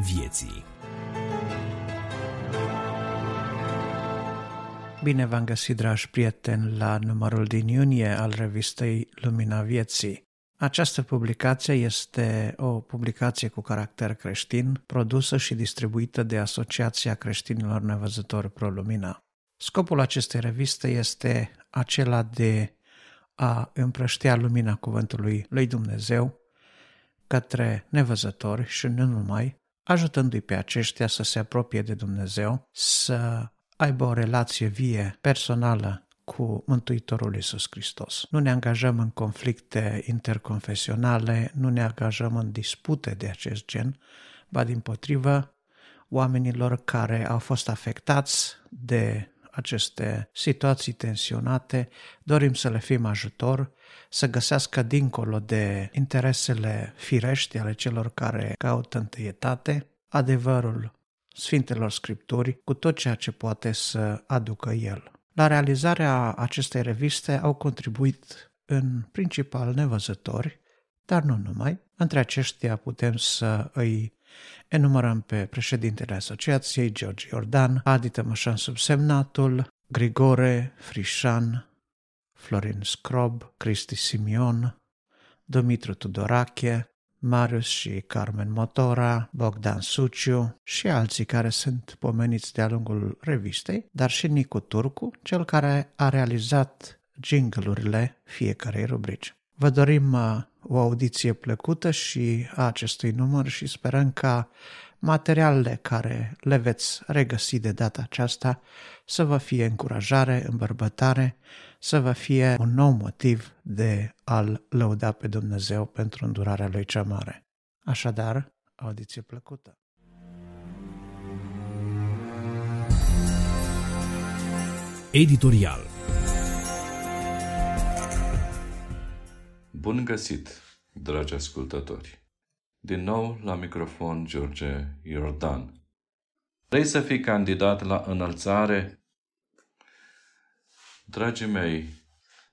vieții. Bine v-am găsit, dragi prieteni, la numărul din iunie al revistei Lumina Vieții. Această publicație este o publicație cu caracter creștin, produsă și distribuită de Asociația Creștinilor Nevăzători Pro Lumina. Scopul acestei reviste este acela de a împrăștia lumina Cuvântului lui Dumnezeu către nevăzători și nu numai, ajutându-i pe aceștia să se apropie de Dumnezeu, să aibă o relație vie, personală, cu Mântuitorul Iisus Hristos. Nu ne angajăm în conflicte interconfesionale, nu ne angajăm în dispute de acest gen, ba dimpotrivă, oamenilor care au fost afectați de aceste situații tensionate, dorim să le fim ajutor, să găsească dincolo de interesele firești ale celor care caută întâietate, adevărul Sfintelor Scripturi cu tot ceea ce poate să aducă el. La realizarea acestei reviste au contribuit în principal nevăzători, dar nu numai. Între aceștia putem să îi enumărăm pe președintele Asociației, George Jordan, Adi Tămășan subsemnatul, Grigore Frișan, Florin Scrob, Cristi Simion, Domitru Tudorache, Marius și Carmen Motora, Bogdan Suciu și alții care sunt pomeniți de-a lungul revistei, dar și Nicu Turcu, cel care a realizat jingle-urile fiecarei rubrici. Vă dorim o audiție plăcută și a acestui număr și sperăm ca materialele care le veți regăsi de data aceasta să vă fie încurajare, îmbărbătare, să vă fie un nou motiv de a-L lăuda pe Dumnezeu pentru îndurarea Lui cea mare. Așadar, audiție plăcută! Editorial. Bun găsit, dragi ascultători! Din nou la microfon George Jordan. Vrei să fii candidat la înălțare? Dragii mei,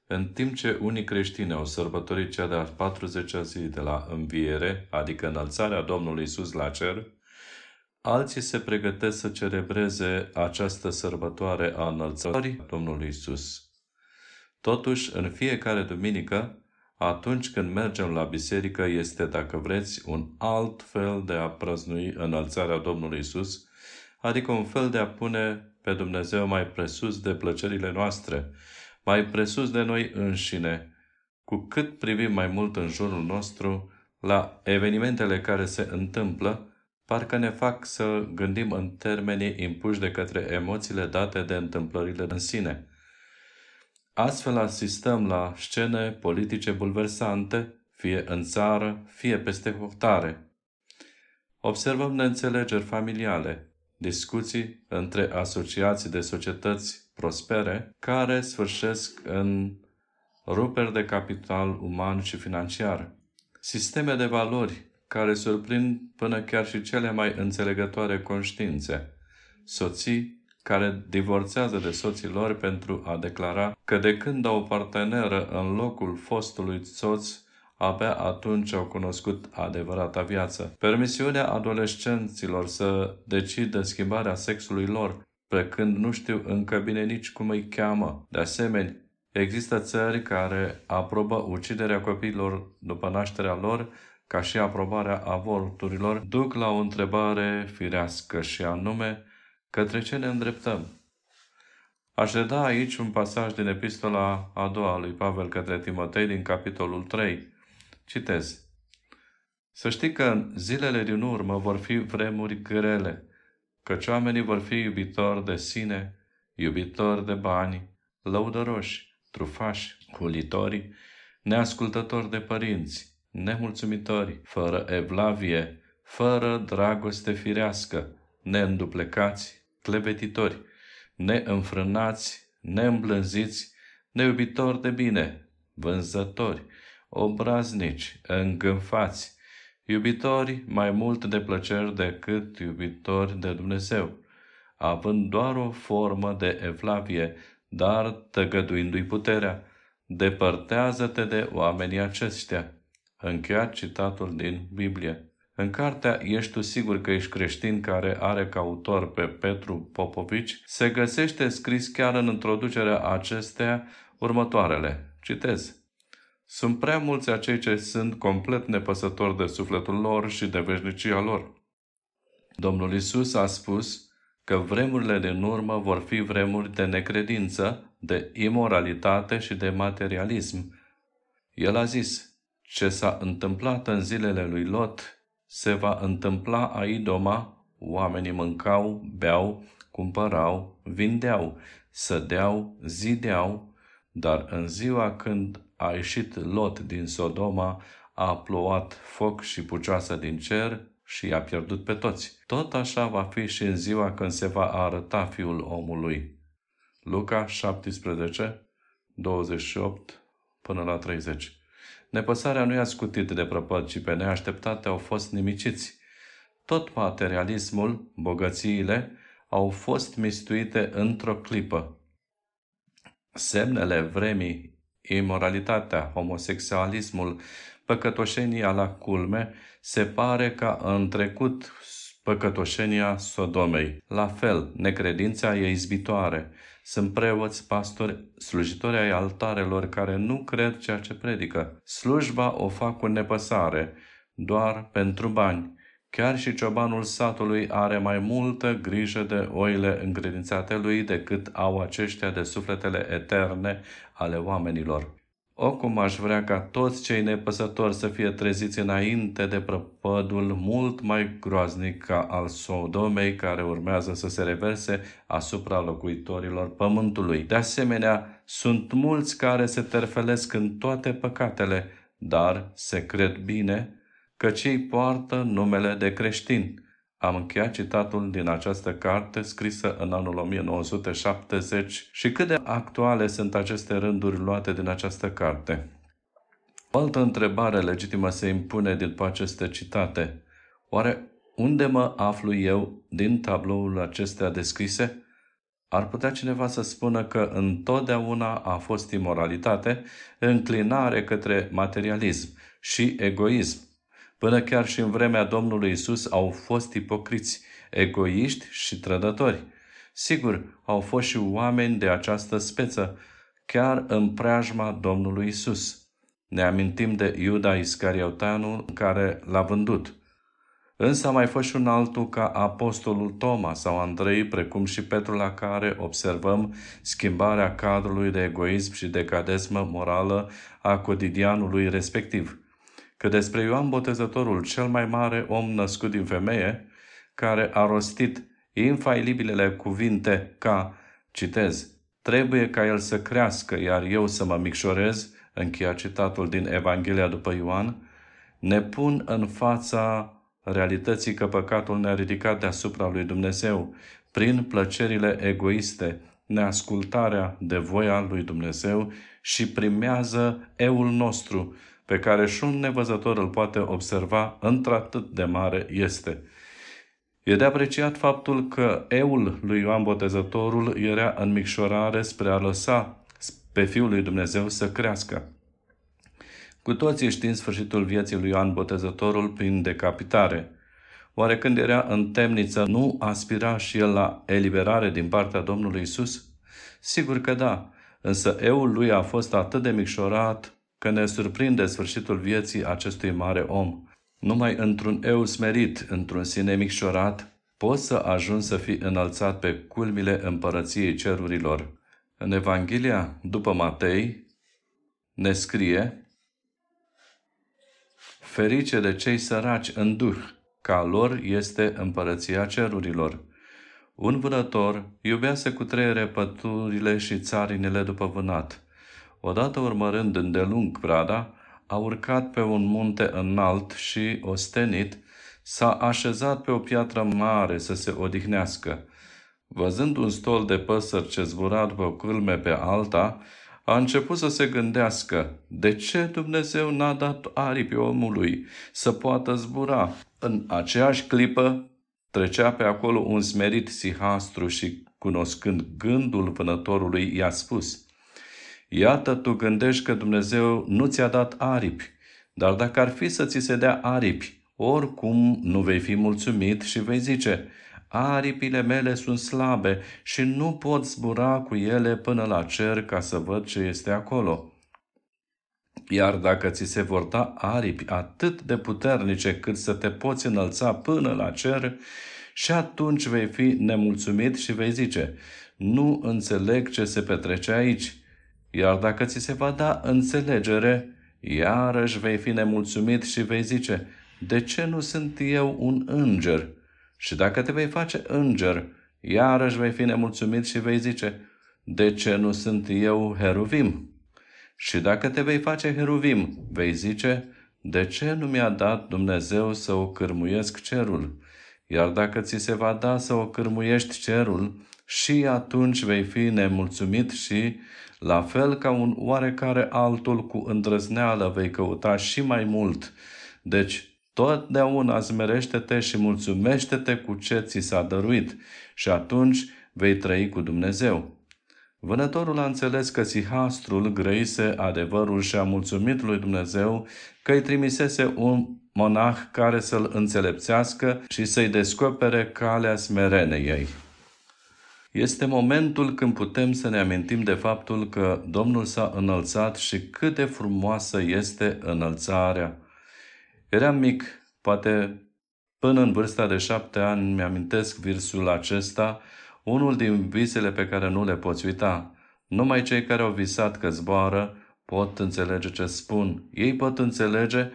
în timp ce unii creștini au sărbătorit cea de-a 40-a zi de la înviere, adică înălțarea Domnului Iisus la cer, alții se pregătesc să celebreze această sărbătoare a înălțării Domnului Iisus. Totuși, în fiecare duminică, atunci când mergem la biserică, este, dacă vreți, un alt fel de a prăznui înălțarea Domnului Iisus, adică un fel de a pune pe Dumnezeu mai presus de plăcerile noastre, mai presus de noi înșine, cu cât privim mai mult în jurul nostru la evenimentele care se întâmplă, parcă ne fac să gândim în termenii impuși de către emoțiile date de întâmplările în sine. Astfel asistăm la scene politice bulversante, fie în țară, fie peste hotare. Observăm neînțelegeri familiale, discuții între asociații de societăți prospere, care sfârșesc în ruperi de capital uman și financiar. Sisteme de valori care surprind până chiar și cele mai înțelegătoare conștiințe, soții care divorțează de soții lor pentru a declara că de când au o parteneră în locul fostului soț, abia atunci au cunoscut adevărata viață. Permisiunea adolescenților să decidă schimbarea sexului lor, pe când nu știu încă bine nici cum îi cheamă. De asemenea, există țări care aprobă uciderea copiilor după nașterea lor, ca și aprobarea avorturilor, duc la o întrebare firească și anume, către ce ne îndreptăm? Aș reda aici un pasaj din epistola a doua lui Pavel către Timotei din capitolul 3. Citez. Să știi că în zilele din urmă vor fi vremuri grele, căci oamenii vor fi iubitori de sine, iubitori de bani, lăudăroși, trufași, hulitori, neascultători de părinți, nemulțumitori, fără evlavie, fără dragoste firească, neînduplecați, clevetitori, neînfrânați, neîmblânziți, neiubitori de bine, vânzători, obraznici, îngânfați, iubitori mai mult de plăceri decât iubitori de Dumnezeu, având doar o formă de evlavie, dar tăgăduindu-i puterea, depărtează-te de oamenii aceștia. Încheiat citatul din Biblie. În cartea „Ești tu sigur că ești creștin”, care are ca autor pe Petru Popovici, se găsește scris chiar în introducerea acesteia următoarele. Citez. Sunt prea mulți acei ce sunt complet nepăsători de sufletul lor și de veșnicia lor. Domnul Iisus a spus că vremurile din urmă vor fi vremuri de necredință, de imoralitate și de materialism. El a zis, ce s-a întâmplat în zilele lui Lot, se va întâmpla a idoma, oamenii mâncau, beau, cumpărau, vindeau, sădeau, zideau, dar în ziua când a ieșit Lot din Sodoma, a plouat foc și pucioasă din cer și i-a pierdut pe toți. Tot așa va fi și în ziua când se va arăta Fiul omului. Luca 17, 28 până la 30. Nepăsarea nu i-a scutit de prăpăd, ci pe neașteptate au fost nimiciți. Tot materialismul, bogățiile, au fost mistuite într-o clipă. Semnele vremii, imoralitatea, homosexualismul, păcătoșenia la culme, se pare ca în trecut păcătoșenia Sodomei. La fel, necredința e izbitoare. Sunt preoți, pastori, slujitori ai altarelor care nu cred ceea ce predică. Slujba o fac cu nepăsare, doar pentru bani. Chiar și ciobanul satului are mai multă grijă de oile încredințate lui decât au aceștia de sufletele eterne ale oamenilor. O, cum aș vrea ca toți cei nepăsători să fie treziți înainte de prăpădul mult mai groaznic ca al Sodomei, care urmează să se reverse asupra locuitorilor pământului. De asemenea, sunt mulți care se terfelesc în toate păcatele, dar se cred bine căci ei poartă numele de creștini. Am încheiat citatul din această carte scrisă în anul 1970 și cât de actuale sunt aceste rânduri luate din această carte. O altă întrebare legitimă se impune din aceste citate. Oare unde mă aflu eu din tabloul acestea descrise? Ar putea cineva să spună că întotdeauna a fost imoralitate, înclinare către materialism și egoism. Până chiar și în vremea Domnului Iisus au fost ipocriți, egoiști și trădători. Sigur, au fost și oameni de această speță, chiar în preajma Domnului Iisus. Ne amintim de Iuda Iscariotanul care l-a vândut. Însă a mai fost și un altul ca apostolul Toma sau Andrei, precum și Petru, la care observăm schimbarea cadrului de egoism și decadesmă morală a cotidianului respectiv. Că despre Ioan Botezătorul, cel mai mare om născut din femeie, care a rostit infailibilele cuvinte ca, citez, trebuie ca el să crească, iar eu să mă micșorez, încheia citatul din Evanghelia după Ioan, ne pun în fața realității că păcatul ne-a ridicat deasupra lui Dumnezeu, prin plăcerile egoiste, neascultarea de voia lui Dumnezeu și primează eul nostru, pe care și un nevăzător îl poate observa într-atât de mare este. E de apreciat faptul că eul lui Ioan Botezătorul era în micșorare spre a lăsa pe Fiul lui Dumnezeu să crească. Cu toții știm sfârșitul vieții lui Ioan Botezătorul prin decapitare. Oare când era în temniță nu aspira și el la eliberare din partea Domnului Iisus? Sigur că da, însă eul lui a fost atât de micșorat că ne surprinde sfârșitul vieții acestui mare om. Numai într-un eu smerit, într-un sine micșorat, poți să ajungi să fii înălțat pe culmile împărăției cerurilor. În Evanghelia după Matei ne scrie: ferice de cei săraci în duh, ca lor este împărăția cerurilor. Un vânător iubea să cutreiere pădurile și țarinile după vânat. Odată urmărând îndelung prada, a urcat pe un munte înalt și, ostenit, s-a așezat pe o piatră mare să se odihnească. Văzând un stol de păsări ce zbura după culme pe alta, a început să se gândească, de ce Dumnezeu n-a dat aripi omului să poată zbura? În aceeași clipă trecea pe acolo un smerit sihastru și, cunoscând gândul vânătorului, i-a spus: iată, tu gândești că Dumnezeu nu ți-a dat aripi, dar dacă ar fi să ți se dea aripi, Oricum nu vei fi mulțumit și vei zice: aripile mele sunt slabe și nu pot zbura cu ele până la cer ca să văd ce este acolo. Iar dacă ți se vor da aripi atât de puternice cât să te poți înălța până la cer, și atunci vei fi nemulțumit și vei zice: nu înțeleg ce se petrece aici. Iar dacă ți se va da înțelegere, iarăși vei fi nemulțumit și vei zice: de ce nu sunt eu un înger? Și dacă te vei face înger, iarăși vei fi nemulțumit și vei zice: de ce nu sunt eu heruvim? Și dacă te vei face heruvim, vei zice: de ce nu mi-a dat Dumnezeu să o cârmuiesc cerul? Iar dacă ți se va da să o cârmuiești cerul, și atunci vei fi nemulțumit și, la fel ca un oarecare altul, cu îndrăzneală vei căuta și mai mult. Deci, totdeauna zmerește-te și mulțumește-te cu ce ți s-a dăruit și atunci vei trăi cu Dumnezeu. Vânătorul a înțeles că Sihastrul grăise adevărul și a mulțumit lui Dumnezeu că îi trimisese un monah care să-l înțelepțească și să-i descopere calea smerenei ei. Este momentul când putem să ne amintim de faptul că Domnul s-a înălțat și cât de frumoasă este înălțarea. Eram mic, poate până în vârsta de 7 ani, mi-amintesc versul acesta, unul din visele pe care nu le poți uita. Numai cei care au visat că zboară pot înțelege ce spun. Ei pot înțelege: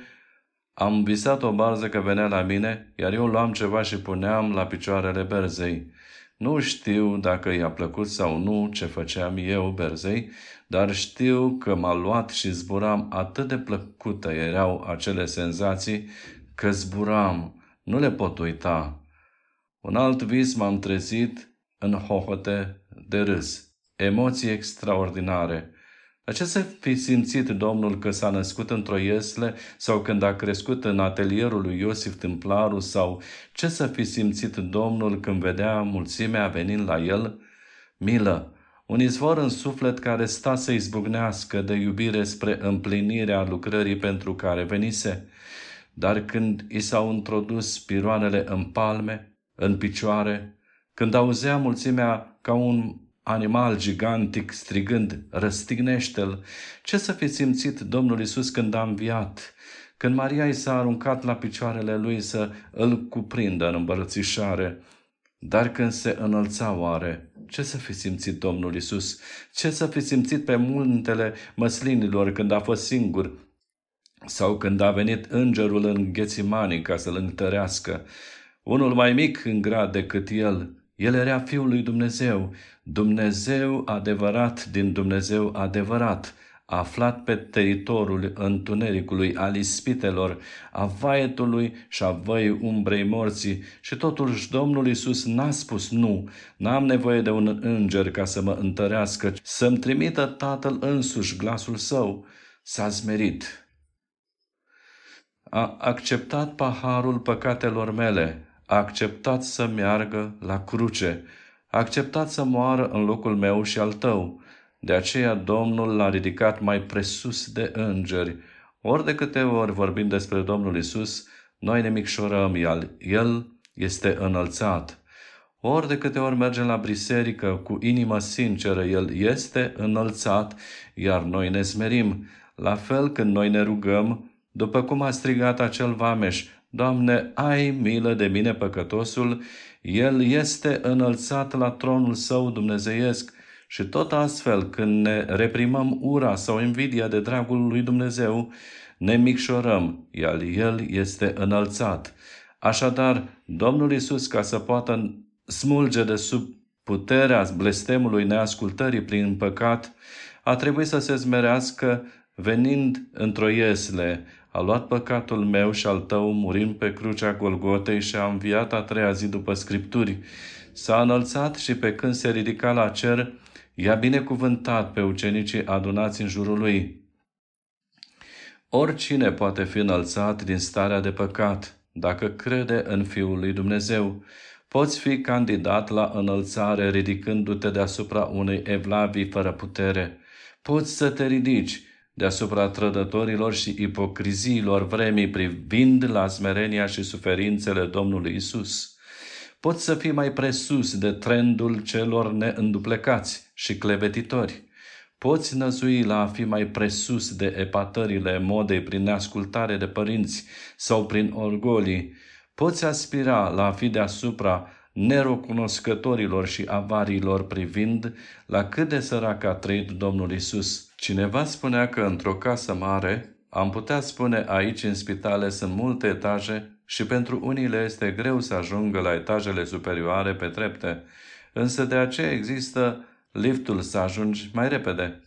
am visat o barză că venea la mine, iar eu luam ceva și puneam la picioarele berzei. Nu știu dacă i-a plăcut sau nu ce făceam eu berzei, dar știu că m-a luat și zburam. Atât de plăcute erau acele senzații că zburam. Nu le pot uita. Un alt vis, m-am trezit în hohote de râs. Emoții extraordinare. La ce să fi simțit Domnul că s-a născut într-o iesle sau când a crescut în atelierul lui Iosif Tâmplarul, sau ce să fi simțit Domnul când vedea mulțimea venind la el? Milă, un izvor în suflet care sta să izbucnească de iubire spre împlinirea lucrării pentru care venise. Dar când i s-au introdus piroanele în palme, în picioare, când auzea mulțimea ca un animal gigantic strigând: răstignește-l! Ce să fi simțit Domnul Iisus când a înviat, când Maria i s-a aruncat la picioarele lui să îl cuprindă în îmbărățișare? Dar când se înălța oare, ce să fi simțit Domnul Iisus? Ce să fi simțit pe muntele măslinilor când a fost singur? Sau când a venit îngerul în Ghețimani ca să-l întărească? Unul mai mic în grad decât el, el era Fiul lui Dumnezeu, Dumnezeu adevărat din Dumnezeu adevărat, aflat pe teritoriul întunericului, al ispitelor, a vaetului și a văii umbrei morții. Și totuși Domnul Iisus n-a spus: nu, n-am nevoie de un înger ca să mă întărească, să-mi trimită Tatăl însuși glasul său. S-a zmerit. A acceptat paharul păcatelor mele. A acceptat să meargă la cruce. A acceptat să moară în locul meu și al tău. De aceea Domnul l-a ridicat mai presus de îngeri. Ori de câte ori vorbim despre Domnul Iisus, noi ne micșorăm, iar El este înălțat. Ori de câte ori mergem la biserică cu inimă sinceră, El este înălțat, iar noi ne smerim. La fel când noi ne rugăm, după cum a strigat acel vameș: Doamne, ai milă de mine păcătosul, El este înălțat la tronul Său dumnezeiesc. Și tot astfel, când ne reprimăm ura sau invidia de dragul lui Dumnezeu, ne micșorăm, iar El este înălțat. Așadar, Domnul Iisus, ca să poată smulge de sub puterea blestemului neascultării prin păcat, a trebuit să se zmerească venind într-o iesle. A luat păcatul meu și al tău, murind pe crucea Golgotei, și a înviat a 3-a zi după Scripturi. S-a înălțat și pe când se ridica la cer, i-a binecuvântat pe ucenicii adunați în jurul lui. Oricine poate fi înălțat din starea de păcat, dacă crede în Fiul lui Dumnezeu. Poți fi candidat la înălțare ridicându-te deasupra unei evlavii fără putere. Poți să te ridici. deasupra trădătorilor și ipocriziilor vremii privind la smerenia și suferințele Domnului Isus. Poți să fii mai presus de trendul celor neînduplecați și clevetitori. Poți năzui la a fi mai presus de epatările modei prin neascultare de părinți sau prin orgolii. Poți aspira la a fi deasupra nerocunoscătorilor și avarilor privind la cât de sărac a trăit Domnul Isus. Cineva spunea că într-o casă mare, am putea spune aici în spitale sunt multe etaje și pentru unii le este greu să ajungă la etajele superioare pe trepte, însă de aceea există liftul să ajungi mai repede.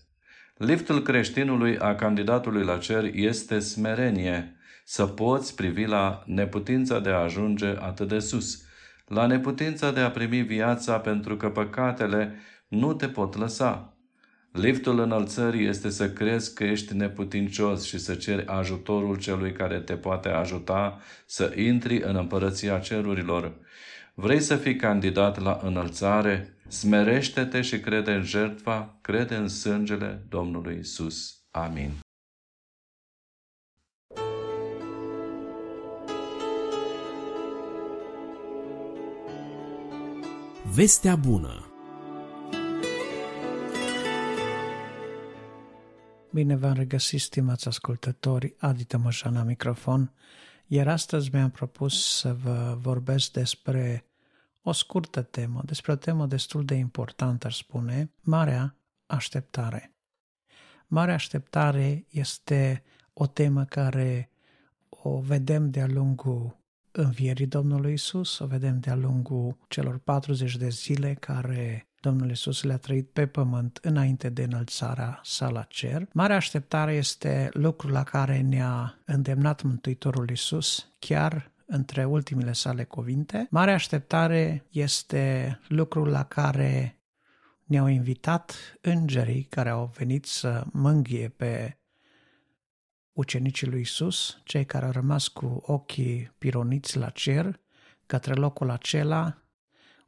Liftul creștinului a candidatului la cer este smerenie, să poți privi la neputința de a ajunge atât de sus, la neputința de a primi viața pentru că păcatele nu te pot lăsa. Liftul înălțării este să crezi că ești neputincios și să ceri ajutorul celui care te poate ajuta să intri în împărăția cerurilor. Vrei să fii candidat la înălțare? Smerește-te și crede în jertfa, crede în sângele Domnului Isus. Amin. Vestea bună. Bine v-am regăsit, stimați ascultători, Adi Tămășan la microfon, iar astăzi mi-am propus să vă vorbesc despre o scurtă temă, despre o temă destul de importantă, aș spune, marea așteptare. Marea așteptare este o temă care o vedem de-a lungul învierii Domnului Isus, o vedem de-a lungul celor 40 de zile care Domnul Isus le-a trăit pe pământ înainte de înălțarea sa la cer. Marea așteptare este lucrul la care ne-a îndemnat Mântuitorul Isus, chiar între ultimele sale cuvinte. Marea așteptare este lucrul la care ne-au invitat îngerii care au venit să mânghie pe ucenicii lui Isus, cei care au rămas cu ochii pironiți la cer, către locul acela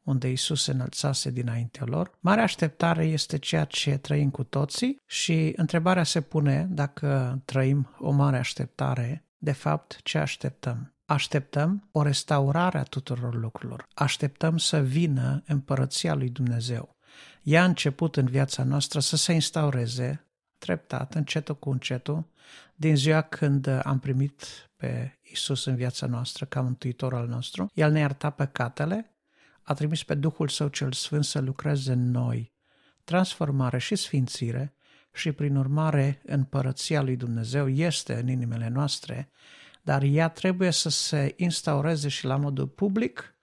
unde Isus se înălțase dinaintea lor. Marea așteptare este ceea ce trăim cu toții și întrebarea se pune dacă trăim o mare așteptare, de fapt ce așteptăm? Așteptăm o restaurare a tuturor lucrurilor. Așteptăm să vină împărăția lui Dumnezeu. Ea a început în viața noastră să se instaureze treptat, încetul cu încetul, din ziua când am primit pe Isus în viața noastră ca Mântuitor al nostru. El ne-a iertat păcatele, a trimis pe Duhul Său cel Sfânt să lucreze în noi transformare și sfințire și, prin urmare, împărăția lui Dumnezeu este în inimile noastre, dar ea trebuie să se instaureze și la modul public,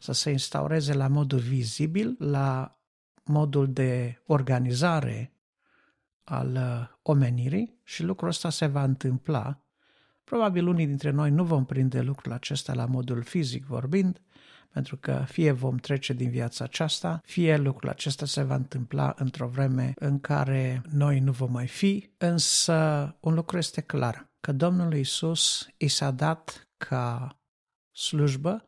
să se instaureze la modul vizibil, la modul de organizare al omenirii și lucrul ăsta se va întâmpla. Probabil unii dintre noi nu vom prinde lucrul acesta la modul fizic vorbind, pentru că fie vom trece din viața aceasta, fie lucrul acesta se va întâmpla într-o vreme în care noi nu vom mai fi, însă un lucru este clar, că Domnul Iisus i s-a dat ca slujbă,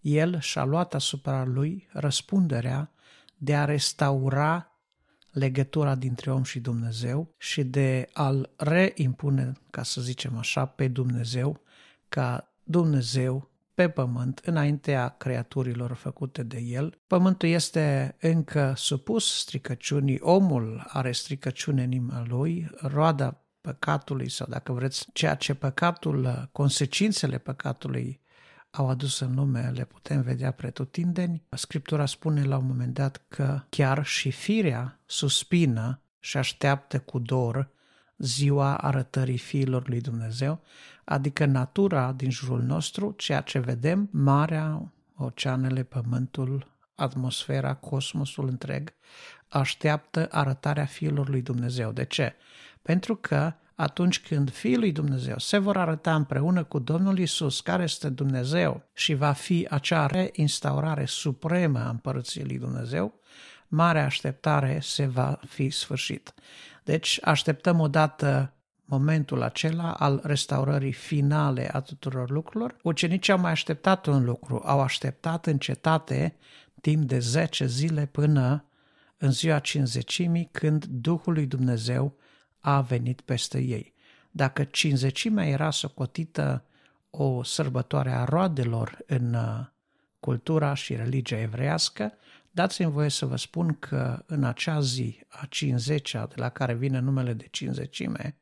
El și-a luat asupra Lui răspunderea de a restaura legătura dintre om și Dumnezeu și de a-L reimpune, ca să zicem așa, pe Dumnezeu, ca Dumnezeu pe pământ, înaintea creaturilor făcute de el. Pământul este încă supus stricăciunii, omul are stricăciune în inima lui, roada păcatului sau, dacă vreți, ceea ce păcatul, consecințele păcatului au adus în lume, le putem vedea pretutindeni. Scriptura spune la un moment dat că chiar și firea suspină și așteaptă cu dor ziua arătării fiilor lui Dumnezeu, adică natura din jurul nostru, ceea ce vedem, marea, oceanele, pământul, atmosfera, cosmosul întreg, așteaptă arătarea fiilor lui Dumnezeu. De ce? Pentru că atunci când fiii lui Dumnezeu se vor arăta împreună cu Domnul Iisus, care este Dumnezeu, și va fi acea reinstaurare supremă a împărăției lui Dumnezeu, marea așteptare se va fi sfârșit. Deci așteptăm odată momentul acela al restaurării finale a tuturor lucrurilor. Ucenicii au mai așteptat un lucru, au așteptat în cetate timp de 10 zile până în ziua 50-imii, când Duhul lui Dumnezeu a venit peste ei. Dacă Cincizecimea era socotită o sărbătoare a roadelor în cultura și religia evreiască, dați-mi voie să vă spun că în acea zi a 50-a, de la care vine numele de Cincizecime,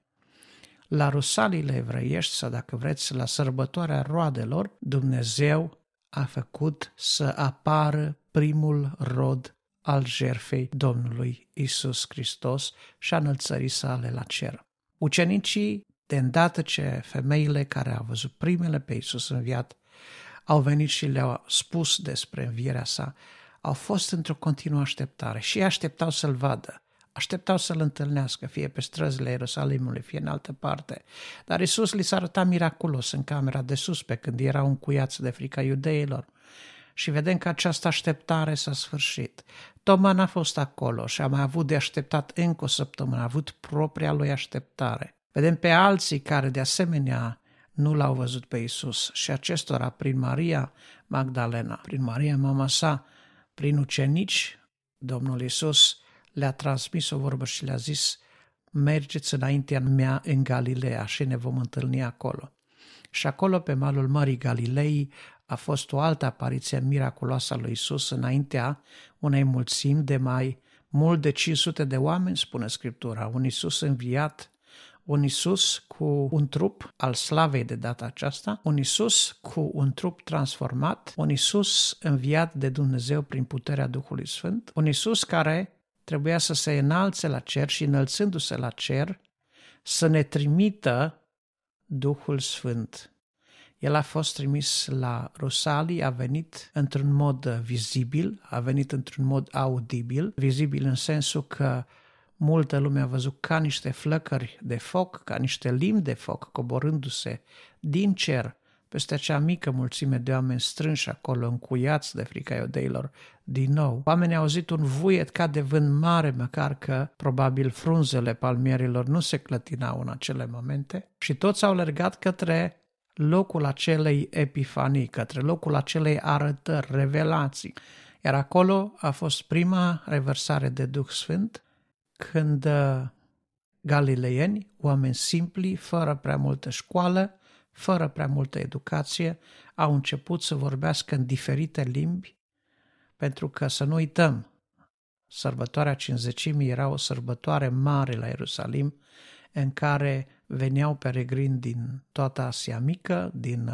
la rusaliile evreiești, sau dacă vreți, la sărbătoarea roadelor, Dumnezeu a făcut să apară primul rod al jertfei Domnului Isus Hristos și a înălțării sale la cer. Ucenicii, de îndată ce femeile care au văzut primele pe Isus înviat au venit și le-au spus despre învierea sa, au fost într-o continuă așteptare și așteptau să-l vadă, așteptau să-l întâlnească, fie pe străzile Ierusalimului, fie în altă parte. Dar Isus li s-a arătat miraculos în camera de sus, pe când erau încuiați de frica iudeilor. Și vedem că această așteptare s-a sfârșit. Toma n-a fost acolo și a mai avut de așteptat încă o săptămână, a avut propria lui așteptare. Vedem pe alții care de asemenea nu l-au văzut pe Isus și acestora, prin Maria Magdalena, prin Maria mama sa, prin ucenici, Domnul Isus le-a transmis o vorbă și le-a zis: mergeți înaintea mea în Galileea și ne vom întâlni acolo. Și acolo, pe malul Mării Galilei, a fost o altă apariție miraculoasă a lui Isus înaintea unei mulțimi de mai mult de 500 de oameni, spune Scriptura, un Isus înviat, un Isus cu un trup al slavei de data aceasta, un Isus cu un trup transformat, un Isus înviat de Dumnezeu prin puterea Duhului Sfânt, un Isus care trebuia să se înalțe la cer și, înălțându-se la cer, să ne trimită Duhul Sfânt. El a fost trimis la Rusalii, a venit într-un mod vizibil, a venit într-un mod audibil, vizibil în sensul că multă lume a văzut ca niște flăcări de foc, ca niște limbi de foc coborându-se din cer peste acea mică mulțime de oameni strânși acolo, încuiați de frica iudeilor din nou. Oamenii au auzit un vuiet ca de vânt mare, măcar că probabil frunzele palmierilor nu se clătinau în acele momente, și toți au alergat către locul acelei epifanii, către locul acelei arătări, revelații. Iar acolo a fost prima revărsare de Duh Sfânt, când galileieni, oameni simpli, fără prea multă școală, fără prea multă educație, au început să vorbească în diferite limbi, pentru că, să nu uităm, sărbătoarea Cincizecimii era o sărbătoare mare la Ierusalim, în care veneau peregrini din toată Asia Mică, din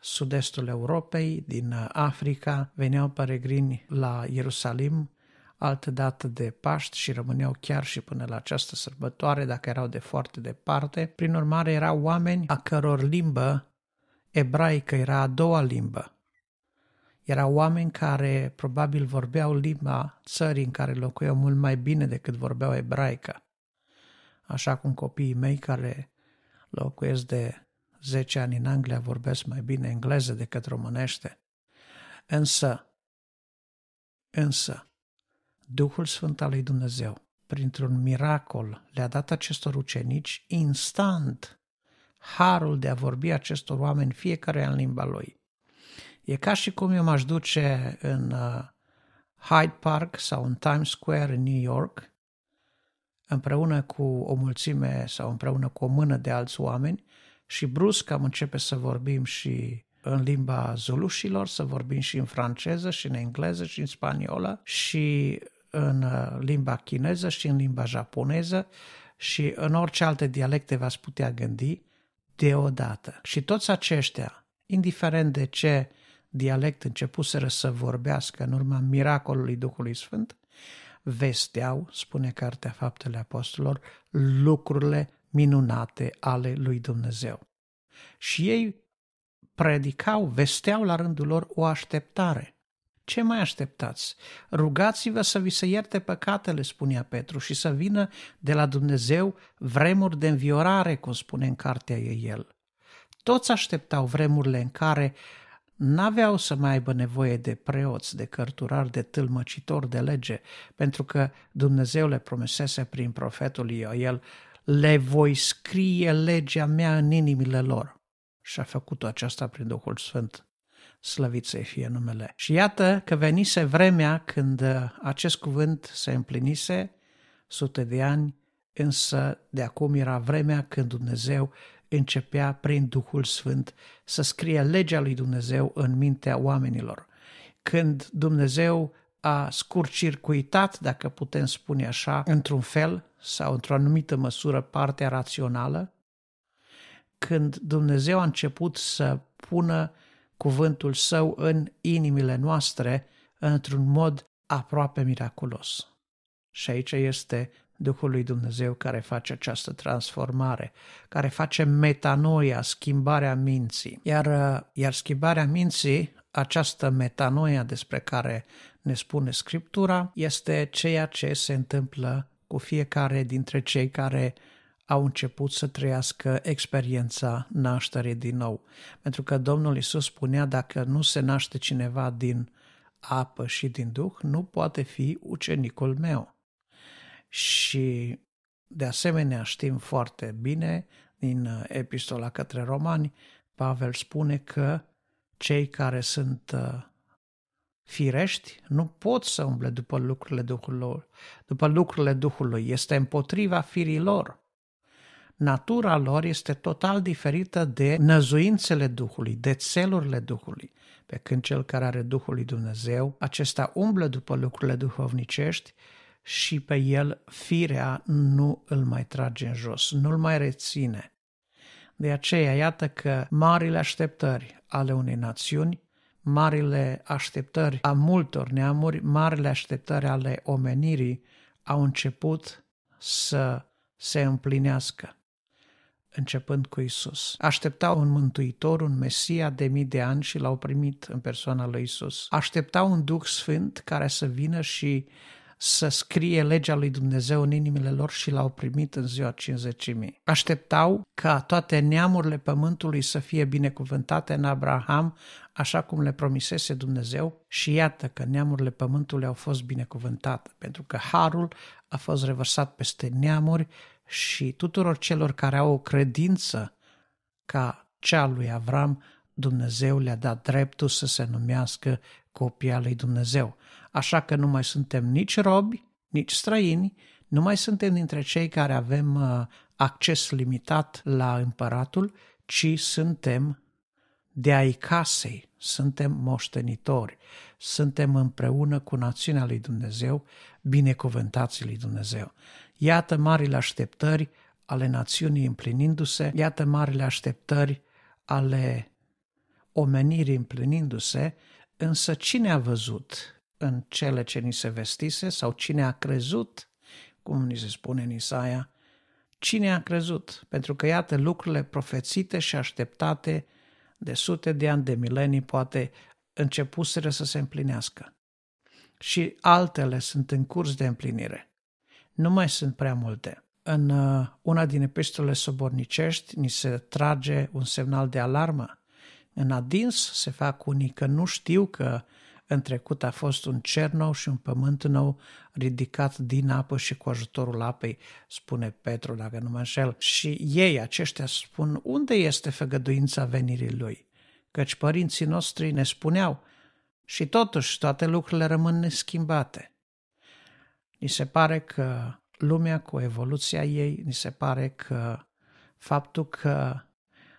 sud-estul Europei, din Africa, veneau peregrini la Ierusalim altădată de Paști și rămâneau chiar și până la această sărbătoare, dacă erau de foarte departe. Prin urmare, erau oameni a căror limbă ebraică era a doua limbă. Erau oameni care probabil vorbeau limba țării în care locuiau mult mai bine decât vorbeau ebraică. Așa cum copiii mei care locuiesc de 10 ani în Anglia vorbesc mai bine engleză decât românește. Însă, Duhul Sfânt al lui Dumnezeu, printr-un miracol, le-a dat acestor ucenici instant harul de a vorbi acestor oameni fiecare în limba lui. E ca și cum eu m-aș duce în Hyde Park sau în Times Square în New York, împreună cu o mulțime sau împreună cu o mână de alți oameni, și brusc am începe să vorbim și în limba zulușilor, să vorbim și în franceză, și în engleză, și în spaniolă, și în limba chineză, și în limba japoneză, și în orice alte dialecte v-ați putea gândi deodată. Și toți aceștia, indiferent de ce dialect începuseră să vorbească în urma miracolului Duhului Sfânt, vesteau, spune Cartea Faptele Apostolilor, lucrurile minunate ale lui Dumnezeu. Și ei predicau, vesteau la rândul lor o așteptare. Ce mai așteptați? Rugați-vă să vi se ierte păcatele, spunea Petru, și să vină de la Dumnezeu vremuri de înviorare, cum spune în cartea ei el. Toți așteptau vremurile în care n-aveau să mai aibă nevoie de preoți, de cărturari, de tâlmăcitori de lege, pentru că Dumnezeu le promisese prin profetul Ioel: le voi scrie legea mea în inimile lor. Și a făcut-o aceasta prin Duhul Sfânt. Slăvit să-i fie numele. Și iată că venise vremea când acest cuvânt se împlinise, sute de ani însă de acum era vremea când Dumnezeu începea prin Duhul Sfânt să scrie legea lui Dumnezeu în mintea oamenilor. Când Dumnezeu a scurtcircuitat, dacă putem spune așa, într-un fel sau într-o anumită măsură partea rațională, când Dumnezeu a început să pună cuvântul său în inimile noastre într-un mod aproape miraculos. Și aici este Duhul lui Dumnezeu care face această transformare, care face metanoia, schimbarea minții. Iar schimbarea minții, această metanoia despre care ne spune Scriptura, este ceea ce se întâmplă cu fiecare dintre cei care au început să trăiască experiența nașterii din nou. Pentru că Domnul Iisus spunea, dacă nu se naște cineva din apă și din Duh, nu poate fi ucenicul meu. Și de asemenea știm foarte bine, din Epistola către Romani, Pavel spune că cei care sunt firești nu pot să umble după lucrurile Duhului. După lucrurile Duhului este împotriva firii lor. Natura lor este total diferită de năzuințele Duhului, de țelurile Duhului. Pe când cel care are Duhul lui Dumnezeu, acesta umblă după lucrurile duhovnicești și pe el firea nu îl mai trage în jos, nu îl mai reține. De aceea, iată că marile așteptări ale unei națiuni, marile așteptări a multor neamuri, marile așteptări ale omenirii au început să se împlinească, începând cu Isus. Așteptau un mântuitor, un Mesia de mii de ani și l-au primit în persoana lui Isus. Așteptau un Duh Sfânt care să vină și să scrie legea lui Dumnezeu în inimile lor și l-au primit în ziua 50.000. Așteptau ca toate neamurile pământului să fie binecuvântate în Abraham, așa cum le promisese Dumnezeu, și iată că neamurile pământului au fost binecuvântate, pentru că harul a fost revărsat peste neamuri și tuturor celor care au o credință ca cea lui Avram, Dumnezeu le-a dat dreptul să se numească copii ai lui Dumnezeu. Așa că nu mai suntem nici robi, nici străini, nu mai suntem dintre cei care avem acces limitat la împăratul, ci suntem de ai casei, suntem moștenitori, suntem împreună cu națiunea lui Dumnezeu, binecuvântații lui Dumnezeu. Iată marile așteptări ale națiunii împlinindu-se, iată marile așteptări ale omenirii împlinindu-se, însă cine a văzut în cele ce ni se vestise sau cine a crezut, cum ni se spune în Isaia, cine a crezut? Pentru că iată lucrurile profețite și așteptate de sute de ani, de milenii, poate începuseră să se împlinească. Și altele sunt în curs de împlinire. Nu mai sunt prea multe. În una din epistolele sobornicești ni se trage un semnal de alarmă. În adins se fac unii că nu știu că în trecut a fost un cer nou și un pământ nou ridicat din apă și cu ajutorul apei, spune Petru, dacă nu mă înșel. Și ei, aceștia, spun unde este făgăduința venirii lui? Căci părinții noștri ne spuneau și totuși toate lucrurile rămân neschimbate. Ni se pare că lumea cu evoluția ei, ni se pare că faptul că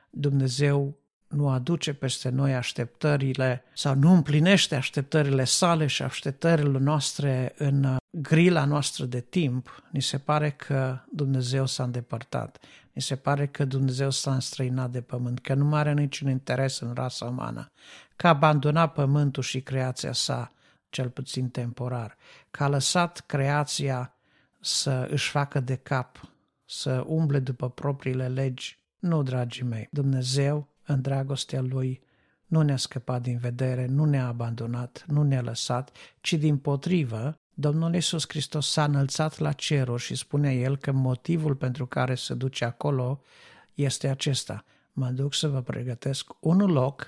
Dumnezeu nu aduce peste noi așteptările sau nu împlinește așteptările sale și așteptările noastre în grila noastră de timp, ni se pare că Dumnezeu s-a îndepărtat, ni se pare că Dumnezeu s-a înstrăinat de pământ, că nu mai are niciun interes în rasa umană, că a abandonat pământul și creația sa, cel puțin temporar, că a lăsat creația să își facă de cap, să umble după propriile legi. Nu, dragii mei, Dumnezeu în dragostea Lui nu ne-a scăpat din vedere, nu ne-a abandonat, nu ne-a lăsat, ci dimpotrivă, Domnul Iisus Hristos s-a înălțat la ceruri și spunea El că motivul pentru care se duce acolo este acesta. Mă duc să vă pregătesc un loc,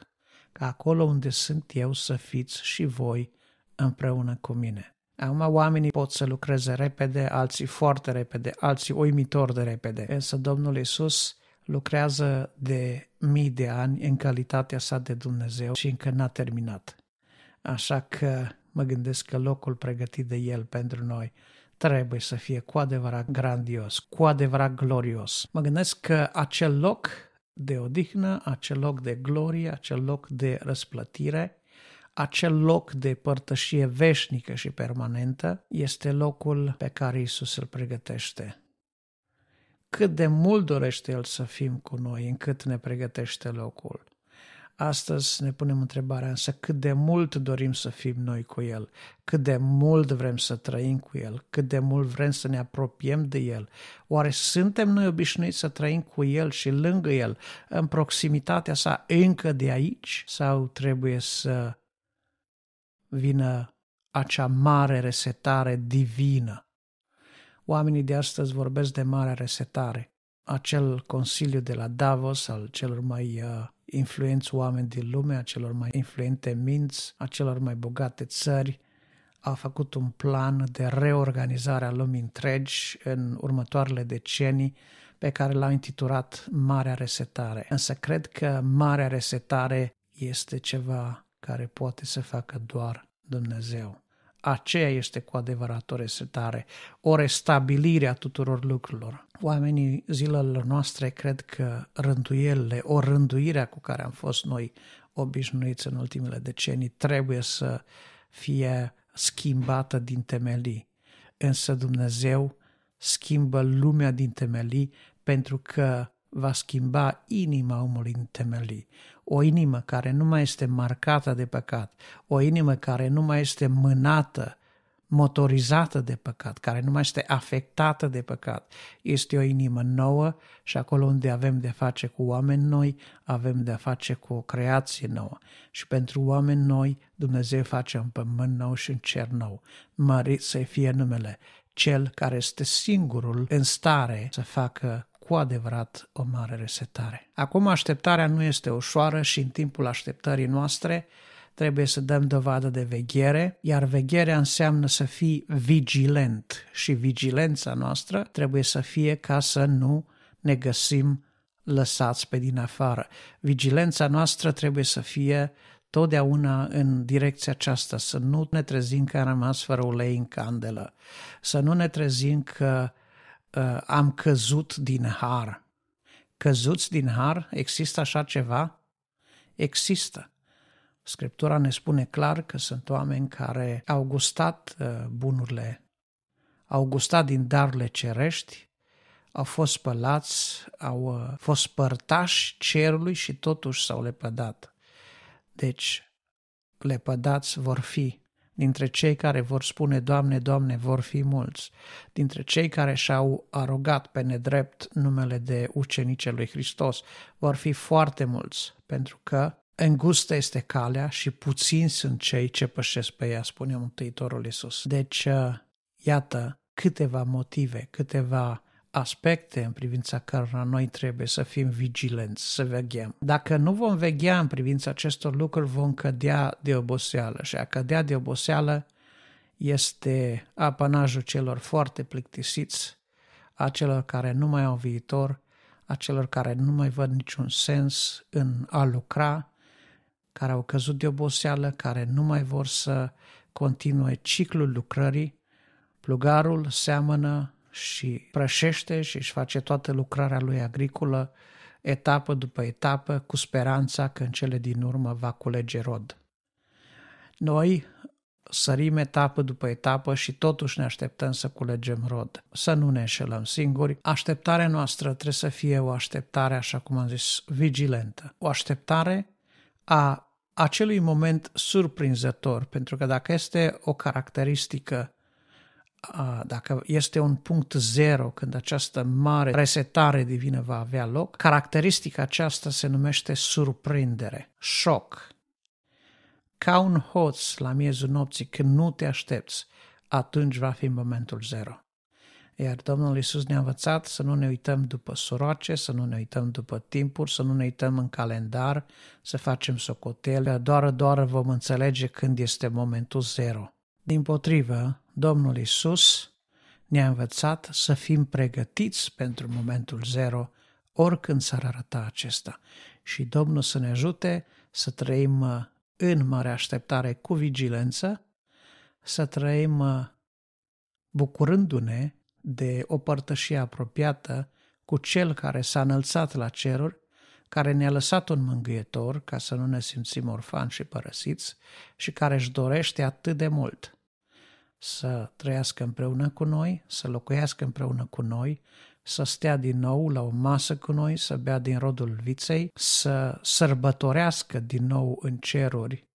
ca acolo unde sunt eu să fiți și voi împreună cu mine. Acum oamenii pot să lucreze repede, alții foarte repede, alții uimitor de repede, însă Domnul Iisus lucrează de mii de ani în calitatea sa de Dumnezeu și încă n-a terminat. Așa că mă gândesc că locul pregătit de El pentru noi trebuie să fie cu adevărat grandios, cu adevărat glorios. Mă gândesc că acel loc de odihnă, acel loc de glorie, acel loc de răsplătire, acel loc de părtășie veșnică și permanentă este locul pe care Iisus îl pregătește. Cât de mult dorește El să fim cu noi, încât ne pregătește locul. Astăzi ne punem întrebarea însă cât de mult dorim să fim noi cu El, cât de mult vrem să trăim cu El, cât de mult vrem să ne apropiem de El. Oare suntem noi obișnuiți să trăim cu El și lângă El, în proximitatea Sa încă de aici? Sau trebuie să vină acea mare resetare divină? Oamenii de astăzi vorbesc de marea resetare, acel consiliu de la Davos al celor mai influenți oameni din lume, a celor mai influente minți, a celor mai bogate țări, a făcut un plan de reorganizare a lumii întregi în următoarele decenii pe care l-au intitulat Marea Resetare. Însă cred că Marea Resetare este ceva care poate să facă doar Dumnezeu. Aceea este cu adevărat o resetare, o restabilire a tuturor lucrurilor. Oamenii zilelor noastre cred că rânduielile, o rânduirea cu care am fost noi obișnuiți în ultimele decenii, trebuie să fie schimbată din temelii. Însă Dumnezeu schimbă lumea din temelii pentru că va schimba inima omului din temelii. O inimă care nu mai este marcată de păcat, o inimă care nu mai este mânată, motorizată de păcat, care nu mai este afectată de păcat. Este o inimă nouă și acolo unde avem de-a face cu oameni noi, avem de-a face cu o creație nouă. Și pentru oameni noi, Dumnezeu face un pământ nou și un cer nou. Mărit să fie numele, Cel care este singurul în stare să facă cu adevărat o mare resetare. Acum așteptarea nu este ușoară și în timpul așteptării noastre trebuie să dăm dovadă de veghere, iar vegherea înseamnă să fii vigilent și vigilența noastră trebuie să fie ca să nu ne găsim lăsați pe din afară. Vigilența noastră trebuie să fie totdeauna în direcția aceasta, să nu ne trezim că am rămas fără ulei în candelă, să nu ne trezim că am căzut din har. Căzuți din har? Există așa ceva? Există. Scriptura ne spune clar că sunt oameni care au gustat bunurile, au gustat din darurile cerești, au fost spălați, au fost părtași cerului și totuși s-au lepădat. Deci, lepădați vor fi. Dintre cei care vor spune, Doamne, Doamne, vor fi mulți. Dintre cei care și-au arogat pe nedrept numele de ucenice lui Hristos, vor fi foarte mulți, pentru că îngustă este calea și puțini sunt cei ce pășesc pe ea, spune Mântuitorul Iisus. Deci, iată câteva motive, câteva aspecte în privința cărora noi trebuie să fim vigilenți, să veghem. Dacă nu vom veghea în privința acestor lucruri, vom cădea de oboseală și a cădea de oboseală este apanajul celor foarte plictisiți, a celor care nu mai au viitor, a celor care nu mai văd niciun sens în a lucra, care au căzut de oboseală, care nu mai vor să continue ciclul lucrării. Plugarul seamănă și prășește și își face toată lucrarea lui agricolă, etapă după etapă, cu speranța că în cele din urmă va culege rod. Noi sărim etapă după etapă și totuși ne așteptăm să culegem rod. Să nu ne înșelăm singuri. Așteptarea noastră trebuie să fie o așteptare, așa cum am zis, vigilentă. O așteptare a acelui moment surprinzător, pentru că dacă este o caracteristică, dacă este un punct zero când această mare resetare divină va avea loc, caracteristica aceasta se numește surprindere, șoc. Ca un hoț la miezul nopții, când nu te aștepți, atunci va fi momentul zero. Iar Domnul Iisus ne-a învățat să nu ne uităm după soroace, să nu ne uităm după timpuri, să nu ne uităm în calendar, să facem socotele, doar vom înțelege când este momentul zero. Dimpotrivă, Domnul Iisus ne-a învățat să fim pregătiți pentru momentul zero, oricând s-ar arăta acesta. Și Domnul să ne ajute să trăim în mare așteptare cu vigilență, să trăim bucurându-ne de o părtășie apropiată cu Cel care s-a înălțat la ceruri, care ne-a lăsat un mângâietor ca să nu ne simțim orfani și părăsiți și care își dorește atât de mult să trăiască împreună cu noi, să locuiască împreună cu noi, să stea din nou la o masă cu noi, să bea din rodul viței, să sărbătorească din nou în ceruri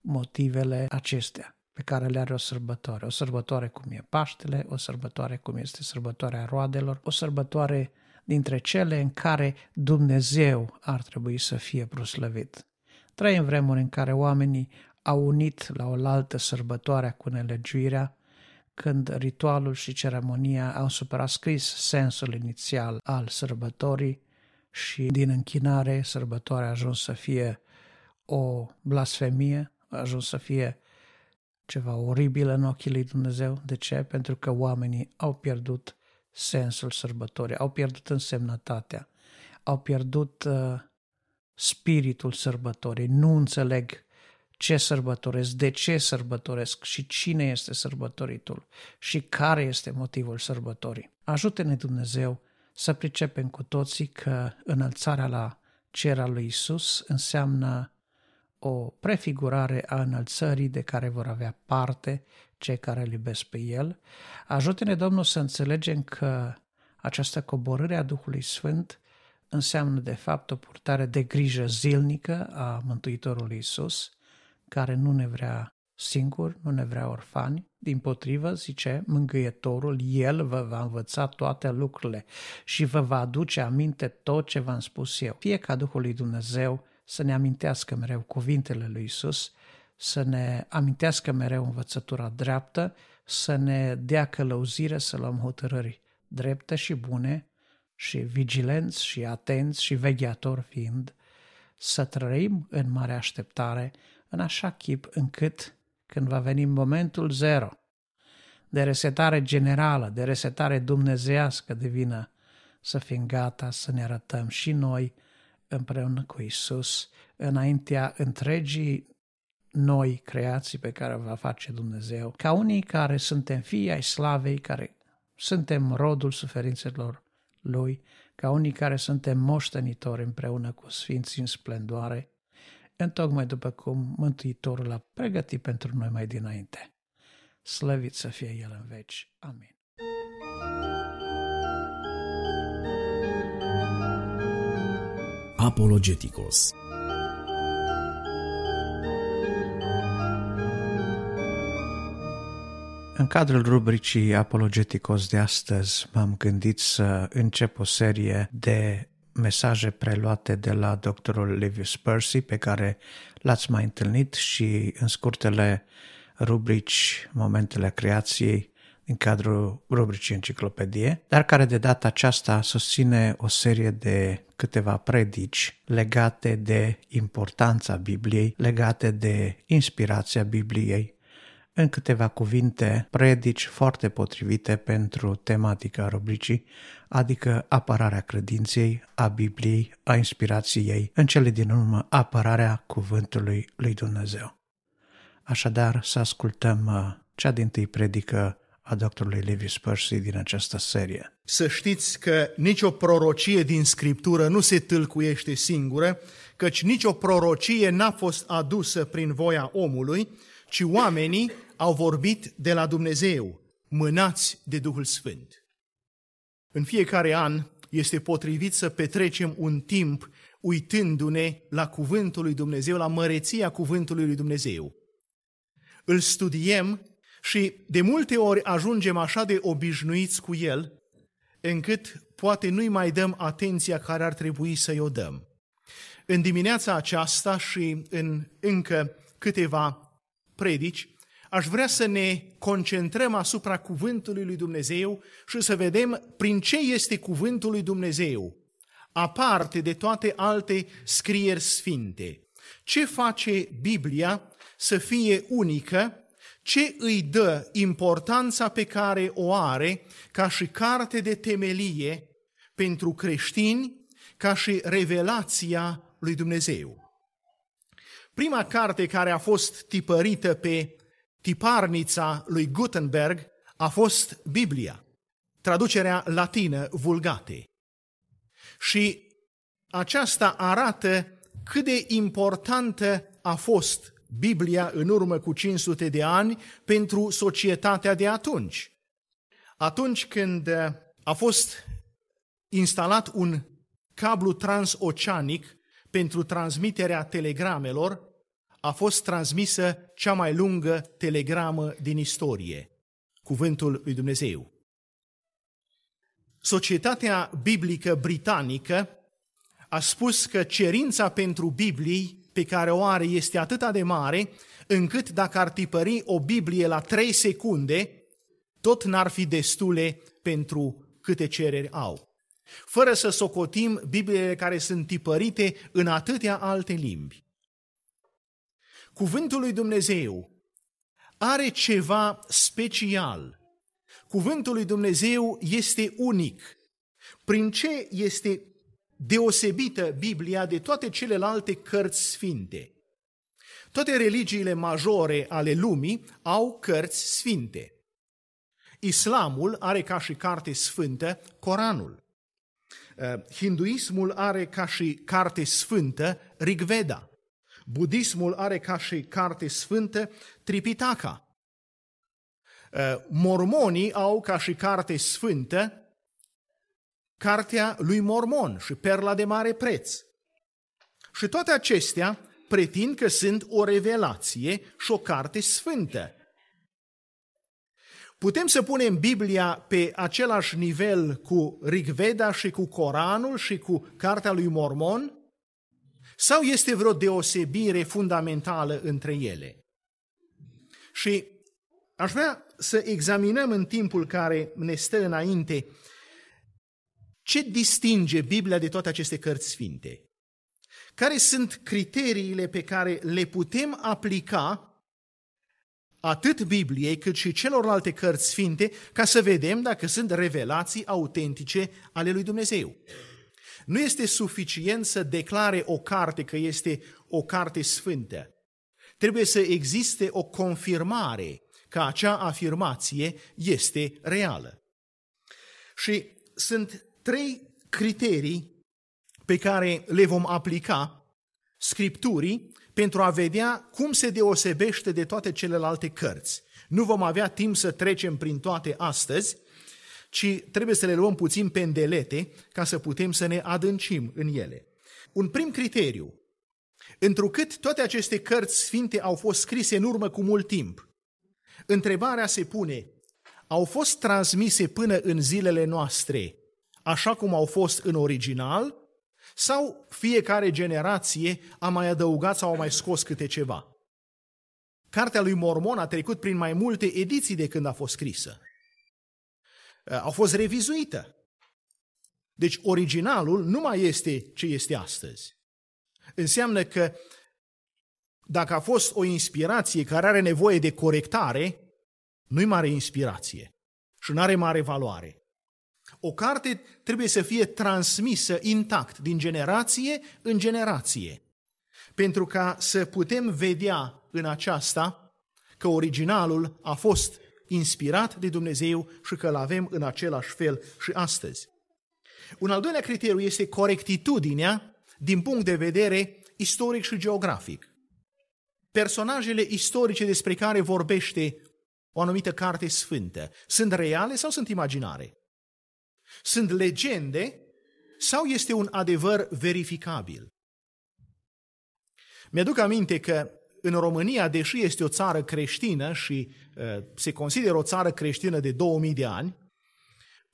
motivele acestea pe care le are o sărbătoare. O sărbătoare cum e Paștele, o sărbătoare cum este sărbătoarea roadelor, o sărbătoare dintre cele în care Dumnezeu ar trebui să fie proslăvit. Trăim vremuri în care oamenii au unit la oaltă sărbătoarea cu nelegiuirea, când ritualul și ceremonia au suprascris sensul inițial al sărbătorii și din închinare sărbătoarea a ajuns să fie o blasfemie, a ajuns să fie ceva oribil în ochii lui Dumnezeu. De ce? Pentru că oamenii au pierdut sensul sărbătorii, au pierdut însemnătatea, au pierdut spiritul sărbătorii, nu înțeleg ce sărbătoresc, de ce sărbătoresc și cine este sărbătoritul și care este motivul sărbătorii. Ajută-ne Dumnezeu să pricepem cu toții că înălțarea la cer a lui Iisus înseamnă o prefigurare a înălțării de care vor avea parte cei care îl iubesc pe El. Ajută-ne, Domnul, să înțelegem că această coborâre a Duhului Sfânt înseamnă, de fapt, o purtare de grijă zilnică a Mântuitorului Iisus, care nu ne vrea singuri, nu ne vrea orfani. Dimpotrivă, zice, Mângâietorul, El vă va învăța toate lucrurile și vă va aduce aminte tot ce v-am spus Eu. Fie ca Duhul lui Dumnezeu să ne amintească mereu cuvintele lui Iisus, să ne amintească mereu învățătura dreaptă, să ne dea călăuzire să luăm hotărâri drepte și bune și vigilenți și atenți și vegheatori fiind, să trăim în mare așteptare, în așa chip încât când va veni momentul zero de resetare generală, de resetare dumnezeiască divină, să fim gata să ne arătăm și noi împreună cu Iisus înaintea întregii noi creații pe care o va face Dumnezeu, ca unii care suntem fii ai slavei, care suntem rodul suferințelor Lui, ca unii care suntem moștenitori împreună cu sfinții în splendoare, întocmai după cum Mântuitorul a pregătit pentru noi mai dinainte. Slăvit să fie El în veci. Amin. Apologeticos. În cadrul rubricii Apologeticos de astăzi m-am gândit să încep o serie de mesaje preluate de la doctorul Livius Percy, pe care l-ați mai întâlnit și în scurtele rubrici Momentele Creației în cadrul rubricii Enciclopedie, dar care de data aceasta susține o serie de câteva predici legate de importanța Bibliei, legate de inspirația Bibliei, în câteva cuvinte, predici foarte potrivite pentru tematica rubricii, adică apărarea credinței, a Bibliei, a inspirației ei, în cele din urmă apărarea cuvântului lui Dumnezeu. Așadar, să ascultăm cea dintâi predică a doctorului Livius Percy din această serie. Să știți că nicio prorocie din Scriptură nu se tâlcuiește singură, căci nicio prorocie n-a fost adusă prin voia omului, ci oamenii au vorbit de la Dumnezeu, mânați de Duhul Sfânt. În fiecare an este potrivit să petrecem un timp uitându-ne la cuvântul lui Dumnezeu, la măreția cuvântului lui Dumnezeu. Îl studiem și de multe ori ajungem așa de obișnuiți cu el, încât poate nu-i mai dăm atenția care ar trebui să-i o dăm. În dimineața aceasta și în încă câteva predici, aș vrea să ne concentrăm asupra cuvântului lui Dumnezeu și să vedem prin ce este cuvântul lui Dumnezeu, aparte de toate alte scrieri sfinte. Ce face Biblia să fie unică? Ce îi dă importanța pe care o are ca și carte de temelie pentru creștini, ca și revelația lui Dumnezeu? Prima carte care a fost tipărită pe tiparnița lui Gutenberg a fost Biblia, traducerea latină Vulgatei. Și aceasta arată cât de importantă a fost Biblia în urmă cu 500 de ani pentru societatea de atunci. Atunci când a fost instalat un cablu transoceanic pentru transmiterea telegramelor, a fost transmisă cea mai lungă telegramă din istorie, Cuvântul lui Dumnezeu. Societatea biblică britanică a spus că cerința pentru Biblii pe care o are este atât de mare, încât dacă ar tipări o Biblie la 3 secunde, tot n-ar fi destule pentru câte cereri au. Fără să socotim Bibliile care sunt tipărite în atâtea alte limbi. Cuvântul lui Dumnezeu are ceva special. Cuvântul lui Dumnezeu este unic. Prin ce este deosebită Biblia de toate celelalte cărți sfinte? Toate religiile majore ale lumii au cărți sfinte. Islamul are ca și carte sfântă Coranul. Hinduismul are ca și carte sfântă Rigveda. Budismul are ca și carte sfântă Tripitaka. Mormonii au ca și carte sfântă Cartea lui Mormon și Perla de mare preț. Și toate acestea pretind că sunt o revelație și o carte sfântă. Putem să punem Biblia pe același nivel cu Rigveda și cu Coranul și cu Cartea lui Mormon? Sau este vreo deosebire fundamentală între ele? Și aș vrea să examinăm în timpul care ne stă înainte ce distinge Biblia de toate aceste cărți sfinte. Care sunt criteriile pe care le putem aplica atât Bibliei cât și celorlalte cărți sfinte, ca să vedem dacă sunt revelații autentice ale lui Dumnezeu. Nu este suficient să declare o carte că este o carte sfântă. Trebuie să existe o confirmare că acea afirmație este reală. Și sunt 3 criterii pe care le vom aplica Scripturii pentru a vedea cum se deosebește de toate celelalte cărți. Nu vom avea timp să trecem prin toate astăzi, ci trebuie să le luăm puțin pe îndelete ca să putem să ne adâncim în ele. Un prim criteriu, întrucât toate aceste cărți sfinte au fost scrise în urmă cu mult timp, întrebarea se pune, au fost transmise până în zilele noastre așa cum au fost în original? Sau fiecare generație a mai adăugat sau a mai scos câte ceva? Cartea lui Mormon a trecut prin mai multe ediții de când a fost scrisă. A fost revizuită. Deci originalul nu mai este ce este astăzi. Înseamnă că dacă a fost o inspirație care are nevoie de corectare, nu-i mare inspirație și nu are mare valoare. O carte trebuie să fie transmisă intact din generație în generație, pentru ca să putem vedea în aceasta că originalul a fost inspirat de Dumnezeu și că îl avem în același fel și astăzi. Un al doilea criteriu este corectitudinea din punct de vedere istoric și geografic. Personajele istorice despre care vorbește o anumită carte sfântă sunt reale sau sunt imaginare? Sunt legende sau este un adevăr verificabil? Mi-aduc aminte că în România, deși este o țară creștină și se consideră o țară creștină de 2000 de ani,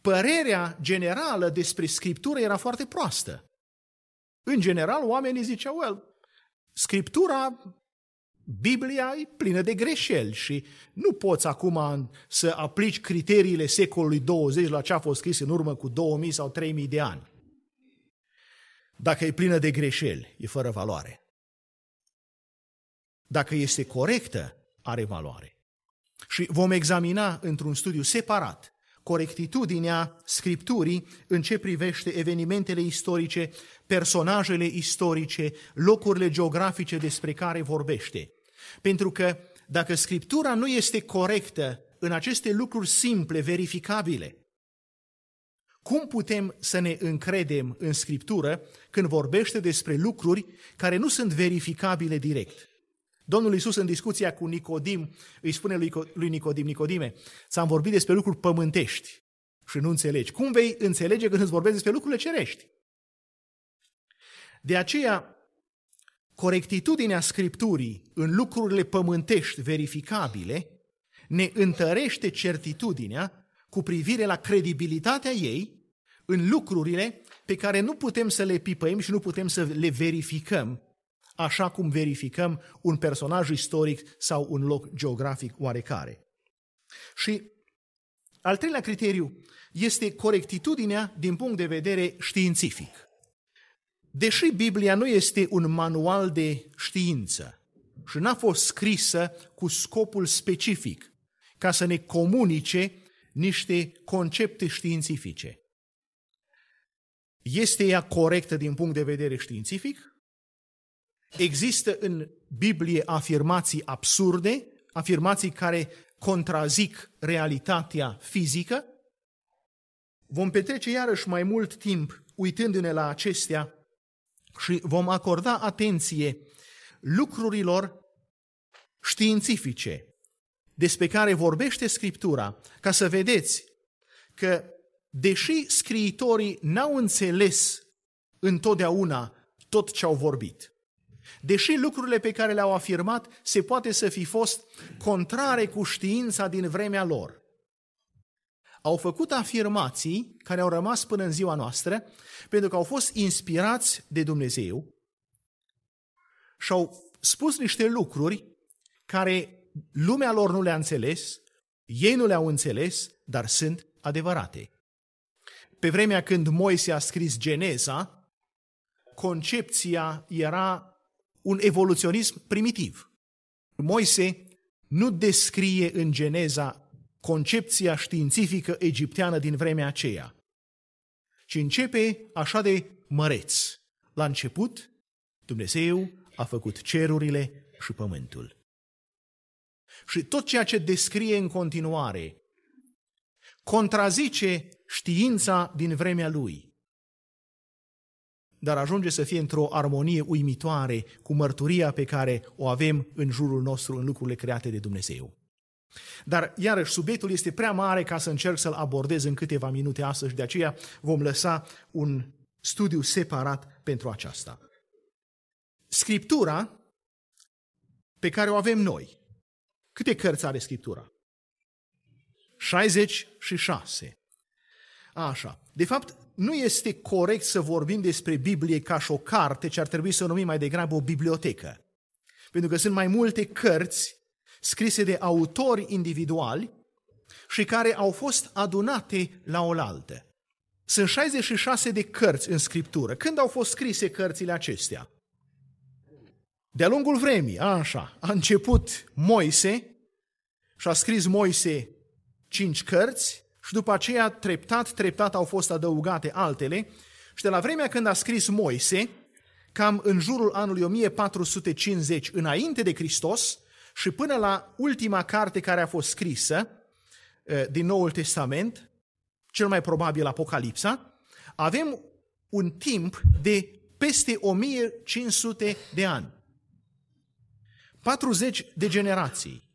părerea generală despre Scriptură era foarte proastă. În general, oamenii ziceau, Scriptura, Biblia e plină de greșeli și nu poți acum să aplici criteriile secolului 20 la ce a fost scris în urmă cu 2000 sau 3000 de ani. Dacă e plină de greșeli, e fără valoare. Dacă este corectă, are valoare. Și vom examina într-un studiu separat corectitudinea Scripturii în ce privește evenimentele istorice, personajele istorice, locurile geografice despre care vorbește. Pentru că dacă Scriptura nu este corectă în aceste lucruri simple, verificabile. Cum putem să ne încredem în Scriptură când vorbește despre lucruri care nu sunt verificabile direct? Domnul Iisus, în discuția cu Nicodim, îi spune lui Nicodim: Nicodime, ți-am vorbit despre lucruri pământești și nu înțelegi. Cum vei înțelege când îți vorbesc despre lucrurile cerești? De aceea, corectitudinea Scripturii în lucrurile pământești verificabile ne întărește certitudinea cu privire la credibilitatea ei în lucrurile pe care nu putem să le pipăim și nu putem să le verificăm, așa cum verificăm un personaj istoric sau un loc geografic oarecare. Și al treilea criteriu este corectitudinea din punct de vedere științific. Deși Biblia nu este un manual de știință și n-a fost scrisă cu scopul specific ca să ne comunice niște concepte științifice, este ea corectă din punct de vedere științific? Există în Biblie afirmații absurde, afirmații care contrazic realitatea fizică? Vom petrece iarăși mai mult timp uitându-ne la acestea și vom acorda atenție lucrurilor științifice despre care vorbește Scriptura, ca să vedeți că, deși scriitorii n-au înțeles întotdeauna tot ce au vorbit, deși lucrurile pe care le-au afirmat se poate să fi fost contrare cu știința din vremea lor, au făcut afirmații care au rămas până în ziua noastră pentru că au fost inspirați de Dumnezeu și au spus niște lucruri care lumea lor nu le-a înțeles, ei nu le-au înțeles, dar sunt adevărate. Pe vremea când Moise a scris Geneza, concepția era un evoluționism primitiv. Moise nu descrie în Geneza concepția științifică egipteană din vremea aceea, ci începe așa de măreț: la început, Dumnezeu a făcut cerurile și pământul. Și tot ceea ce descrie în continuare contrazice știința din vremea lui, dar ajunge să fie într-o armonie uimitoare cu mărturia pe care o avem în jurul nostru în lucrurile create de Dumnezeu. Dar, iarăși, subiectul este prea mare ca să încerc să-l abordez în câteva minute astăzi, de aceea vom lăsa un studiu separat pentru aceasta. Scriptura pe care o avem noi. Câte cărți are Scriptura? 66. Așa. De fapt, nu este corect să vorbim despre Biblie ca și o carte, ci ar trebui să o numim mai degrabă o bibliotecă. Pentru că sunt mai multe cărți scrise de autori individuali și care au fost adunate la oaltă. Sunt 66 de cărți în Scriptură. Când au fost scrise cărțile acestea? De-a lungul vremii, așa. A început Moise și a scris Moise 5 cărți și după aceea treptat au fost adăugate altele și de la vremea când a scris Moise, cam în jurul anului 1450 înainte de Hristos, și până la ultima carte care a fost scrisă din Noul Testament, cel mai probabil Apocalipsa, avem un timp de peste 1500 de ani. 40 de generații.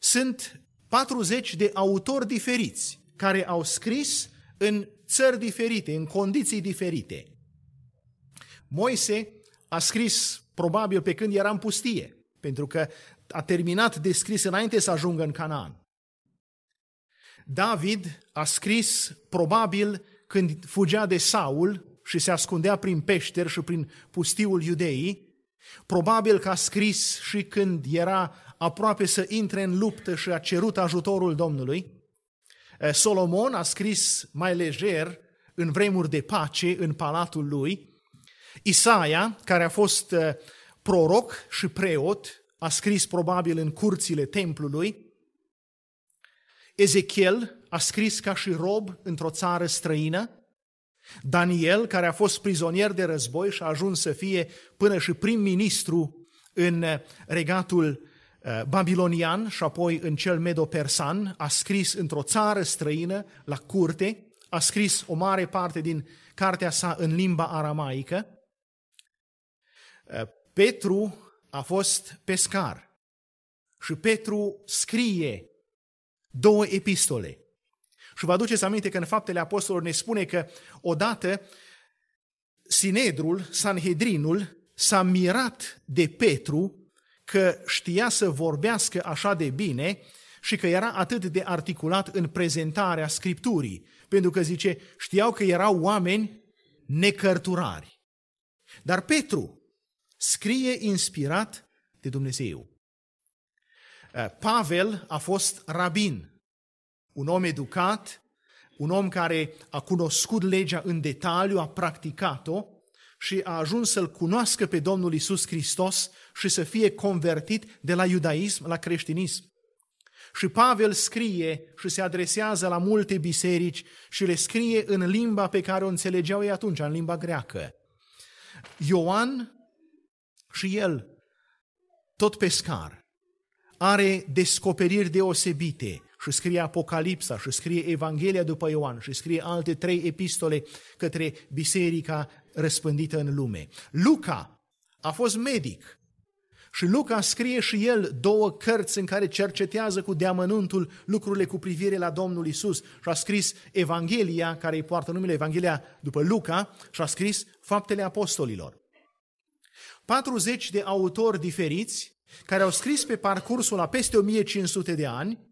Sunt 40 de autori diferiți care au scris în țări diferite, în condiții diferite. Moise a scris probabil pe când era în pustie, pentru că a terminat de scris înainte să ajungă în Canaan. David a scris probabil când fugea de Saul și se ascundea prin peșteri și prin pustiul Iudeii. Probabil că a scris și când era aproape să intre în luptă și a cerut ajutorul Domnului. Solomon a scris mai lejer în vremuri de pace în palatul lui. Isaia, care a fost proroc și preot, a scris probabil în curțile templului. Ezechiel a scris ca și rob într-o țară străină. Daniel, care a fost prizonier de război și a ajuns să fie până și prim-ministru în regatul babilonian și apoi în cel medo-persan, a scris într-o țară străină, la curte, a scris o mare parte din cartea sa în limba aramaică. Petru a fost pescar și Petru scrie două epistole. Și vă aduceți aminte că în Faptele Apostolilor ne spune că odată Sinedrul, Sanhedrinul, s-a mirat de Petru că știa să vorbească așa de bine și că era atât de articulat în prezentarea Scripturii, pentru că, zice, știau că erau oameni necărturari. Dar Petru scrie inspirat de Dumnezeu. Pavel a fost rabin, un om educat, un om care a cunoscut legea în detaliu, a practicat-o și a ajuns să-L cunoască pe Domnul Iisus Hristos și să fie convertit de la iudaism la creștinism. Și Pavel scrie și se adresează la multe biserici și le scrie în limba pe care o înțelegeau ei atunci, în limba greacă. Ioan și el, tot pescar, are descoperiri deosebite și scrie Apocalipsa și scrie Evanghelia după Ioan și scrie alte 3 epistole către biserica răspândită în lume. Luca a fost medic și Luca scrie și el 2 cărți în care cercetează cu deamănuntul lucrurile cu privire la Domnul Isus și a scris Evanghelia, care îi poartă numele Evanghelia după Luca, și a scris Faptele Apostolilor. 40 de autori diferiți care au scris pe parcursul a peste 1500 de ani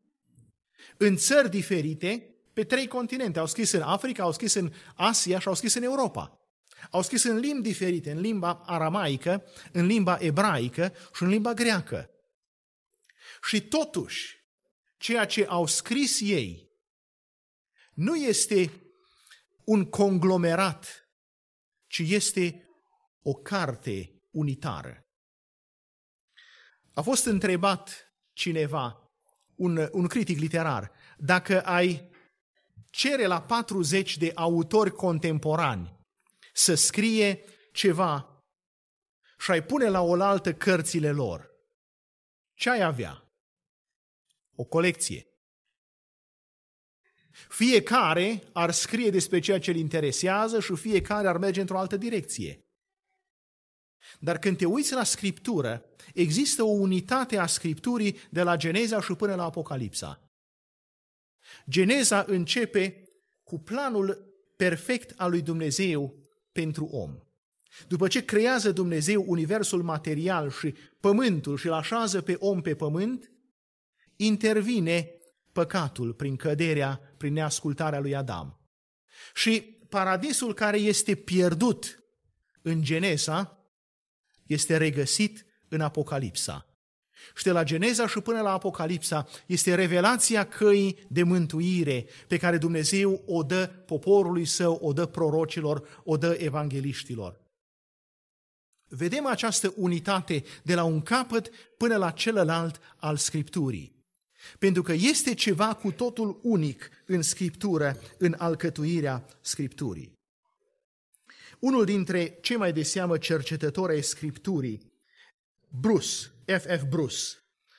în țări diferite, pe 3 continente. Au scris în Africa, au scris în Asia și au scris în Europa. Au scris în limbi diferite, în limba aramaică, în limba ebraică și în limba greacă. Și totuși, ceea ce au scris ei nu este un conglomerat, ci este o carte unitară. A fost întrebat cineva, un critic literar, dacă ai cere la 40 de autori contemporani să scrie ceva și ai pune la oaltă cărțile lor, ce ai avea? O colecție. Fiecare ar scrie despre ceea ce îl interesează și fiecare ar merge într-o altă direcție. Dar când te uiți la Scriptură, există o unitate a Scripturii de la Geneza și până la Apocalipsa. Geneza începe cu planul perfect al lui Dumnezeu pentru om. După ce creează Dumnezeu universul material și pământul și îl așează pe om pe pământ, intervine păcatul prin căderea, prin neascultarea lui Adam. Și paradisul care este pierdut în Geneza este regăsit în Apocalipsa. Și de la Geneza și până la Apocalipsa este revelația căii de mântuire pe care Dumnezeu o dă poporului său, o dă prorocilor, o dă evangheliștilor. Vedem această unitate de la un capăt până la celălalt al Scripturii. Pentru că este ceva cu totul unic în Scriptură, în alcătuirea Scripturii. Unul dintre cei mai de seamă cercetători ai Scripturii, Bruce, F.F. Bruce,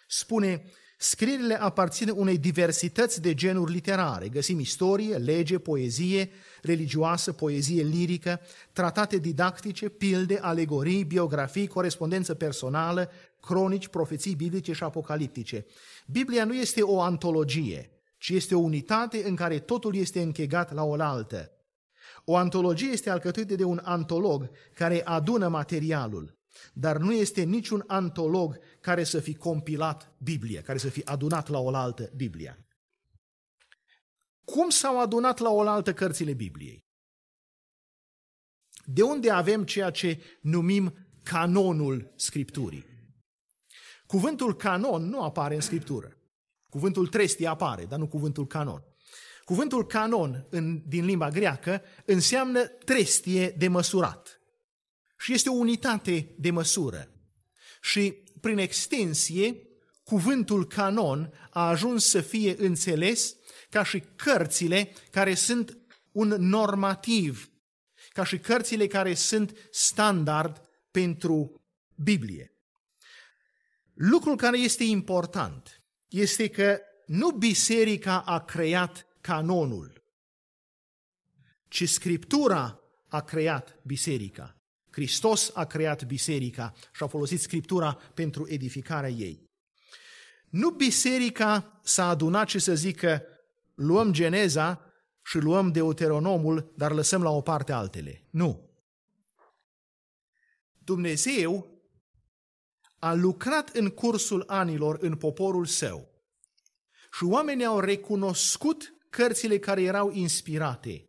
spune: scrierile aparțin unei diversități de genuri literare. Găsim istorie, lege, poezie religioasă, poezie lirică, tratate didactice, pilde, alegorii, biografii, corespondență personală, cronici, profeții biblice și apocaliptice. Biblia nu este o antologie, ci este o unitate în care totul este închegat la oaltă. O antologie este alcătuită de un antolog care adună materialul, dar nu este niciun antolog care să fi compilat Biblia, care să fi adunat la oaltă Biblia. Cum s-au adunat la oaltă cărțile Bibliei? De unde avem ceea ce numim canonul Scripturii? Cuvântul canon nu apare în Scriptură. Cuvântul trestie apare, dar nu cuvântul canon. Cuvântul canon din limba greacă înseamnă trestie de măsurat și este o unitate de măsură. Și prin extensie, cuvântul canon a ajuns să fie înțeles ca și cărțile care sunt un normativ, ca și cărțile care sunt standard pentru Biblie. Lucrul care este important este că nu biserica a creat canonul, ci Scriptura a creat biserica. Hristos a creat biserica și a folosit Scriptura pentru edificarea ei. Nu biserica s-a adunat și să zică, luăm Geneza și luăm Deuteronomul, dar lăsăm la o parte altele. Nu. Dumnezeu a lucrat în cursul anilor în poporul său și oamenii au recunoscut cărțile care erau inspirate.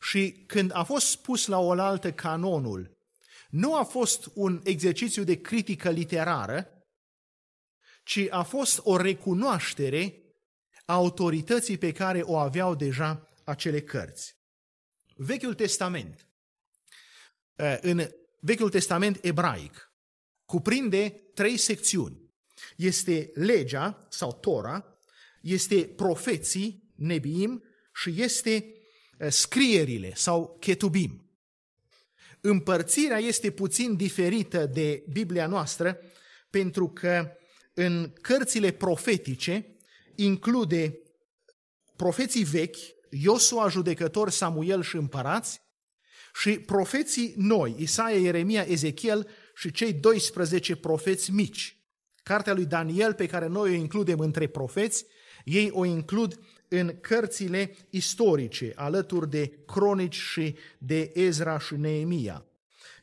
Și când a fost pus la oaltă canonul, nu a fost un exercițiu de critică literară, ci a fost o recunoaștere a autorității pe care o aveau deja acele cărți. Vechiul Testament, în Vechiul Testament ebraic, cuprinde 3 secțiuni. Este legea sau Tora, este profeții, Nebiim, și este scrierile sau Chetubim. Împărțirea este puțin diferită de Biblia noastră, pentru că în cărțile profetice include profeții vechi, Iosua, judecător, Samuel și împărați, și profeții noi, Isaia, Ieremia, Ezechiel și cei 12 profeți mici. Cartea lui Daniel, pe care noi o includem între profeți, ei o includ în cărțile istorice, alături de Cronici și de Ezra și Neemia.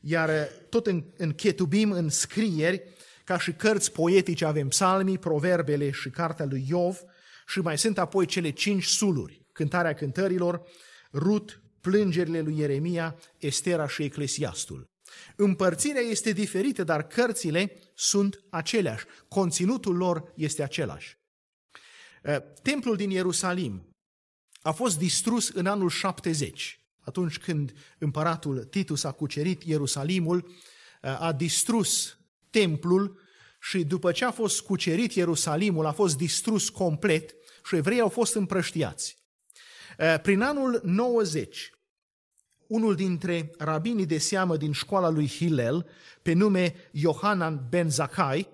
Iar tot în Chetubim, în scrieri, ca și cărți poetice avem Psalmii, Proverbele și Cartea lui Iov, și mai sunt apoi cele 5 suluri, Cântarea Cântărilor, Rut, Plângerile lui Ieremia, Estera și Eclesiastul. Împărțirea este diferită, dar cărțile sunt aceleași, conținutul lor este același. Templul din Ierusalim a fost distrus în anul 70, atunci când împăratul Titus a cucerit Ierusalimul, a distrus templul și după ce a fost cucerit Ierusalimul, a fost distrus complet și evreii au fost împrăștiați. Prin anul 90, unul dintre rabinii de seamă din școala lui Hillel, pe nume Iohanan ben Zakai,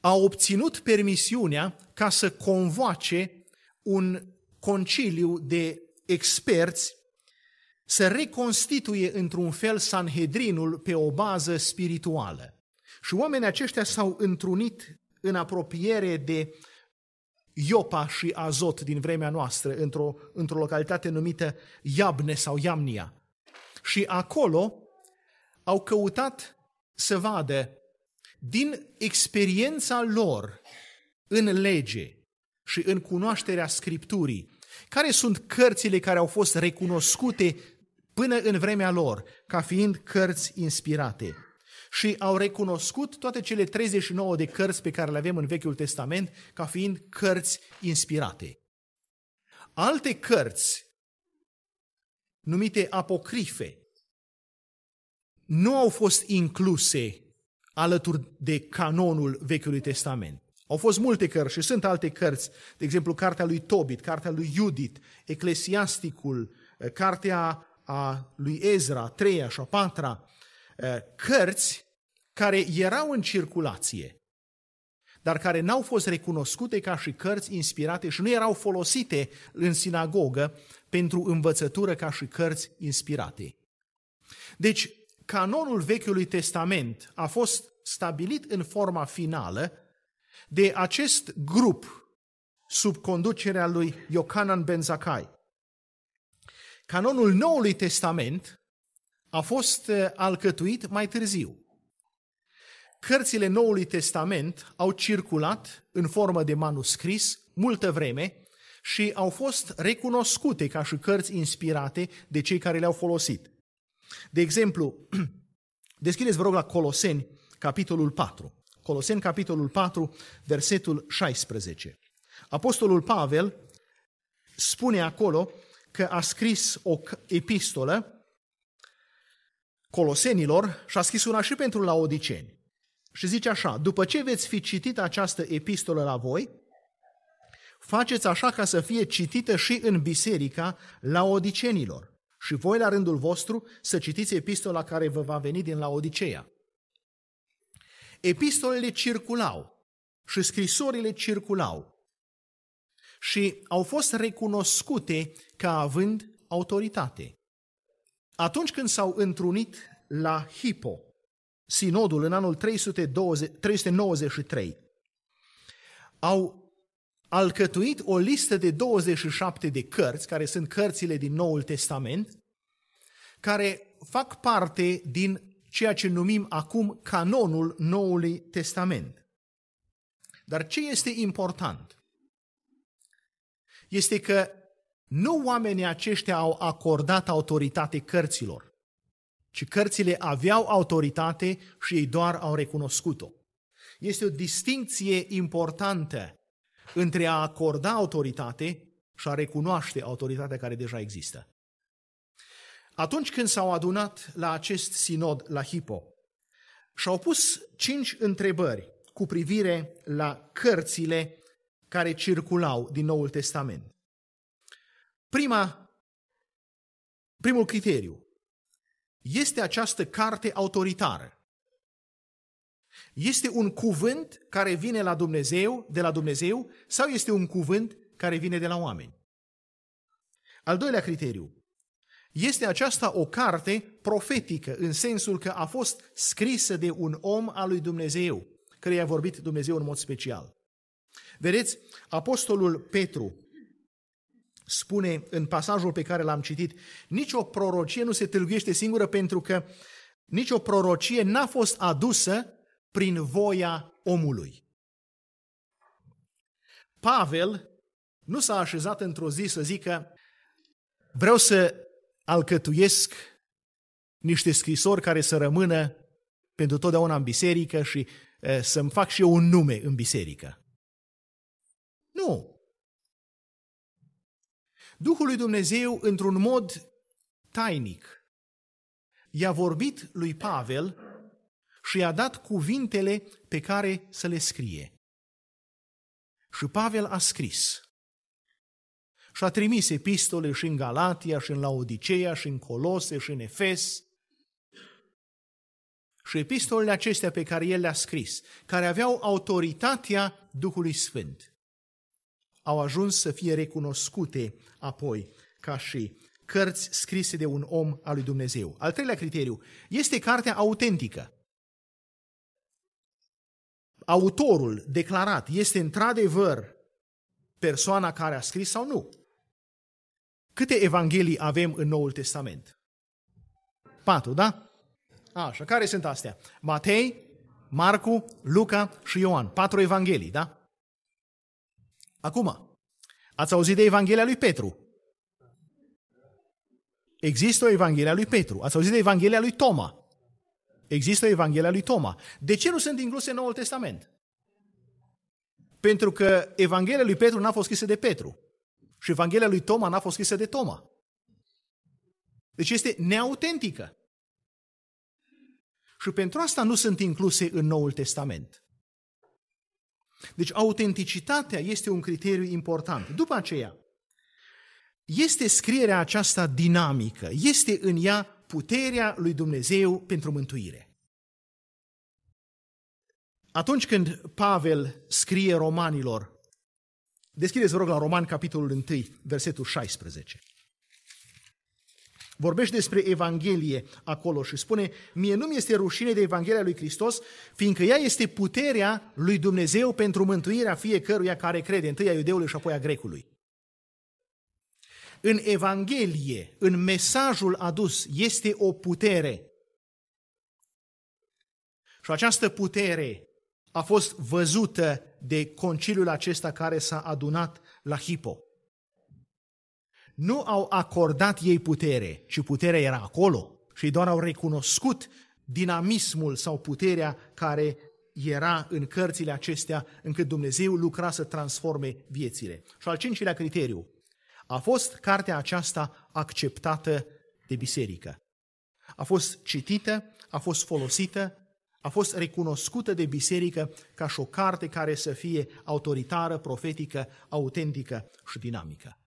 a obținut permisiunea ca să convoace un conciliu de experți să reconstituie într-un fel Sanhedrinul pe o bază spirituală. Și oamenii aceștia s-au întrunit în apropiere de Iopa și Azot din vremea noastră, într-o localitate numită Iabne sau Iamnia. Și acolo au căutat să vadă din experiența lor în lege și în cunoașterea Scripturii, care sunt cărțile care au fost recunoscute până în vremea lor ca fiind cărți inspirate. Și au recunoscut toate cele 39 de cărți pe care le avem în Vechiul Testament ca fiind cărți inspirate. Alte cărți, numite apocrife, nu au fost incluse alături de canonul Vechiului Testament. Au fost multe cărți și sunt alte cărți, de exemplu Cartea lui Tobit, Cartea lui Iudit, Eclesiasticul, Cartea a lui Ezra, a treia și a patra, cărți care erau în circulație, dar care n-au fost recunoscute ca și cărți inspirate și nu erau folosite în sinagogă pentru învățătură ca și cărți inspirate. Deci, canonul Vechiului Testament a fost stabilit în forma finală de acest grup sub conducerea lui Iohanan ben Zakai. Canonul Noului Testament a fost alcătuit mai târziu. Cărțile Noului Testament au circulat în formă de manuscris multă vreme și au fost recunoscute ca și cărți inspirate de cei care le-au folosit. De exemplu, deschideți vă rog la Coloseni, capitolul 4. Coloseni, capitolul 4, versetul 16. Apostolul Pavel spune acolo că a scris o epistolă Colosenilor și a scris una și pentru laodiceni. Și zice așa: după ce veți fi citit această epistolă la voi, faceți așa ca să fie citită și în biserica laodicenilor. Și voi, la rândul vostru, să citiți epistola care vă va veni din Laodiceea. Epistolele circulau și scrisorile circulau și au fost recunoscute ca având autoritate. Atunci când s-au întrunit la Hippo, sinodul în anul 393, au alcătuit o listă de 27 de cărți, care sunt cărțile din Noul Testament, care fac parte din ceea ce numim acum canonul Noului Testament. Dar ce este important? Este că nu oamenii aceștia au acordat autoritate cărților, ci cărțile aveau autoritate și ei doar au recunoscut-o. Este o distincție importantă între a acorda autoritate și a recunoaște autoritatea care deja există. Atunci când s-au adunat la acest sinod la Hippo, și-au pus 5 întrebări cu privire la cărțile care circulau din Noul Testament. Primul criteriu. Este această carte autoritară? Este un cuvânt care vine de la Dumnezeu sau este un cuvânt care vine de la oameni? Al doilea criteriu. Este aceasta o carte profetică, în sensul că a fost scrisă de un om al lui Dumnezeu, căruia i-a vorbit Dumnezeu în mod special. Vedeți, apostolul Petru spune în pasajul pe care l-am citit, nicio prorocie nu se tâlguiește singură, pentru că nicio prorocie n-a fost adusă prin voia omului. Pavel nu s-a așezat într-o zi să zică, vreau să alcătuiesc niște scrisori care să rămână pentru totdeauna în biserică și să-mi fac și eu un nume în biserică. Nu! Duhul lui Dumnezeu, într-un mod tainic, i-a vorbit lui Pavel și i-a dat cuvintele pe care să le scrie. Și Pavel a scris. Și a trimis epistole și în Galatia, și în Laodiceea, și în Colose, și în Efes. Și epistolele acestea pe care el le-a scris, care aveau autoritatea Duhului Sfânt, au ajuns să fie recunoscute apoi ca și cărți scrise de un om al lui Dumnezeu. Al treilea criteriu, este cartea autentică. Autorul declarat este într-adevăr persoana care a scris sau nu? Câte evanghelii avem în Noul Testament? 4, da? Așa, care sunt astea? Matei, Marcu, Luca și Ioan. 4 evanghelii, da? Acum, ați auzit de Evanghelia lui Petru? Există o Evanghelia lui Petru. Ați auzit de Evanghelia lui Toma? Există o Evanghelia lui Toma. De ce nu sunt incluse în Noul Testament? Pentru că Evanghelia lui Petru n-a fost scrisă de Petru și Evanghelia lui Toma n-a fost scrisă de Toma. Deci este neautentică. Și pentru asta nu sunt incluse în Noul Testament. Deci autenticitatea este un criteriu important. După aceea, este scrierea aceasta dinamică, este în ea puterea lui Dumnezeu pentru mântuire. Atunci când Pavel scrie romanilor, deschideți vă rog la Romani, capitolul 1, versetul 16. Vorbește despre Evanghelie acolo și spune, mie nu-mi este rușine de Evanghelia lui Hristos, fiindcă ea este puterea lui Dumnezeu pentru mântuirea fiecăruia care crede, întâi a iudeului și apoi a grecului. În Evanghelie, în mesajul adus, este o putere. Și această putere a fost văzută de conciliul acesta care s-a adunat la Hippo. Nu au acordat ei putere, ci puterea era acolo și doar au recunoscut dinamismul sau puterea care era în cărțile acestea, încât Dumnezeu lucra să transforme viețile. Și al 5-lea criteriu, a fost cartea aceasta acceptată de biserică. A fost citită, a fost folosită, a fost recunoscută de biserică ca și o carte care să fie autoritară, profetică, autentică și dinamică.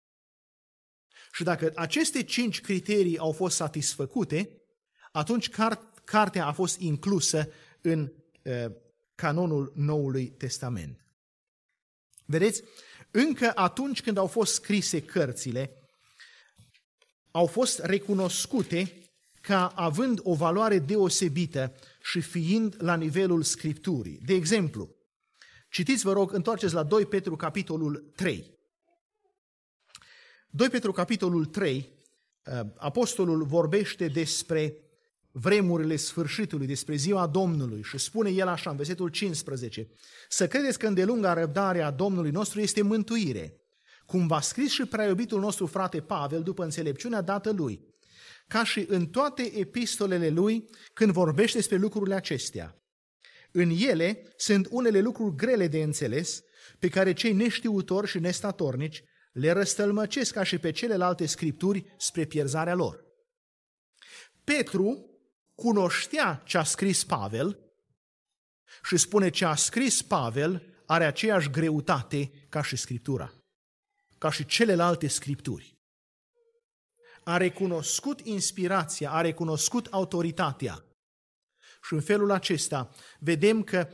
Și dacă aceste 5 criterii au fost satisfăcute, atunci cartea a fost inclusă în canonul Noului Testament. Vedeți, încă atunci când au fost scrise cărțile, au fost recunoscute ca având o valoare deosebită și fiind la nivelul Scripturii. De exemplu, citiți, vă rog, întoarceți la 2 Petru, capitolul 3. 2 Petru, capitolul 3, apostolul vorbește despre vremurile sfârșitului, despre ziua Domnului și spune el așa în versetul 15: să credeți că îndelunga răbdare a Domnului nostru este mântuire, cum v-a scris și prea iubitul nostru frate Pavel după înțelepciunea dată lui, ca și în toate epistolele lui când vorbește despre lucrurile acestea. În ele sunt unele lucruri grele de înțeles, pe care cei neștiutori și nestatornici le răstălmăcesc ca și pe celelalte scripturi spre pierzarea lor. Petru cunoștea ce a scris Pavel și spune ce a scris Pavel are aceeași greutate ca și Scriptura, ca și celelalte scripturi. A recunoscut inspirația, a recunoscut autoritatea. Și în felul acesta vedem că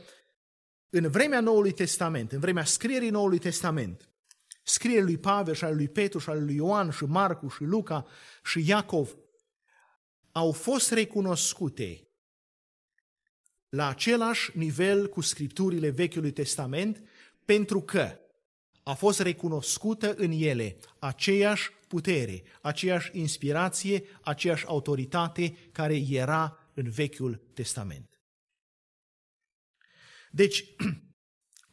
în vremea Noului Testament, în vremea scrierii Noului Testament, scrierii lui Pavel și ale lui Petru și ale lui Ioan și Marcu și Luca și Iacov au fost recunoscute la același nivel cu scripturile Vechiului Testament, pentru că a fost recunoscută în ele aceeași putere, aceeași inspirație, aceeași autoritate care era în Vechiul Testament. Deci,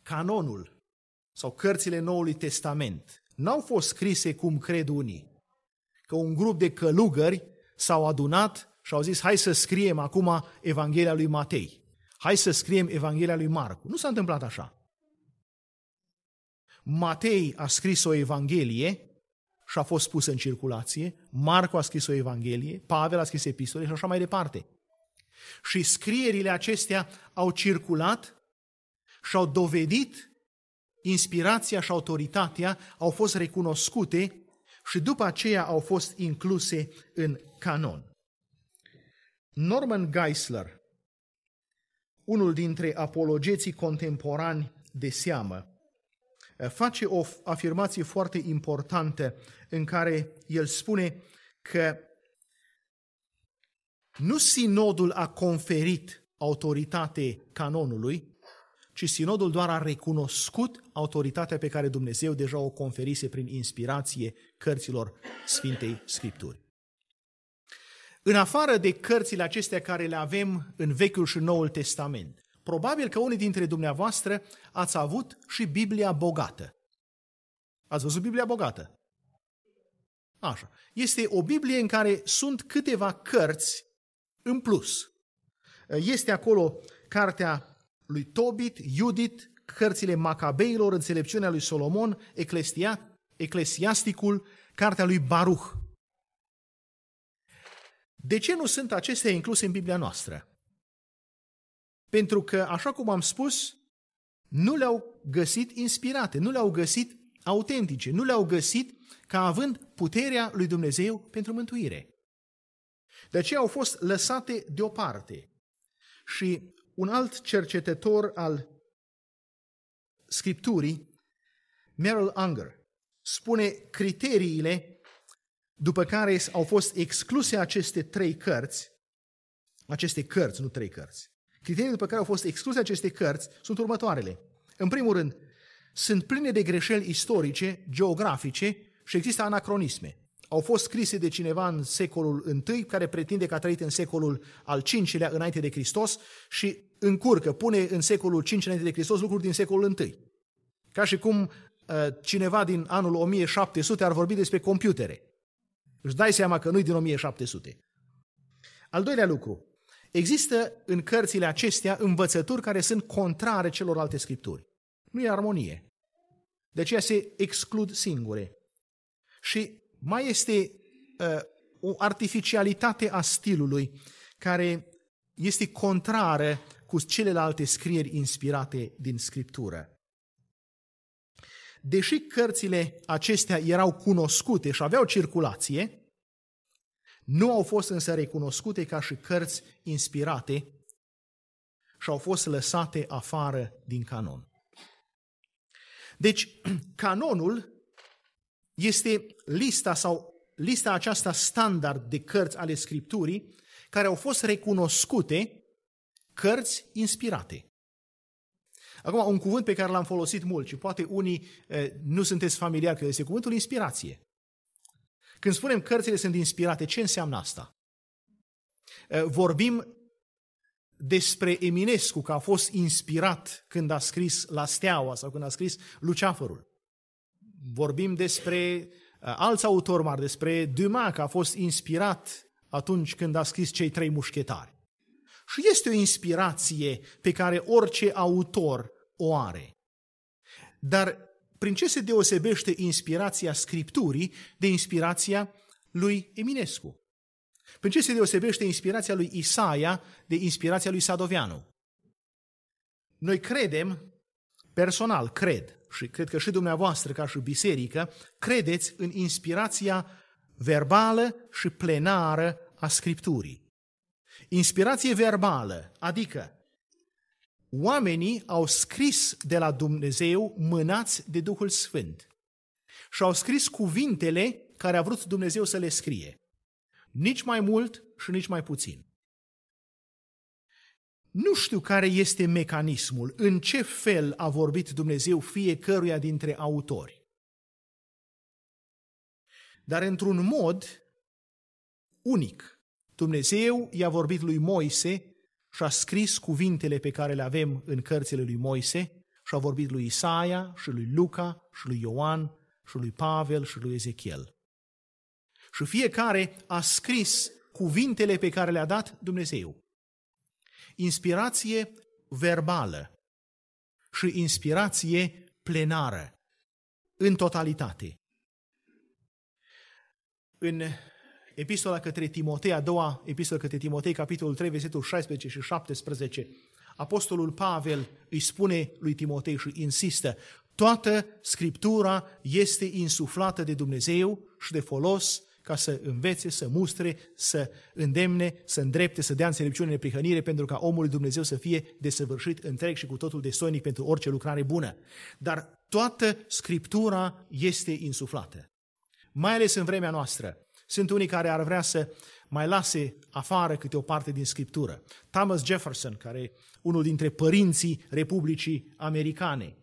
canonul sau cărțile Noului Testament n-au fost scrise cum cred unii, că un grup de călugări s-au adunat și au zis: hai să scriem acum Evanghelia lui Matei, hai să scriem Evanghelia lui Marcu. Nu s-a întâmplat așa. Matei a scris o Evanghelie și a fost pusă în circulație, Marcu a scris o Evanghelie, Pavel a scris epistole și așa mai departe. Și scrierile acestea au circulat și au dovedit inspirația și autoritatea, au fost recunoscute și după aceea au fost incluse în canon. Norman Geisler, unul dintre apologeții contemporani de seamă, face o afirmație foarte importantă în care el spune că nu sinodul a conferit autoritate canonului, ci sinodul doar a recunoscut autoritatea pe care Dumnezeu deja o conferise prin inspirație cărților Sfintei Scripturi. În afară de cărțile acestea care le avem în Vechiul și Noul Testament, probabil că unii dintre dumneavoastră ați avut și Biblia bogată. Ați văzut Biblia bogată? Așa. Este o Biblie în care sunt câteva cărți în plus. Este acolo cartea lui Tobit, Iudit, cărțile Macabeilor, înțelepciunea lui Solomon, Eclesiasticul, cartea lui Baruch. De ce nu sunt acestea incluse în Biblia noastră? Pentru că, așa cum am spus, nu le-au găsit inspirate, nu le-au găsit autentice, nu le-au găsit ca având puterea lui Dumnezeu pentru mântuire. De aceea au fost lăsate deoparte. Și un alt cercetător al Scripturii, Merrill Unger, spune criteriile după care au fost excluse Criteriile după care au fost excluse aceste cărți sunt următoarele. În primul rând, sunt pline de greșeli istorice, geografice și există anacronisme. Au fost scrise de cineva în secolul I, care pretinde că a trăit în secolul al V-lea înainte de Hristos și încurcă, pune în secolul V înainte de Hristos lucruri din secolul I. Ca și cum cineva din anul 1700 ar vorbi despre computere. Își dai seama că nu-i din 1700. Al doilea lucru, există în cărțile acestea învățături care sunt contrare celorlalte scripturi. Nu e armonie. De aceea se exclud singure. Și mai este o artificialitate a stilului care este contrară cu celelalte scrieri inspirate din Scriptură. Deși cărțile acestea erau cunoscute și aveau circulație, nu au fost însă recunoscute ca și cărți inspirate și au fost lăsate afară din canon. Deci, canonul este lista aceasta standard de cărți ale Scripturii care au fost recunoscute cărți inspirate. Acum, un cuvânt pe care l-am folosit mult și poate unii nu sunteți familiari cu este cuvântul inspirație. Când spunem cărțile sunt inspirate, ce înseamnă asta? Vorbim despre Eminescu, că a fost inspirat când a scris La Steaua sau când a scris Luceafărul. Vorbim despre alți autori mari, despre Dumas, că a fost inspirat atunci când a scris Cei trei mușchetari. Și este o inspirație pe care orice autor o are. Dar prin ce se deosebește inspirația Scripturii de inspirația lui Eminescu? Prin ce se deosebește inspirația lui Isaia de inspirația lui Sadoveanu? Noi credem, personal cred, și cred că și dumneavoastră ca și biserică, credeți în inspirația verbală și plenară a Scripturii. Inspirație verbală, adică oamenii au scris de la Dumnezeu mânați de Duhul Sfânt și au scris cuvintele care a vrut Dumnezeu să le scrie. Nici mai mult și nici mai puțin. Nu știu care este mecanismul, în ce fel a vorbit Dumnezeu fiecăruia dintre autori. Dar într-un mod unic, Dumnezeu i-a vorbit lui Moise și a scris cuvintele pe care le avem în cărțile lui Moise și a vorbit lui Isaia și lui Luca și lui Ioan și lui Pavel și lui Ezechiel. Și fiecare a scris cuvintele pe care le-a dat Dumnezeu. Inspirație verbală și inspirație plenară, în totalitate. În Epistola către Timotei, a doua Epistola către Timotei, capitolul 3, versetul 16 și 17, Apostolul Pavel îi spune lui Timotei și insistă: toată Scriptura este insuflată de Dumnezeu și de folos ca să învețe, să mustre, să îndemne, să îndrepte, să dea înțelepciune, neprihănire, pentru ca omul lui Dumnezeu să fie desăvârșit, întreg și cu totul destoinic pentru orice lucrare bună. Dar toată Scriptura este insuflată. Mai ales în vremea noastră, sunt unii care ar vrea să mai lase afară câte o parte din Scriptură. Thomas Jefferson, care unul dintre părinții Republicii Americane,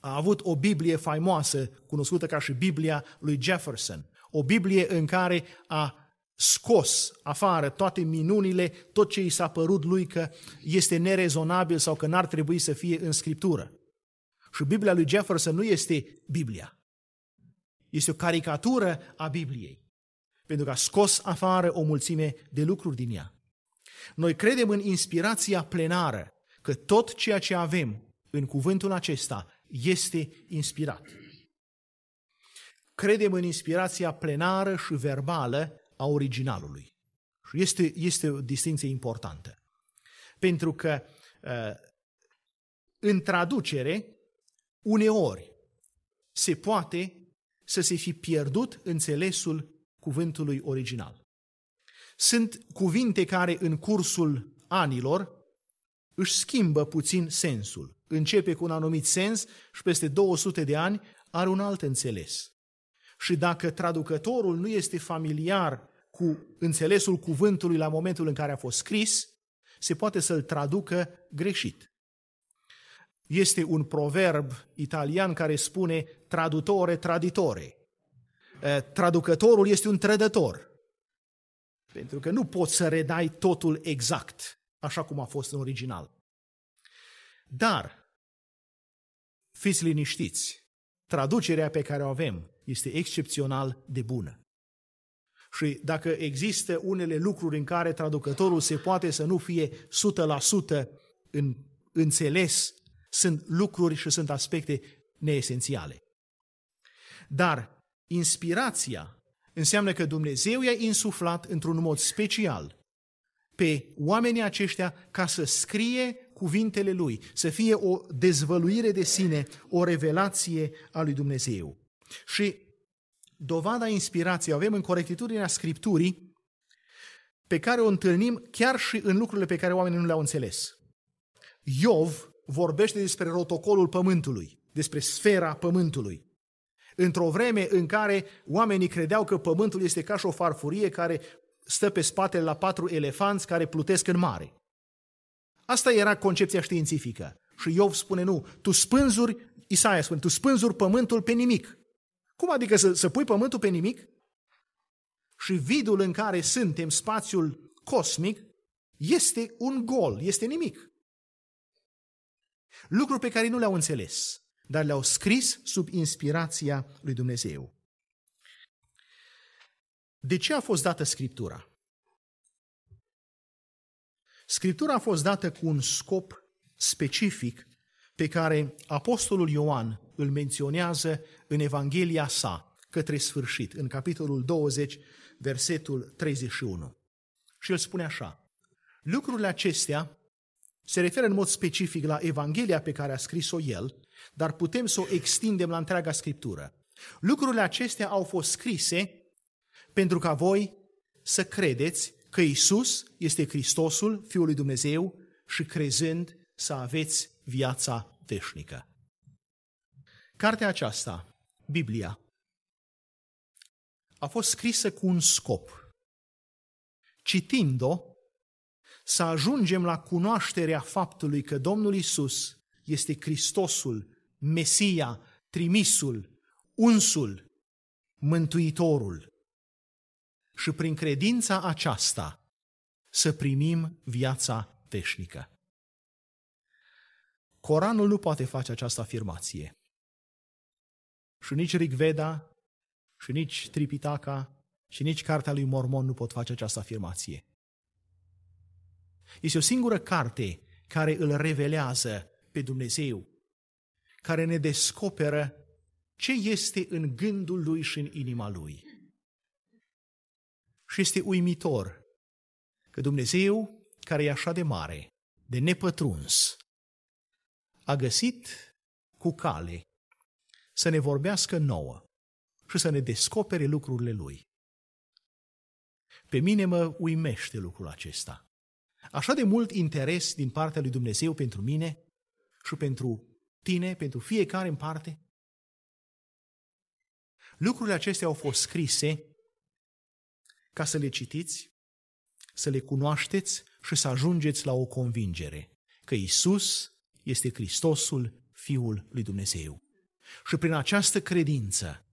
a avut o Biblie faimoasă, cunoscută ca și Biblia lui Jefferson. O Biblie în care a scos afară toate minunile, tot ce i s-a părut lui că este nerezonabil sau că n-ar trebui să fie în Scriptură. Și Biblia lui Jefferson nu este Biblia. Este o caricatură a Bibliei, pentru că a scos afară o mulțime de lucruri din ea. Noi credem în inspirația plenară, că tot ceea ce avem în cuvântul acesta este inspirat. Credem în inspirația plenară și verbală a originalului. Și este o distinție importantă. Pentru că în traducere, uneori, se poate să se fi pierdut înțelesul cuvântului original. Sunt cuvinte care în cursul anilor își schimbă puțin sensul. Începe cu un anumit sens și peste 200 de ani are un alt înțeles. Și dacă traducătorul nu este familiar cu înțelesul cuvântului la momentul în care a fost scris, se poate să-l traducă greșit. Este un proverb italian care spune tradutore traditore. Traducătorul este un trădător, pentru că nu poți să redai totul exact, așa cum a fost în original. Dar, fiți liniștiți, traducerea pe care o avem este excepțional de bună. Și dacă există unele lucruri în care traducătorul se poate să nu fie 100% înțeles, sunt lucruri și sunt aspecte neesențiale. Dar inspirația înseamnă că Dumnezeu i-a insuflat într-un mod special pe oamenii aceștia ca să scrie cuvintele Lui, să fie o dezvăluire de sine, o revelație a lui Dumnezeu. Și dovada inspirației o avem în corectitudinea Scripturii, pe care o întâlnim chiar și în lucrurile pe care oamenii nu le-au înțeles. Iov vorbește despre rotocolul pământului, despre sfera pământului. Într-o vreme în care oamenii credeau că pământul este ca și o farfurie care stă pe spatele la 4 elefanți care plutesc în mare. Asta era concepția științifică. Și Iov spune, nu, tu spânzuri, Isaia spune, tu spânzuri pământul pe nimic. Cum adică să pui pământul pe nimic? Și vidul în care suntem, spațiul cosmic, este un gol, este nimic. Lucruri pe care nu le-au înțeles, dar le-au scris sub inspirația lui Dumnezeu. De ce a fost dată Scriptura? Scriptura a fost dată cu un scop specific pe care Apostolul Ioan îl menționează în Evanghelia sa, către sfârșit, în capitolul 20, versetul 31. Și el spune așa, lucrurile acestea se referă în mod specific la Evanghelia pe care a scris-o el, dar putem să o extindem la întreaga Scriptură. Lucrurile acestea au fost scrise pentru ca voi să credeți că Iisus este Hristosul, Fiul lui Dumnezeu, și crezând să aveți viața veșnică. Cartea aceasta, Biblia, a fost scrisă cu un scop. Citind-o, să ajungem la cunoașterea faptului că Domnul Iisus este Hristosul, Mesia, Trimisul, Unsul, Mântuitorul. Și prin credința aceasta să primim viața veșnică. Coranul nu poate face această afirmație. Și nici Rigveda, și nici Tripitaka, și nici Cartea lui Mormon nu pot face această afirmație. Este o singură carte care îl revelează pe Dumnezeu, care ne descoperă ce este în gândul Lui și în inima Lui. Și este uimitor că Dumnezeu, care e așa de mare, de nepătruns, a găsit cu cale să ne vorbească nouă și să ne descopere lucrurile Lui. Pe mine mă uimește lucrul acesta. Așa de mult interes din partea lui Dumnezeu pentru mine și pentru tine, pentru fiecare în parte. Lucrurile acestea au fost scrise ca să le citiți, să le cunoașteți și să ajungeți la o convingere că Iisus este Hristosul, Fiul lui Dumnezeu. Și prin această credință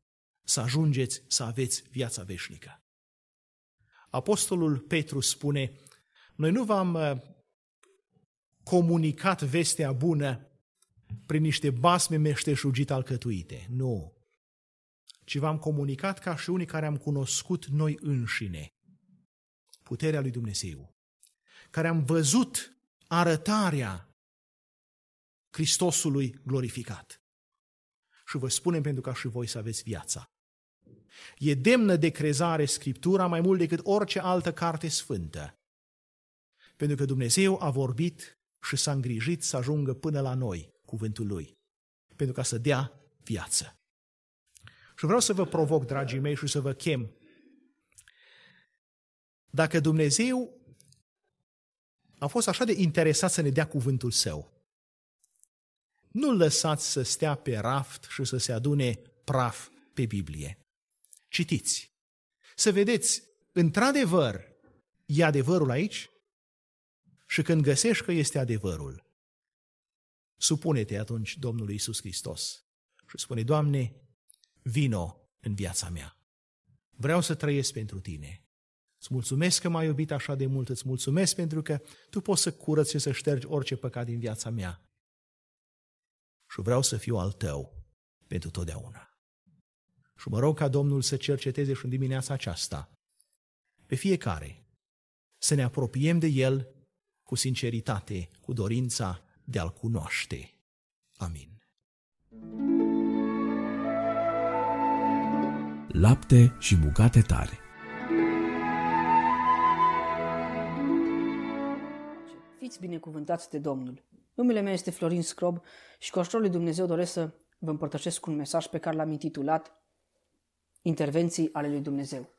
să ajungeți să aveți viața veșnică. Apostolul Petru spune, noi nu v-am comunicat vestea bună prin niște basme meșteșugit alcătuite, nu. Ci v-am comunicat ca și unii care am cunoscut noi înșine puterea lui Dumnezeu, care am văzut arătarea Hristosului glorificat. Și vă spunem pentru ca și voi să aveți viața. E demnă de crezare Scriptura mai mult decât orice altă carte sfântă. Pentru că Dumnezeu a vorbit și s-a îngrijit să ajungă până la noi cuvântul Lui, pentru ca să dea viață. Și vreau să vă provoc, dragii mei, și să vă chem. Dacă Dumnezeu a fost așa de interesat să ne dea cuvântul Său, nu-L lăsați să stea pe raft și să se adune praf pe Biblie. Citiți, să vedeți, într-adevăr, e adevărul aici? Și când găsești că este adevărul, supune-te atunci Domnului Iisus Hristos și spune, Doamne, vino în viața mea. Vreau să trăiesc pentru Tine. Îți mulțumesc că m-ai iubit așa de mult, îți mulțumesc pentru că Tu poți să curăți și să ștergi orice păcat din viața mea. Și vreau să fiu al Tău pentru totdeauna. Și mă rog ca Domnul să cerceteze și în dimineața aceasta pe fiecare, să ne apropiem de El cu sinceritate, cu dorința de a-L cunoaște. Amin. Lapte și bucate tare. Fiți binecuvântați de Domnul! Numele meu este Florin Scrob și cu ajutorul lui Dumnezeu doresc să vă împărtășesc un mesaj pe care l-am intitulat Intervenții ale lui Dumnezeu.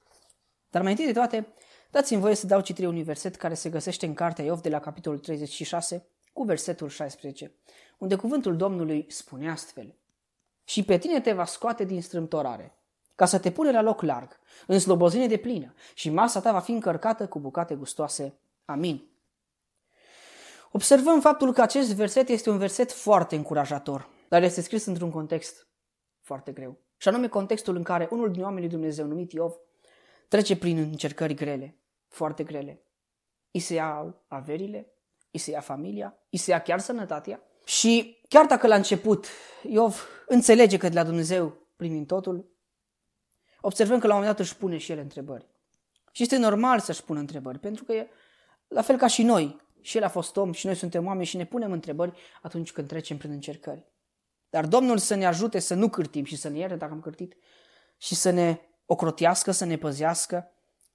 Dar mai întâi de toate, dați-mi voie să dau citire unui verset care se găsește în Cartea Iov de la capitolul 36, cu versetul 16, unde cuvântul Domnului spune astfel: și pe tine te va scoate din strâmtorare, ca să te pune la loc larg, în slobozenie de plină, și masa ta va fi încărcată cu bucate gustoase. Amin. Observăm faptul că acest verset este un verset foarte încurajator, dar este scris într-un context foarte greu, și anume contextul în care unul din oamenii Dumnezeu numit Iov trece prin încercări grele, foarte grele. I se iau averile, i se ia familia, i se ia chiar sănătatea. Și chiar dacă la început Iov înțelege că de la Dumnezeu primim totul, observăm că la un moment dat își pune și el întrebări. Și este normal să-și pună întrebări, pentru că e la fel ca și noi. Și el a fost om și noi suntem oameni și ne punem întrebări atunci când trecem prin încercări. Dar Domnul să ne ajute să nu cârtim și să ne ierte dacă am cârtit și să ne ocrotească, să ne păzească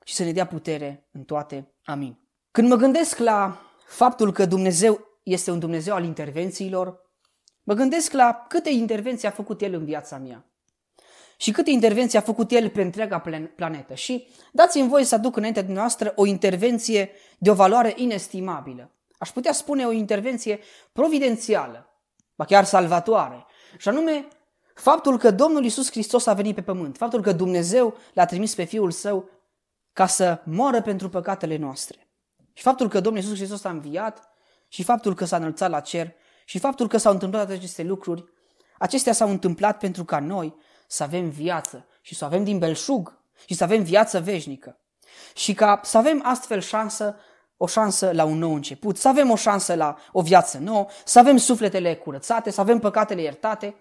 și să ne dea putere în toate. Amin. Când mă gândesc la faptul că Dumnezeu este un Dumnezeu al intervențiilor, mă gândesc la câte intervenții a făcut El în viața mea și câte intervenții a făcut El pe întreaga planetă. Și dați-mi voie să aduc înaintea noastră o intervenție de o valoare inestimabilă. Aș putea spune o intervenție providențială, ba chiar salvatoare, și anume faptul că Domnul Iisus Hristos a venit pe pământ, faptul că Dumnezeu L-a trimis pe Fiul Său ca să moară pentru păcatele noastre. Și faptul că Domnul Iisus Hristos a înviat și faptul că s-a înălțat la cer și faptul că s-au întâmplat aceste lucruri, acestea s-au întâmplat pentru ca noi să avem viață și să avem din belșug și să avem viață veșnică. Și ca să avem astfel o șansă la un nou început, să avem o șansă la o viață nouă, să avem sufletele curățate, să avem păcatele iertate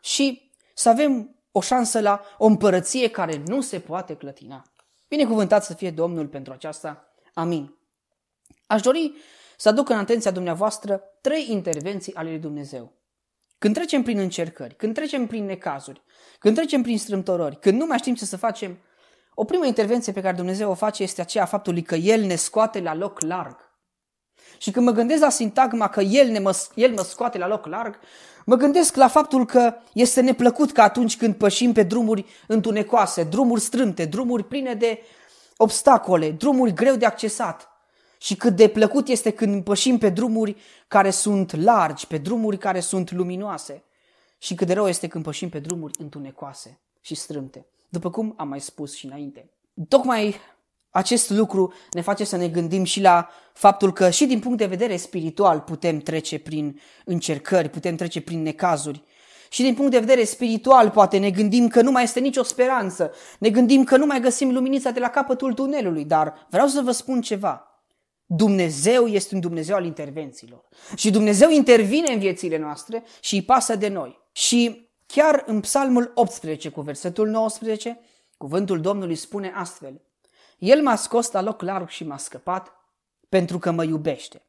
și să avem o șansă la o împărăție care nu se poate clătina. Binecuvântat să fie Domnul pentru aceasta. Amin. Aș dori să aduc în atenția dumneavoastră trei intervenții ale lui Dumnezeu. Când trecem prin încercări, când trecem prin necazuri, când trecem prin strâmtorări, când nu mai știm ce să facem, o primă intervenție pe care Dumnezeu o face este aceea a faptului că El ne scoate la loc larg. Și când mă gândesc la sintagma că El mă scoate la loc larg, mă gândesc la faptul că este neplăcut că atunci când pășim pe drumuri întunecoase, drumuri strâmte, drumuri pline de obstacole, drumuri greu de accesat, și cât de plăcut este când pășim pe drumuri care sunt largi, pe drumuri care sunt luminoase. Și cât de rău este când pășim pe drumuri întunecoase și strâmte, după cum am mai spus și înainte. Tocmai acest lucru ne face să ne gândim și la faptul că și din punct de vedere spiritual putem trece prin încercări, putem trece prin necazuri. Și din punct de vedere spiritual poate ne gândim că nu mai este nicio speranță, ne gândim că nu mai găsim luminița de la capătul tunelului, dar vreau să vă spun ceva. Dumnezeu este un Dumnezeu al intervențiilor și Dumnezeu intervine în viețile noastre și îi pasă de noi. Și chiar în Psalmul 18 cu versetul 19, cuvântul Domnului spune astfel: El m-a scos la loc larg și m-a scăpat pentru că mă iubește.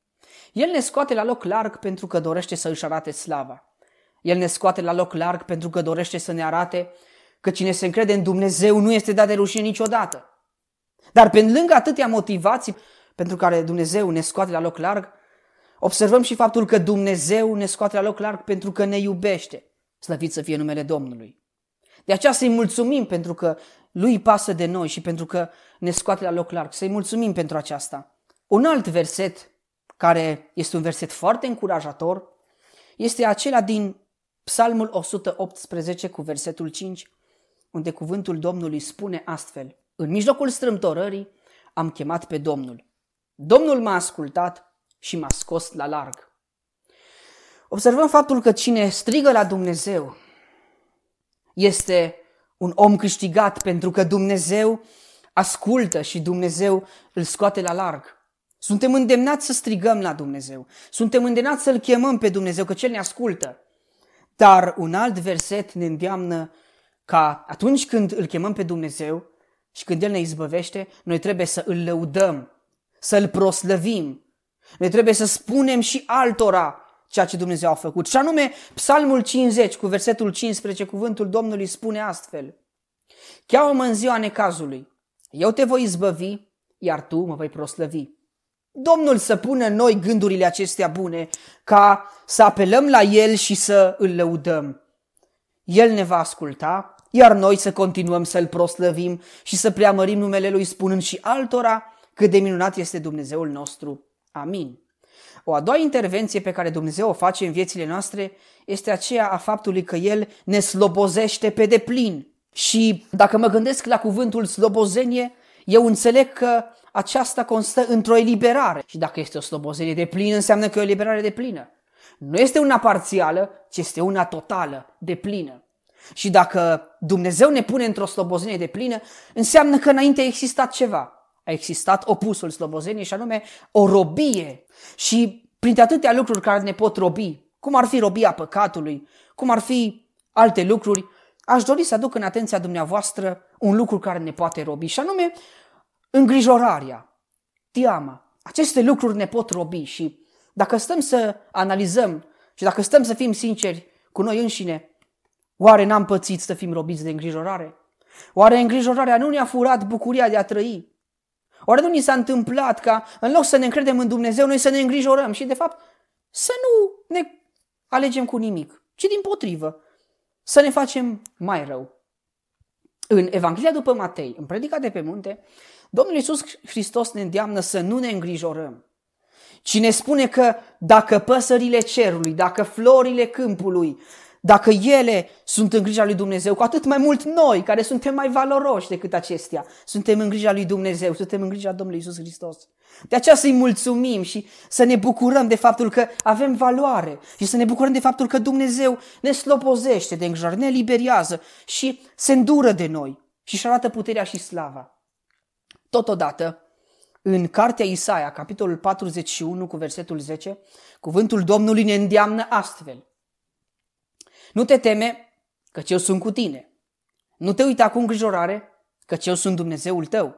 El ne scoate la loc larg pentru că dorește să își arate slava. El ne scoate la loc larg pentru că dorește să ne arate că cine se încrede în Dumnezeu nu este dat de rușine niciodată. Dar pe lângă atâtea motivații pentru care Dumnezeu ne scoate la loc larg, observăm și faptul că Dumnezeu ne scoate la loc larg pentru că ne iubește. Slăvit să fie numele Domnului. De aceea să-i mulțumim pentru că Lui pasă de noi și pentru că ne scoate la loc larg. Să-i mulțumim pentru aceasta. Un alt verset, care este un verset foarte încurajator, este acela din Psalmul 118 cu versetul 5, unde cuvântul Domnului spune astfel: În mijlocul strâmtorării am chemat pe Domnul. Domnul m-a ascultat și m-a scos la larg. Observăm faptul că cine strigă la Dumnezeu este un om câștigat, pentru că Dumnezeu ascultă și Dumnezeu îl scoate la larg. Suntem îndemnați să strigăm la Dumnezeu, suntem îndemnați să-L chemăm pe Dumnezeu, că Cel ne ascultă. Dar un alt verset ne îndeamnă ca atunci când îl chemăm pe Dumnezeu și când El ne izbăvește, noi trebuie să îl lăudăm, să-L proslăvim. Noi trebuie să spunem și altora ceea ce Dumnezeu a făcut. Și anume, Psalmul 50 cu versetul 15, cuvântul Domnului spune astfel: Cheamă-mă în ziua necazului, eu te voi izbăvi, iar tu mă vei proslăvi. Domnul să pună în noi gândurile acestea bune, ca să apelăm la El și să îl lăudăm. El ne va asculta, iar noi să continuăm să-L proslăvim și să preamărim numele Lui, spunând și altora cât de minunat este Dumnezeul nostru. Amin. O a doua intervenție pe care Dumnezeu o face în viețile noastre este aceea a faptului că El ne slobozește pe deplin. Și dacă mă gândesc la cuvântul slobozenie, eu înțeleg că aceasta constă într-o eliberare. Și dacă este o slobozenie deplină, înseamnă că e o eliberare deplină. Nu este una parțială, ci este una totală, deplină. Și dacă Dumnezeu ne pune într-o slobozenie deplină, înseamnă că înainte a existat ceva. A existat opusul slobozeniei și anume o robie. Și printre atâtea lucruri care ne pot robi, cum ar fi robia păcatului, cum ar fi alte lucruri, aș dori să aduc în atenția dumneavoastră un lucru care ne poate robi și anume îngrijorarea, teama. Aceste lucruri ne pot robi și dacă stăm să analizăm și dacă stăm să fim sinceri cu noi înșine, oare n-am pățit să fim robiți de îngrijorare? Oare îngrijorarea nu ne-a furat bucuria de a trăi? Oare nu ni s-a întâmplat ca în loc să ne încredem în Dumnezeu, noi să ne îngrijorăm și de fapt să nu ne alegem cu nimic, ci dimpotrivă, să ne facem mai rău? În Evanghelia după Matei, în Predica de pe munte, Domnul Iisus Hristos ne îndeamnă să nu ne îngrijorăm, ci ne spune că dacă păsările cerului, dacă florile câmpului, dacă ele sunt în grija lui Dumnezeu, cu atât mai mult noi, care suntem mai valoroși decât acestea, suntem în grija lui Dumnezeu, suntem în grija Domnului Iisus Hristos. De aceea să-i mulțumim și să ne bucurăm de faptul că avem valoare și să ne bucurăm de faptul că Dumnezeu ne slobozește de îngrijorare, ne liberiază și se îndură de noi și își arată puterea și slava. Totodată, în cartea Isaia, capitolul 41, cu versetul 10, cuvântul Domnului ne îndeamnă astfel. Nu te teme, căci eu sunt cu tine. Nu te uita cu îngrijorare, căci eu sunt Dumnezeul tău.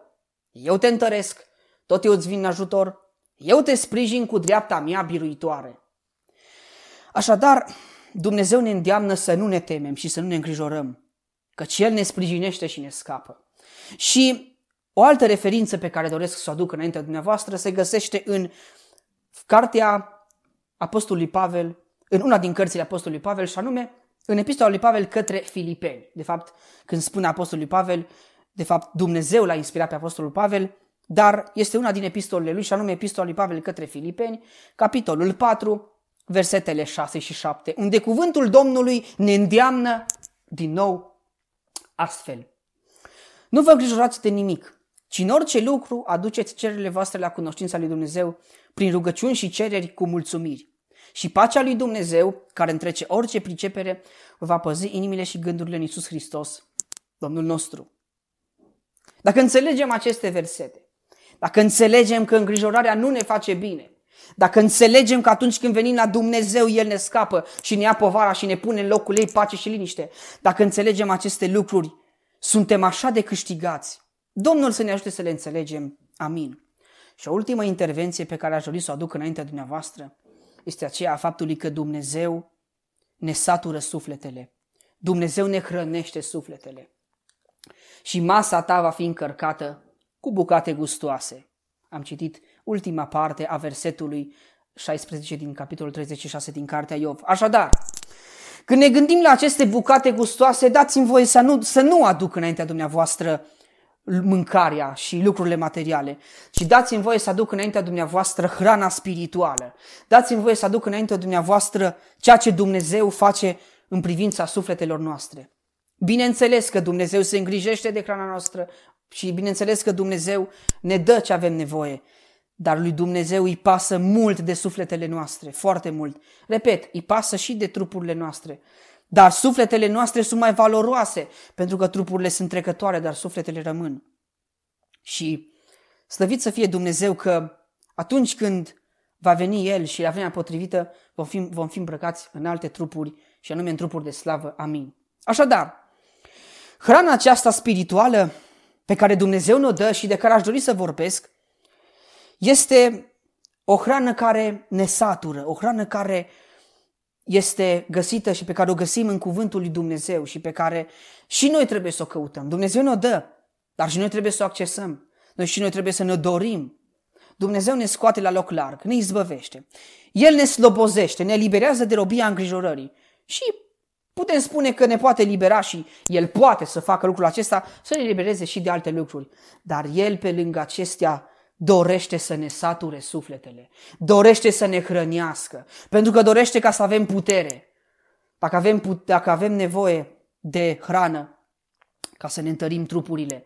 Eu te întăresc, tot eu îți vin în ajutor, eu te sprijin cu dreapta mea biruitoare. Așadar, Dumnezeu ne îndeamnă să nu ne temem și să nu ne îngrijorăm, căci El ne sprijinește și ne scapă. Și o altă referință pe care doresc să o aduc înaintea dumneavoastră se găsește în cartea Apostolului Pavel, în una din cărțile Apostolului Pavel și anume în epistola lui Pavel către Filipeni. De fapt, când spune Apostolul Pavel, de fapt Dumnezeu l-a inspirat pe Apostolul Pavel, dar este una din epistolele lui și anume epistola lui Pavel către Filipeni, capitolul 4, versetele 6 și 7, unde cuvântul Domnului ne îndeamnă din nou astfel. Nu vă îngrijorați de nimic, ci în orice lucru aduceți cererile voastre la cunoștința lui Dumnezeu prin rugăciuni și cereri cu mulțumiri. Și pacea lui Dumnezeu, care întrece orice pricepere, va păzi inimile și gândurile în Iisus Hristos, Domnul nostru. Dacă înțelegem aceste versete, dacă înțelegem că îngrijorarea nu ne face bine, dacă înțelegem că atunci când venim la Dumnezeu, El ne scapă și ne ia povara și ne pune în locul ei pace și liniște, dacă înțelegem aceste lucruri, suntem așa de câștigați. Domnul să ne ajute să le înțelegem. Amin. Și o ultimă intervenție pe care aș dori să o aduc înaintea dumneavoastră este aceea a faptului că Dumnezeu ne satură sufletele. Dumnezeu ne hrănește sufletele. Și masa ta va fi încărcată cu bucate gustoase. Am citit ultima parte a versetului 16 din capitolul 36 din cartea Iov. Așadar, când ne gândim la aceste bucate gustoase, dați-mi voie să nu aduc înaintea dumneavoastră mâncarea și lucrurile materiale, ci dați-mi voie să aduc înaintea dumneavoastră hrana spirituală. Dați-mi voie să aduc înaintea dumneavoastră ceea ce Dumnezeu face în privința sufletelor noastre. Bineînțeles că Dumnezeu se îngrijește de hrana noastră și bineînțeles că Dumnezeu ne dă ce avem nevoie, dar lui Dumnezeu îi pasă mult de sufletele noastre, foarte mult. Repet, îi pasă și de trupurile noastre. Dar sufletele noastre sunt mai valoroase, pentru că trupurile sunt trecătoare, dar sufletele rămân. Și slăvit să fie Dumnezeu că atunci când va veni El și la vremea potrivită, vom fi îmbrăcați în alte trupuri și anume în trupuri de slavă. Amin. Așadar, hrana aceasta spirituală pe care Dumnezeu ne-o dă și de care aș dori să vorbesc, este o hrană care ne satură, o hrană care este găsită și pe care o găsim în cuvântul lui Dumnezeu și pe care și noi trebuie să o căutăm. Dumnezeu ne-o dă, dar și noi trebuie să o accesăm. Și noi trebuie să ne dorim. Dumnezeu ne scoate la loc larg, ne izbăvește. El ne slobozește, ne eliberează de robia îngrijorării. Și putem spune că ne poate libera și El poate să facă lucrul acesta, să ne elibereze și de alte lucruri. Dar El pe lângă acestea dorește să ne sature sufletele, dorește să ne hrănească, pentru că dorește ca să avem putere. Dacă avem nevoie de hrană ca să ne întărim trupurile,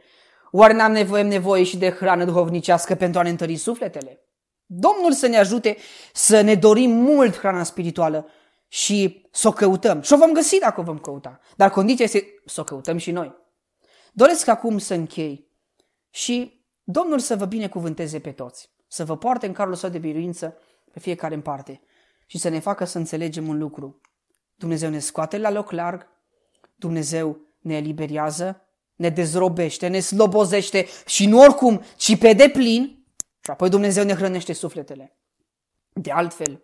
oare n-am nevoie și de hrană duhovnicească pentru a ne întări sufletele? Domnul să ne ajute să ne dorim mult hrana spirituală și să o căutăm. Și o vom găsi dacă o vom căuta, dar condiția este să o căutăm și noi. Doresc acum să închei și Domnul să vă binecuvânteze pe toți, să vă poarte în carul său de biruință pe fiecare în parte și să ne facă să înțelegem un lucru. Dumnezeu ne scoate la loc larg, Dumnezeu ne eliberează, ne dezrobește, ne slobozește și nu oricum, ci pe deplin, și apoi Dumnezeu ne hrănește sufletele. De altfel,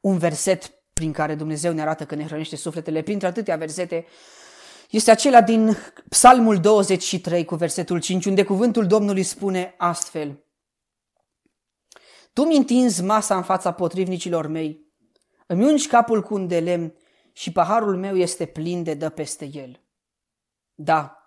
un verset prin care Dumnezeu ne arată că ne hrănește sufletele, printre atâtea versete, este acela din Psalmul 23 cu versetul 5, unde cuvântul Domnului spune astfel: Tu mi-ntinzi masa în fața potrivnicilor mei, îmi ungi capul cu un de lemn și paharul meu este plin de dă peste el. Da,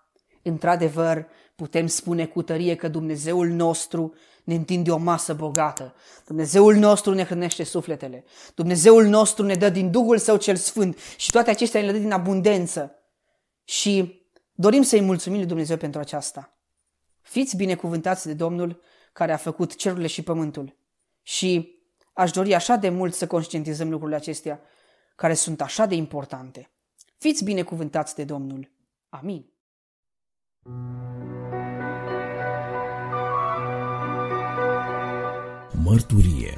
într-adevăr, putem spune cu tărie că Dumnezeul nostru ne întinde o masă bogată. Dumnezeul nostru ne hrănește sufletele. Dumnezeul nostru ne dă din Duhul Său cel Sfânt și toate acestea ne le dă din abundență. Și dorim să-i mulțumim lui Dumnezeu pentru aceasta. Fiți binecuvântați de Domnul care a făcut cerurile și pământul. Și aș dori așa de mult să conștientizăm lucrurile acestea care sunt așa de importante. Fiți binecuvântați de Domnul. Amin. Mărturie.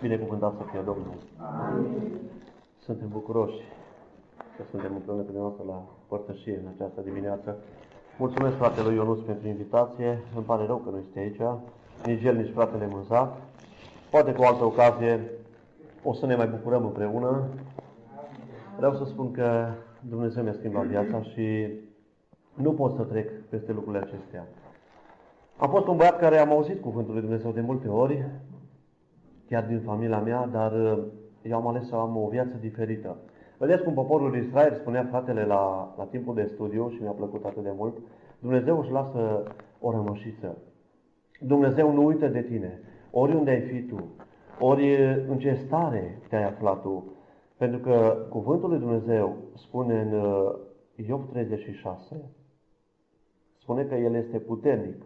Binecuvântat să fie Domnul. Amin. Suntem bucuroși că suntem împreună cu dumneavoastră la părtășie în această dimineață. Mulțumesc fratelui Ionuț pentru invitație. Îmi pare rău că nu este aici, nici el, nici fratele Mânza. Poate cu o altă ocazie o să ne mai bucurăm împreună. Vreau să spun că Dumnezeu mi-a schimbat viața și nu pot să trec peste lucrurile acestea. Am fost un băiat care am auzit cuvântul lui Dumnezeu de multe ori, chiar din familia mea, dar eu am ales să am o viață diferită. Vedeți cum poporul lui Israel, spunea fratele la timpul de studiu și mi-a plăcut atât de mult, Dumnezeu își lasă o rămășiță. Dumnezeu nu uită de tine, oriunde ai fi tu, ori în ce stare te-ai aflat tu. Pentru că cuvântul lui Dumnezeu spune în Iov 36, spune că El este puternic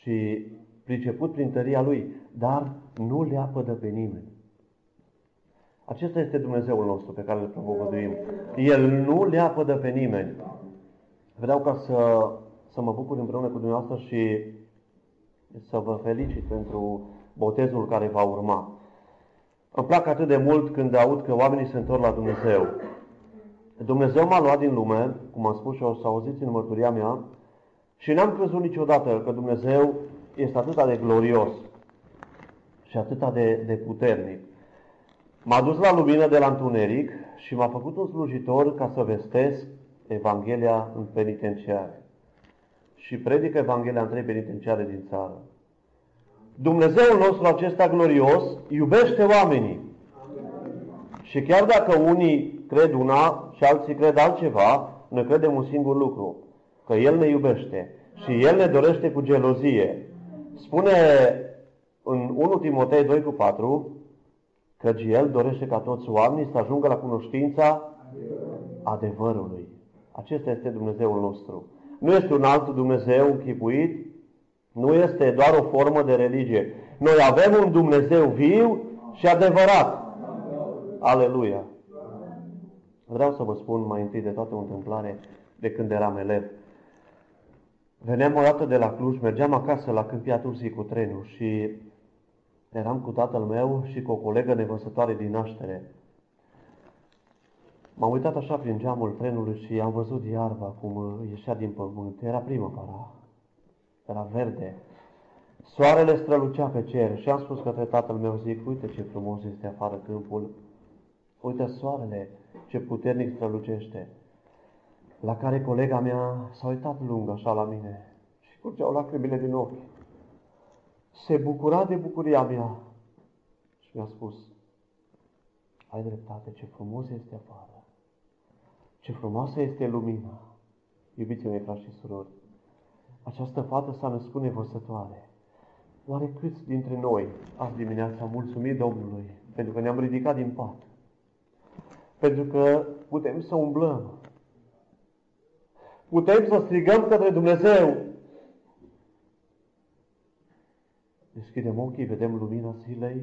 și priceput prin tăria Lui, dar nu leapădă pe nimeni. Acesta este Dumnezeul nostru pe care îl propovăduim. El nu leapădă pe nimeni. Vreau ca să mă bucur împreună cu dumneavoastră și să vă felicit pentru botezul care va urma. Îmi plac atât de mult când aud că oamenii se întorc la Dumnezeu. Dumnezeu m-a luat din lume, cum am spus și o să auziți în mărturia mea, și n-am crezut niciodată că Dumnezeu este atât de glorios și atât de puternic. M-a dus la lumină de la întuneric și m-a făcut un slujitor ca să vestesc Evanghelia în penitenciare. Și predic Evanghelia în 3 penitenciare din țară. Dumnezeul nostru acesta glorios iubește oamenii. Și chiar dacă unii cred una și alții cred altceva, ne credem un singur lucru, că El ne iubește și El ne dorește cu gelozie. Spune în 1 Timotei 2:4 că El dorește ca toți oamenii să ajungă la cunoștința adevărului. Acesta este Dumnezeul nostru. Nu este un alt Dumnezeu închipuit, nu este doar o formă de religie. Noi avem un Dumnezeu viu și adevărat. Aleluia! Vreau să vă spun mai întâi de toate o întâmplare de când eram elev. Veneam o dată de la Cluj, mergeam acasă la Câmpia Turzii cu trenul și eram cu tatăl meu și cu o colegă nevăsătoare din naștere. M-am uitat așa prin geamul trenului și am văzut iarba cum ieșea din pământ. Era primăvara, era verde. Soarele strălucea pe cer și am spus către tatăl meu, zic, uite ce frumos este afară câmpul, uite soarele ce puternic strălucește. La care colega mea s-a uitat lung așa la mine și curgeau lacrimile din ochi. Se bucura de bucuria mea și mi-a spus, ai dreptate, ce frumos este afară, ce frumoasă este lumina. Iubiții mei, frați și surori, această fată s-a născut nevăsătoare. Oare câți dintre noi azi dimineața am mulțumit Domnului pentru că ne-am ridicat din pat, pentru că putem să umblăm, putem să strigăm către Dumnezeu. Deschidem ochii, vedem lumina zilei,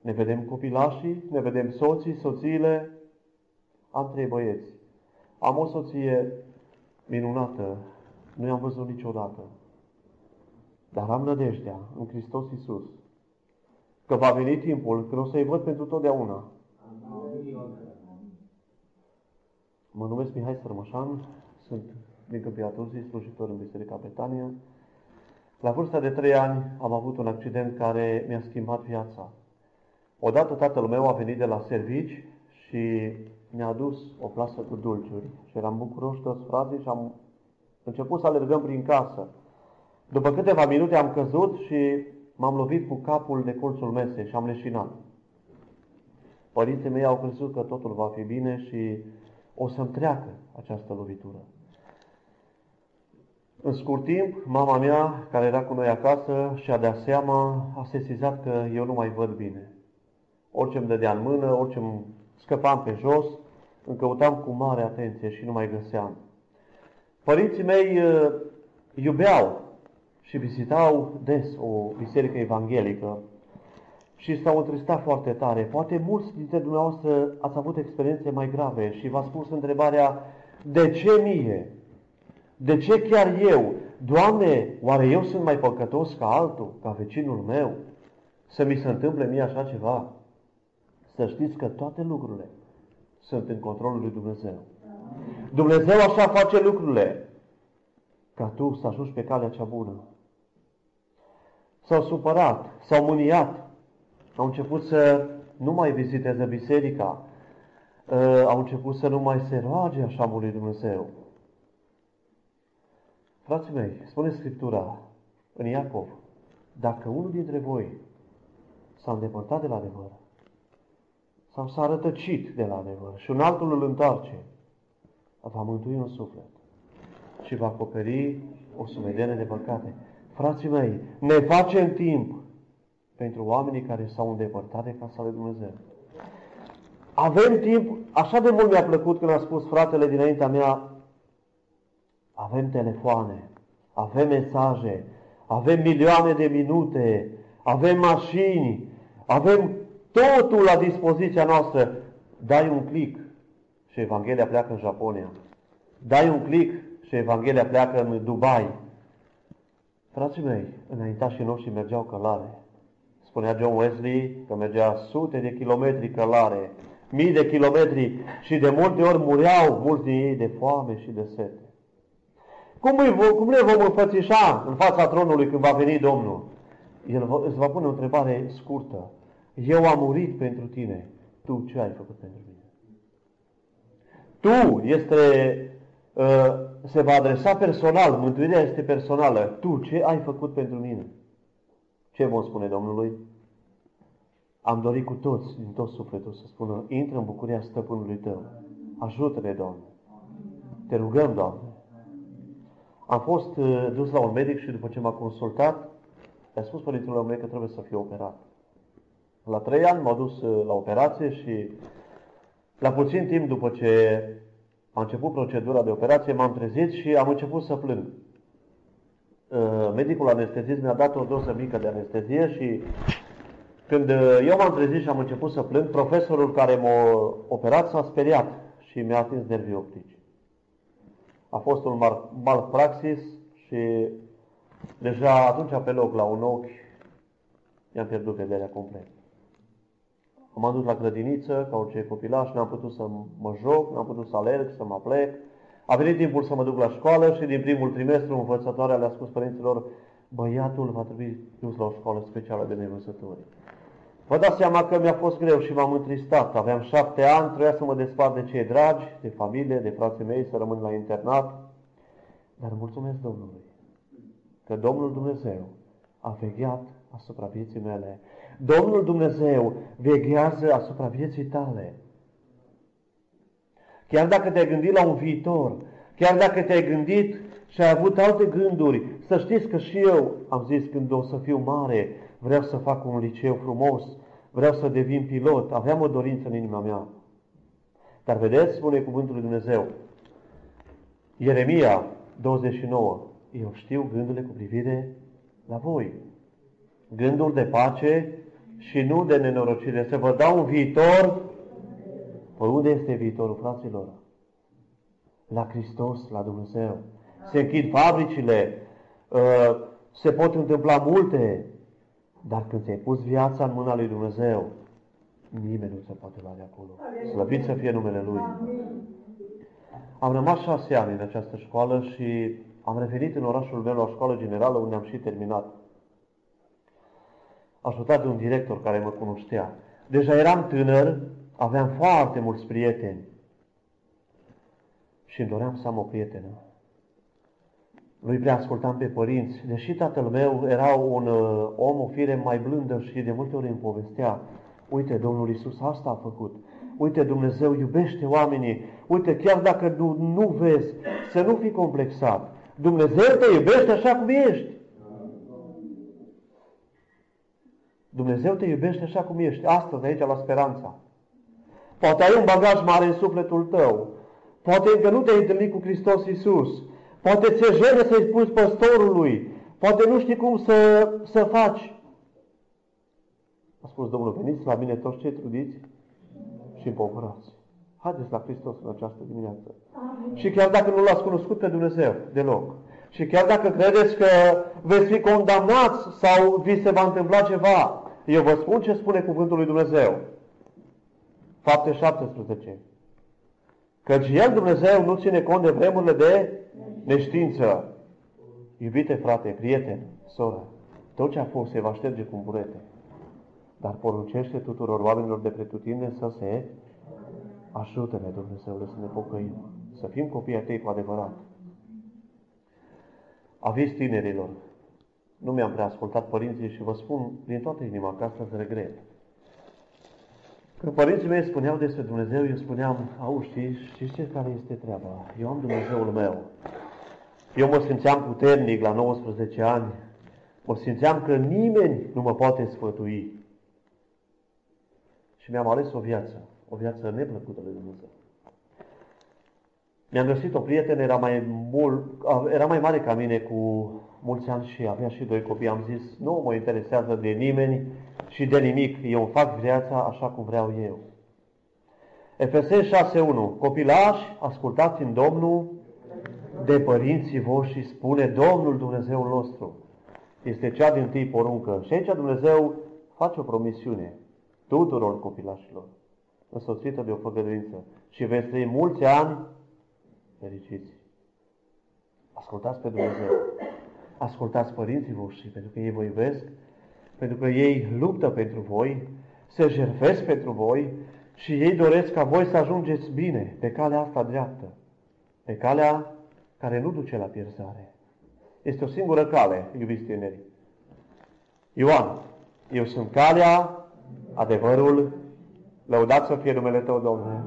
ne vedem copilașii, ne vedem soții, soțiile. Am 3 băieți. Am o soție minunată, nu i-am văzut niciodată. Dar am nădejdea în Hristos Iisus că va veni timpul când o să-i văd pentru totdeauna. Mă numesc Mihai Sărmășan, sunt din Câmpia Turzii, slujitor în Biserica Betania. La vârsta de 3 ani am avut un accident care mi-a schimbat viața. Odată tatăl meu a venit de la servici și mi-a adus o plasă cu dulciuri. Și eram bucuroși toți frații și am început să alergăm prin casă. După câteva minute am căzut și m-am lovit cu capul de colțul mesei și am leșinat. Părinții mei au crezut că totul va fi bine și o să-mi treacă această lovitură. În scurt timp, mama mea, care era cu noi acasă, și-a dat seama, a sesizat că eu nu mai văd bine. Orice îmi dădea în mână, orice îmi scăpam pe jos, îmi căutam cu mare atenție și nu mai găseam. Părinții mei iubeau și vizitau des o biserică evanghelică și s-au întristat foarte tare. Poate mulți dintre dumneavoastră ați avut experiențe mai grave și v-ați pus întrebarea, de ce mie? De ce chiar eu? Doamne, oare eu sunt mai păcătos ca altul, ca vecinul meu? Să mi se întâmple mie așa ceva? Să știți că toate lucrurile sunt în controlul lui Dumnezeu. Dumnezeu așa face lucrurile, ca tu să ajungi pe calea cea bună. S-au supărat, s-au mâniat, au început să nu mai viziteze biserica, au început să nu mai se roage așa mult lui Dumnezeu. Frații mei, spune Scriptura în Iacov, dacă unul dintre voi s-a îndepărtat de la adevăr sau s-a rătăcit de la adevăr și un altul îl întoarce, va mântui un suflet și va acoperi o sumedenie de păcate. Frații mei, ne facem timp pentru oamenii care s-au îndepărtat de casa lui Dumnezeu. Avem timp, așa de mult mi-a plăcut când a spus fratele dinaintea mea, avem telefoane, avem mesaje, avem milioane de minute, avem mașini, avem totul la dispoziția noastră. Dai un click și Evanghelia pleacă în Japonia. Dai un click și Evanghelia pleacă în Dubai. Frații mei, înaintașii noștri mergeau călare. Spunea John Wesley că mergea sute de kilometri călare, mii de kilometri și de multe ori mureau mulți din ei de foame și de sete. Cum ne vom înfățișa în fața tronului când va veni Domnul? El îți va pune o întrebare scurtă. Eu am murit pentru tine. Tu ce ai făcut pentru mine? Tu se va adresa personal. Mântuirea este personală. Tu ce ai făcut pentru mine? Ce vom spune Domnului? Am dorit cu toți, din tot sufletul, să spună, intră în bucuria stăpânului tău. Ajută-ne, Doamne. Te rugăm, Doamne. Am fost dus la un medic și după ce m-a consultat, mi-a spus părintele meu că trebuie să fiu operat. La 3 ani m-a dus la operație și la puțin timp după ce a început procedura de operație, m-am trezit și am început să plâng. Medicul anestezist mi-a dat o doză mică de anestezie și când eu m-am trezit și am început să plâng, profesorul care m-a operat s-a speriat și mi-a atins nervii optici. A fost un malpraxis și deja atunci pe loc, la un ochi, i-am pierdut vederea complet. M-am dus la grădiniță, ca orice copilaș, n-am putut să mă joc, n-am putut să alerg, să mă plec. A venit timpul să mă duc la școală și din primul trimestru învățătoarea le-a spus părinților, Băiatul va trebui dus la o școală specială de nevăzători. Vă dați seama că mi-a fost greu și m-am întristat. Aveam 7 ani, trebuia să mă despart de cei dragi, de familie, de frații mei, să rămân la internat. Dar mulțumesc Domnului că Domnul Dumnezeu a vegheat asupra vieții mele. Domnul Dumnezeu veghează asupra vieții tale. Chiar dacă te-ai gândit la un viitor, chiar dacă te-ai gândit și ai avut alte gânduri, să știți că și eu am zis când o să fiu mare, vreau să fac un liceu frumos, vreau să devin pilot, aveam o dorință în inima mea. Dar vedeți, spune cuvântul lui Dumnezeu, Ieremia 29, eu știu gândurile cu privire la voi. Gânduri de pace și nu de nenorocire. Să vă dau un viitor. Păi unde este viitorul, fraților? La Hristos, la Dumnezeu. Se închid fabricile, se pot întâmpla multe, dar când ți-ai pus viața în mâna lui Dumnezeu, nimeni nu se poate lua de acolo. Slăvit să fie numele Lui. Am rămas 6 ani în această școală și am revenit în orașul meu la o școală generală unde am și terminat. Ajutat de un director care mă cunoștea. Deja eram tânăr, aveam foarte mulți prieteni și îmi doream să am o prietenă. Lui prea ascultam pe părinți, deși tatăl meu era un om, o fire mai blândă și de multe ori îmi povestea, uite, Domnul Iisus asta a făcut, uite, Dumnezeu iubește oamenii, uite, chiar dacă nu vezi, să nu fii complexat, Dumnezeu te iubește așa cum ești. Dumnezeu te iubește așa cum ești, astăzi aici la Speranța. Poate ai un bagaj mare în sufletul tău, poate încă nu te-ai întâlnit cu Hristos Iisus, poate ți-e jenă să-i spui păstorului, poate nu știi cum să faci. A spus Domnul, veniți la mine toți cei trudiți și împovărați. Haideți la Hristos în această dimineață. Amin. Și chiar dacă nu L-ați cunoscut pe Dumnezeu deloc, și chiar dacă credeți că veți fi condamnați sau vi se va întâmpla ceva, eu vă spun ce spune cuvântul lui Dumnezeu. Fapte 17. Căci El, Dumnezeu, nu ține cont de vremurile de neștiință. Iubite frate, prieten, soră, tot ce a fost se va șterge cu un burete. Dar poruncește tuturor oamenilor de pretutindeni să se ajute-ne, Dumnezeule, să ne pocăim, să fim copiii Tăi cu adevărat. Aviz tinerilor, nu mi-am prea ascultat părinții și vă spun din toată inima că astăzi regret. Când părinții mei spuneau despre Dumnezeu, eu spuneam, auzi, știți care este treaba? Eu am Dumnezeul meu. Eu mă simțeam puternic la 19 ani. Mă simțeam că nimeni nu mă poate sfătui. Și mi-am ales o viață neplăcută de Dumnezeu. Mi-am găsit o prietenă, era mai mare ca mine cu mulți ani și avea și 2 copii. Am zis, nu mă interesează de nimeni și de nimic. Eu fac viața așa cum vreau eu. Efeseni 6.1. Copilași, ascultați în Domnul de părinții voștri, spune Domnul Dumnezeul nostru. Este cea din tâi poruncă. Și aici Dumnezeu face o promisiune tuturor copilașilor, însoțită de o făgăduință. Și veți trăi mulți ani fericiți. Ascultați pe Dumnezeu. Ascultați părinții voștri, pentru că ei vă iubesc, pentru că ei luptă pentru voi, se jertfesc pentru voi și ei doresc ca voi să ajungeți bine pe calea asta dreaptă, pe calea care nu duce la pierzare. Este o singură cale, iubiți tineri. Ioan, eu sunt calea, adevărul, lăudat să fie numele Tău, Domnule.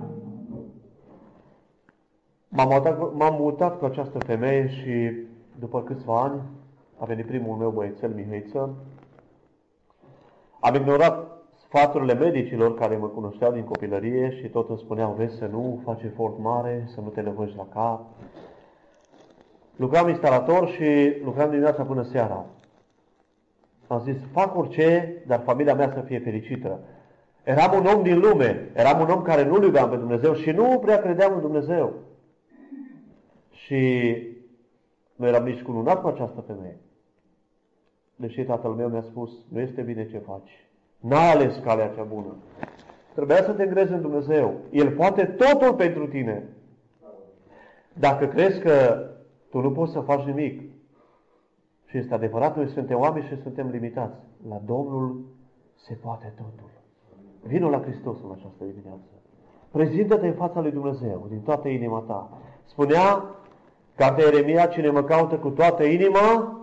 M-am mutat cu această femeie și după câțiva ani a venit primul meu băiețel, Mihăiță. Am ignorat sfaturile medicilor care mă cunoșteau din copilărie și tot îmi spuneau, vezi să nu faci efort mare, să nu te lăvăști la cap. Lucram instalator și lucram dimineața până seara. Am zis, fac orice, dar familia mea să fie fericită. Eram un om din lume, eram un om care nu-L iubeam pe Dumnezeu și nu prea credeam în Dumnezeu. Și nu eram nici cununat cu această femeie. Deși tatăl meu mi-a spus, nu este bine ce faci. N-ai ales calea cea bună. Trebuia să te îngrezi în Dumnezeu. El poate totul pentru tine. Dacă crezi că tu nu poți să faci nimic, Și este adevărat, noi suntem oameni și suntem limitați. La Domnul se poate totul. Vino la Hristos în această dimineață. Prezintă-te în fața lui Dumnezeu, din toată inima ta. Spunea cartea Ieremia, cine mă caută cu toată inima,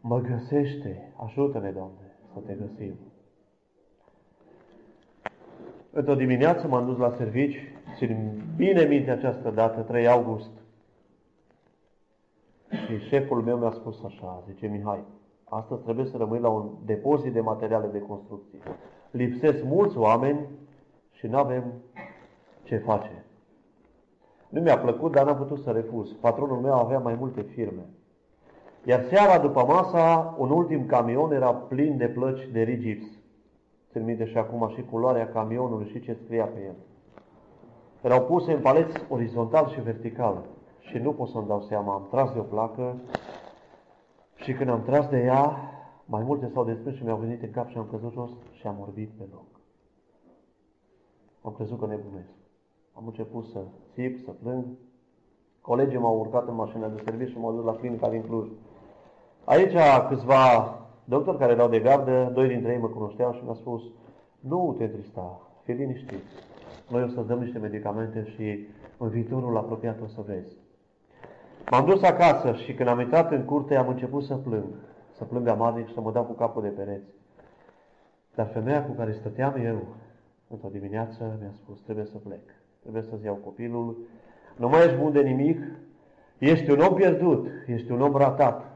mă găsește. Ajută-ne, Doamne, să te găsim. Într-o dimineață m-am dus la servici, țin bine minte această dată, 3 august. Și șeful meu mi-a spus așa, zice, Mihai, astăzi trebuie să rămâi la un depozit de materiale de construcție. Lipsesc mulți oameni și n-avem ce face. Nu mi-a plăcut, dar n-am putut să refuz. Patronul meu avea mai multe firme. Iar seara după masa, un ultim camion era plin de plăci de rigips. Țin minte și acum și culoarea camionului și ce scria pe el. Erau puse în paleți orizontal și vertical. Și nu pot să-mi dau seama, am tras de o placă și când am tras de ea, mai multe s-au desprins și mi-au venit în cap și am căzut jos și am orbit pe loc. Am crezut că nebunesc. Am început să țip, să plâng. Colegii m-au urcat în mașina de serviciu și m-au dus la clinica din Cluj. Aici câțiva doctori care erau de gardă, 2 dintre ei mă cunoșteau și mi-au spus, nu te întrista, fii liniștit. Noi o să-ți dăm niște medicamente și în viitorul apropiat o să vezi. M-am dus acasă și când am intrat în curte, am început să plâng. Să plâng amarnic și să mă dau cu capul de pereți. Dar femeia cu care stăteam eu, într-o dimineață, mi-a spus, trebuie să plec. Trebuie să-ți iau copilul. Nu mai ești bun de nimic. Ești un om pierdut. Ești un om ratat.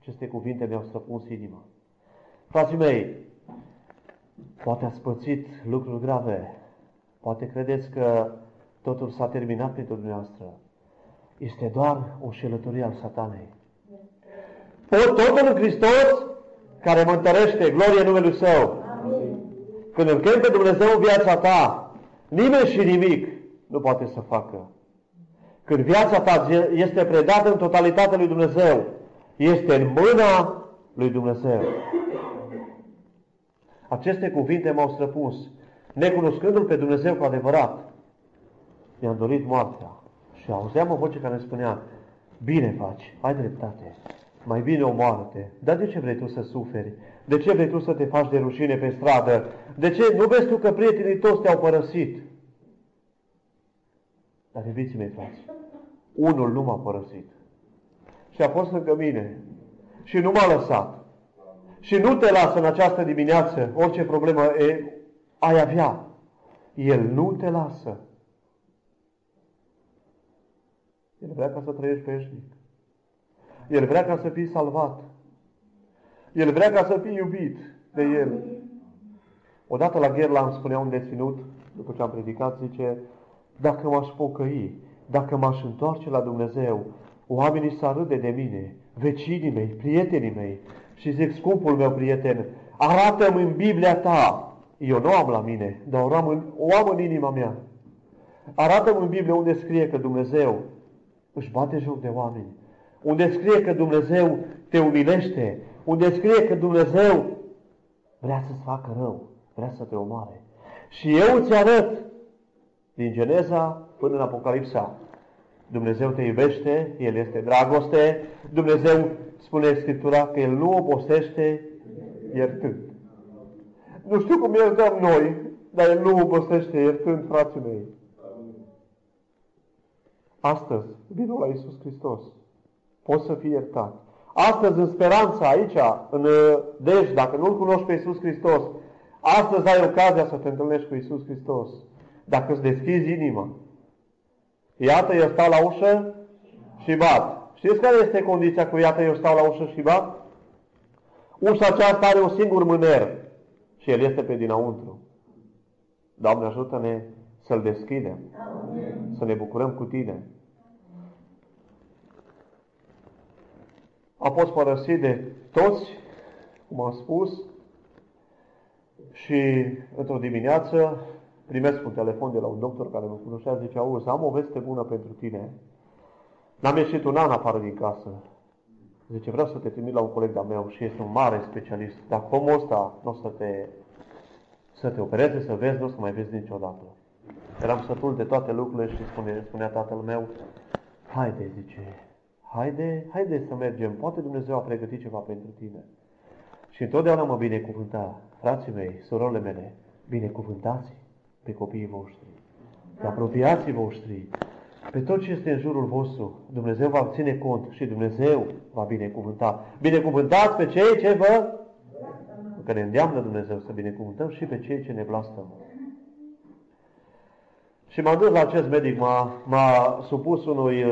Aceste cuvinte mi-au străpuns inima. Frații mei, poate ați pățit lucruri grave. Poate credeți că totul s-a terminat pentru dumneavoastră. Este doar o șelătorie al satanei. Pot totul în Hristos care mă întărește. Glorie numelui Său. Amin. Când îl chem pe Dumnezeu viața ta, nimeni și nimic nu poate să facă. Când viața ta este predată în totalitate lui Dumnezeu, este în mâna lui Dumnezeu. Aceste cuvinte m-au străpuns. Necunoscându-L pe Dumnezeu cu adevărat, mi-am dorit moartea. Și auzeam o voce care spunea, bine faci, ai dreptate, mai bine omoară-te. Dar de ce vrei tu să suferi? De ce vrei tu să te faci de rușine pe stradă? De ce nu vezi tu că prietenii toți te-au părăsit? Dar iubiții mei, frați, unul nu m-a părăsit. Și a fost lângă mine. Și nu m-a lăsat. Și nu te lasă în această dimineață, orice problemă ai avea. El nu te lasă. El vrea ca să trăiești veșnic. El vrea ca să fii salvat. El vrea ca să fii iubit de El. Odată la Gherla îmi spunea un deținut, după ce am predicat, zice, dacă m-aș pocăi, dacă m-aș întoarce la Dumnezeu, oamenii s-ar râde de mine, vecinii mei, prietenii mei. Și zic, scumpul meu prieten, arată-mi în Biblia ta. Eu nu am la mine, dar o am în inima mea. Arată-mi în Biblie unde scrie că Dumnezeu își bate joc de oameni. Unde scrie că Dumnezeu te umilește. Unde scrie că Dumnezeu vrea să-ți facă rău. Vrea să te omoare. Și eu îți arăt din Geneza până în Apocalipsa. Dumnezeu te iubește. El este dragoste. Dumnezeu spune în Scriptura că El nu obosește iertând. Nu știu cum iertăm noi, dar El nu obosește iertând, frații mei. Astăzi, vino la Iisus Hristos. Poți să fii iertat. Astăzi, în speranța aici, deci, dacă nu-L cunoști pe Iisus Hristos, astăzi ai ocazia să te întâlnești cu Iisus Hristos. Dacă îți deschizi inima. Iată, eu stau la ușă și bat. Știți care este condiția cu iată, eu stau la ușă și bat? Ușa aceasta are un singur mâner. Și el este pe dinăuntru. Doamne, ajută-ne să-L deschidem. Amin. Să ne bucurăm cu Tine. A fost părăsit de toți, cum am spus, și într-o dimineață primesc un telefon de la un doctor care mă cunoștea, zice, auzi, am o veste bună pentru tine. N-am ieșit un an afară din casă. Zice, vreau să te trimit la un coleg de-a meu și este un mare specialist. Dacă omul ăsta nu o să te opereze, să vezi, nu o să mai vezi niciodată. Eram sătul de toate lucrurile și spunea tatăl meu, haide, zice, Haide să mergem, poate Dumnezeu a pregătit ceva pentru tine. Și întotdeauna mă binecuvânta, frații mei, surorile mele, binecuvântați pe copiii voștri, pe apropiații voștri, pe tot ce este în jurul vostru. Dumnezeu va ține cont și Dumnezeu va binecuvânta. Binecuvântați pe cei ce vă... Că ne îndeamnă Dumnezeu să binecuvântăm și pe cei ce ne blastăm. Și m-am dus la acest medic, m-a supus unui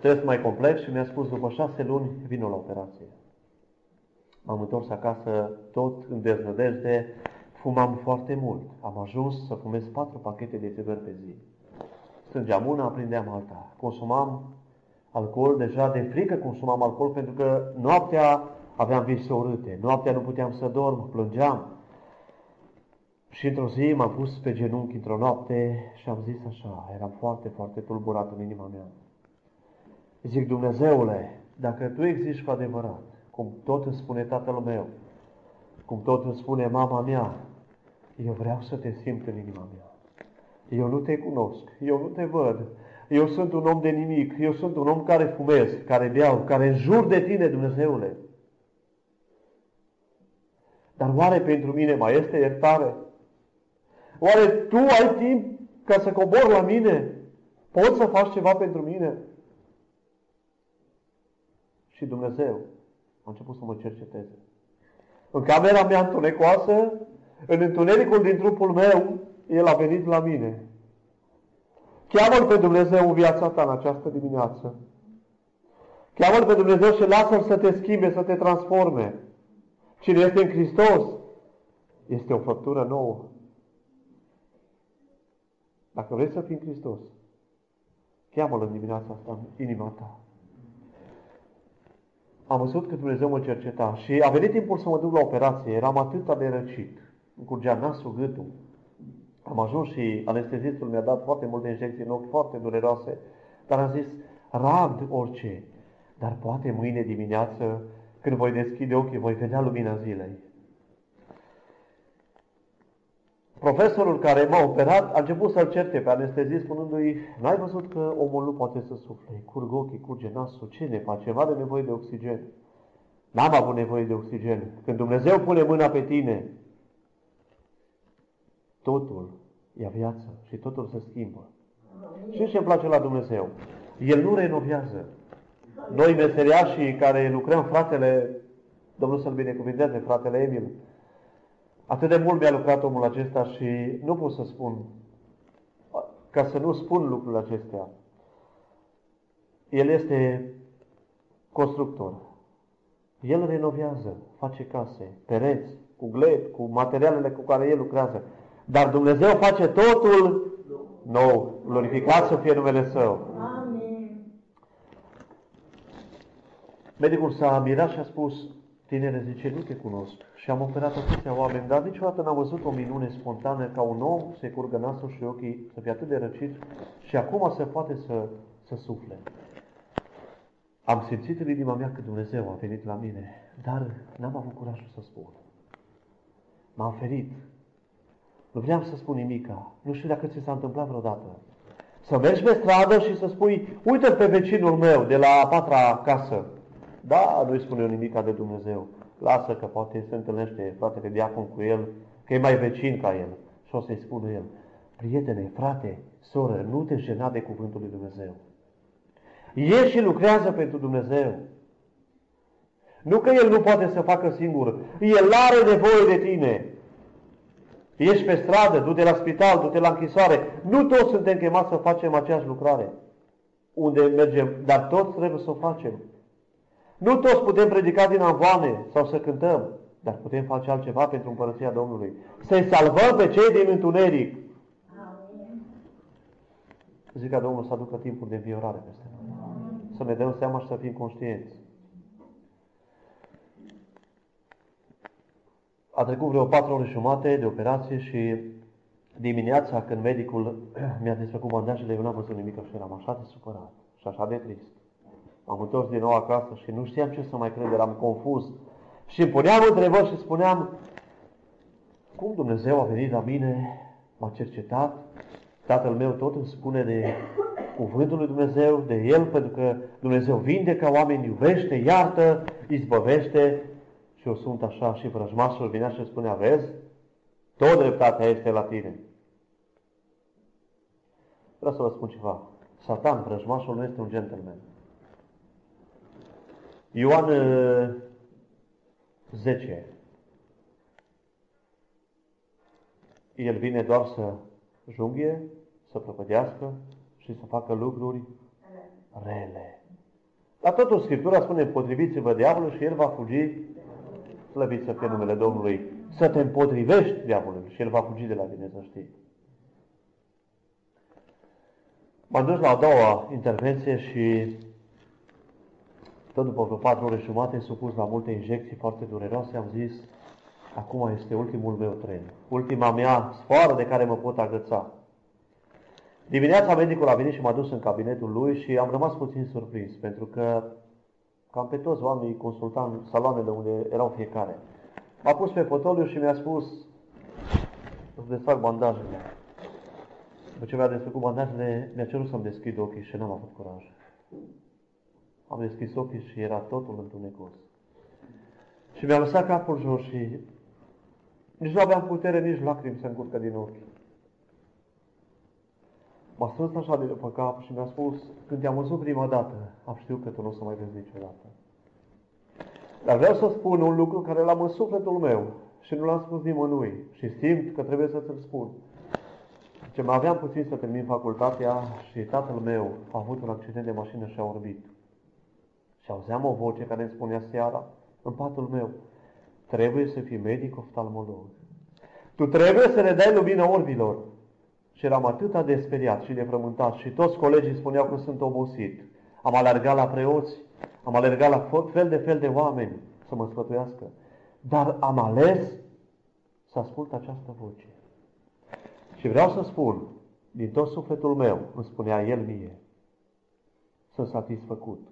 test mai complex și mi-a spus, după 6 luni, vină la operație. M-am întors acasă tot în deznădejde, fumam foarte mult. Am ajuns să fumez 4 pachete de țigări pe zi. Strângeam una, aprindeam alta. Consumam alcool, deja de frică consumam alcool, pentru că noaptea aveam vise urâte. Noaptea nu puteam să dorm, plângeam. Și într-o zi m-am pus pe genunchi într-o noapte și am zis așa, eram foarte, foarte tulburat în inima mea. Zic, Dumnezeule, dacă Tu existi cu adevărat, cum tot îmi spune tatăl meu, cum tot îmi spune mama mea, eu vreau să Te simt în inima mea. Eu nu Te cunosc, eu nu Te văd, eu sunt un om de nimic, eu sunt un om care fumez, care beau, care jur de Tine, Dumnezeule. Dar oare pentru mine mai este iertare? Oare Tu ai timp ca să cobori la mine? Poți să faci ceva pentru mine? Și Dumnezeu a început să mă cerceteze. În camera mea întunecoasă, în întunericul din trupul meu, El a venit la mine. Cheamă-L pe Dumnezeu în viața ta în această dimineață. Cheamă-L pe Dumnezeu și lasă-L să te schimbe, să te transforme. Cine este în Hristos este o făptură nouă. Dacă vrei să fii în Hristos, cheamă-L în dimineața asta, în inima ta. Am văzut că Dumnezeu mă cerceta și a venit timpul să mă duc la operație. Eram atât de răcit. Îmi curgea nasul, gâtul. Am ajuns și anestezistul mi-a dat foarte multe injecții în ochi, foarte dureroase. Dar am zis, rabd orice. Dar poate mâine dimineață, când voi deschide ochii, voi vedea lumina zilei. Profesorul care m-a operat a început să-l certe pe anestezist, spunându-i, n-ai văzut că omul nu poate să sufle? Curg ochii, curge nasul, ce ne face? Are nevoie de oxigen. N-am avut nevoie de oxigen. Când Dumnezeu pune mâna pe tine, totul e viață și totul se schimbă. Și ce îmi place la Dumnezeu? El nu renovează. Noi meseriașii care lucrăm, fratele, Domnul să-l binecuvinteze, fratele Emil, atât de mult mi-a lucrat omul acesta și nu pot să spun, ca să nu spun lucrurile acestea. El este constructor. El renovează, face case, pereți, cu glet, cu materialele cu care el lucrează. Dar Dumnezeu face totul nou. Glorificat să fie numele Său. Amen. Medicul s-a mirat și a spus, tinere, zice, nu te cunosc. Și am operat atâția oameni, dar niciodată n-am văzut o minune spontană ca un om să-i curgă nasul și ochii, să fie atât de răcit și acum se poate să sufle. Am simțit în inima mea că Dumnezeu a venit la mine, dar n-am avut curajul să spun. M-am ferit. Nu vreau să spun nimica. Nu știu dacă ți s-a întâmplat vreodată. Să mergi pe stradă și să spui, uite pe vecinul meu de la 4-a casă. Da, nu-i spune eu nimica de Dumnezeu. Lasă că poate se întâlnește fratele diacon cu el, că e mai vecin ca el. Și o să-i spună el, prietene, frate, soră, nu te jena de cuvântul lui Dumnezeu. Ieși și lucrează pentru Dumnezeu. Nu că el nu poate să facă singur. El are nevoie de tine. Ești pe stradă, du-te la spital, du-te la închisoare. Nu toți suntem chemați să facem aceeași lucrare. Unde mergem, dar toți trebuie să o facem. Nu toți putem predica din anvoane sau să cântăm, dar putem face altceva pentru Împărăția Domnului. Să-i salvăm pe cei din întuneric. Amen. Zic ca Domnul să aducă timpul de înviorare peste noi. Să ne dăm seama și să fim conștienți. A trecut vreo 4 ore jumate de operație și dimineața, când medicul mi-a desfăcut bandajele, eu n-am văzut nimic și eram așa de supărat și așa de trist. M-am întors din nou acasă și nu știam ce să mai cred, eram confuz. Și îmi puneam întrebări și spuneam, cum Dumnezeu a venit la mine, m-a cercetat, tatăl meu tot îmi spune de cuvântul lui Dumnezeu, de El, pentru că Dumnezeu vindecă, oamenii iubește, iartă, izbăvește. Și eu sunt așa și vrăjmașul vinea și spunea, vezi, tot dreptatea este la tine. Vreau să vă spun ceva. Satan, vrăjmașul, nu este un gentleman. Ioan 10. El vine doar să junghie, să prăpădească și să facă lucruri rele. Dar totuși Scriptura spune, împotriviți-vă diavolul și el va fugi, slăviți să fie numele Domnului. Să te împotrivești diavolul și el va fugi de la tine, să știi. M-am dus la a doua intervenție și tot după vreo 4 ore jumate, supus la multe injecții foarte dureroase, am zis, acum este ultimul meu tren. Ultima mea sfoară de care mă pot agăța. Dimineața medicul a venit și m-a dus în cabinetul lui și am rămas puțin surprins, pentru că cam pe toți oamenii consultam în saloanele unde erau fiecare. M-a pus pe fotoliu și mi-a spus, îți desfac bandajele. După ce mi-a desfăcut bandajele, mi-a cerut să-mi deschid ochii și n-am avut curaj. Am deschis ochii și era totul întunecos. Și mi-a lăsat capul jos și nici nu aveam putere, nici lacrimi să încurcă din ochi. M-a strâns așa de pe cap și mi-a spus, când te-am văzut prima dată, am știut că tu nu o să mai vezi niciodată. Dar vreau să spun un lucru care l-am în sufletul meu și nu l-am spus nimănui și simt că trebuie să-ți-l spun. Deci, mai aveam puțin să termin facultatea și tatăl meu a avut un accident de mașină și a orbit. Și auzeam o voce care îmi spunea seara, în patul meu, trebuie să fii medic-oftalmolog. Tu trebuie să le dai lumina orbilor. Și eram atât de speriat și de frământat și toți colegii spuneau că sunt obosit. Am alergat la preoți, am alergat la fel de oameni să mă sfătuiască. Dar am ales să ascult această voce. Și vreau să spun, din tot sufletul meu, îmi spunea el mie, sunt satisfăcut.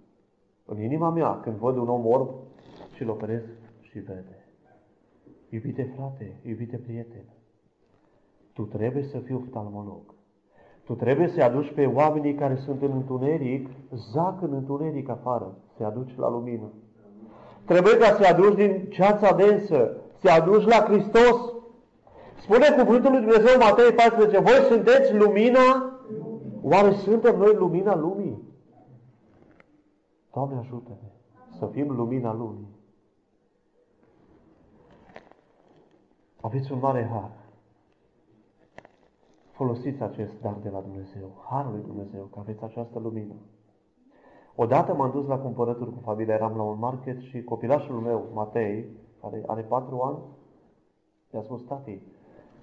În inima mea, când văd un om orb și îl operez și vede. Iubite frate, iubite prietene, tu trebuie să fii oftalmolog. Tu trebuie să-i aduci pe oamenii care sunt în întuneric, zac în întuneric afară, să-i aduci la lumină. Trebuie ca să-i aduci din ceața densă, să-i aduci la Hristos. Spune cuvântul lui Dumnezeu, Matei 14, voi sunteți lumina? Oare suntem noi lumina lumii? Doamne, ajută-ne să fim lumina lumii. Aveți un mare har. Folosiți acest dar de la Dumnezeu, harul lui Dumnezeu, că aveți această lumină. Odată m-am dus la cumpărături cu familia, eram la un market și copilașul meu, Matei, care are 4 ani, mi-a spus, tati,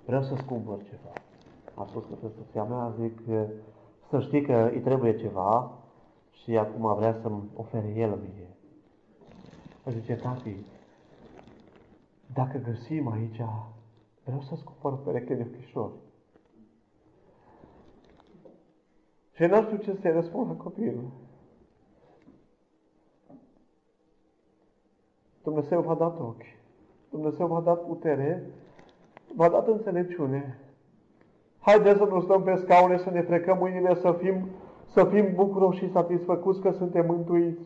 vreau să-ți cumpăr ceva. A spus că soția mea, zic, să știi că îi trebuie ceva și acum vrea să-mi ofere el mie. Îmi zice, tati, dacă găsim aici, vreau să-ți cumpăr o pereche de ochișori. Și nu știu ce să-i răspund la copil. Dumnezeu v-a dat ochi. Dumnezeu v-a dat putere. V-a dat înțelepciune. Haideți să nu stăm pe scaune, să ne frecăm mâinile, să fim bucuroși și satisfăcuți că suntem mântuiți.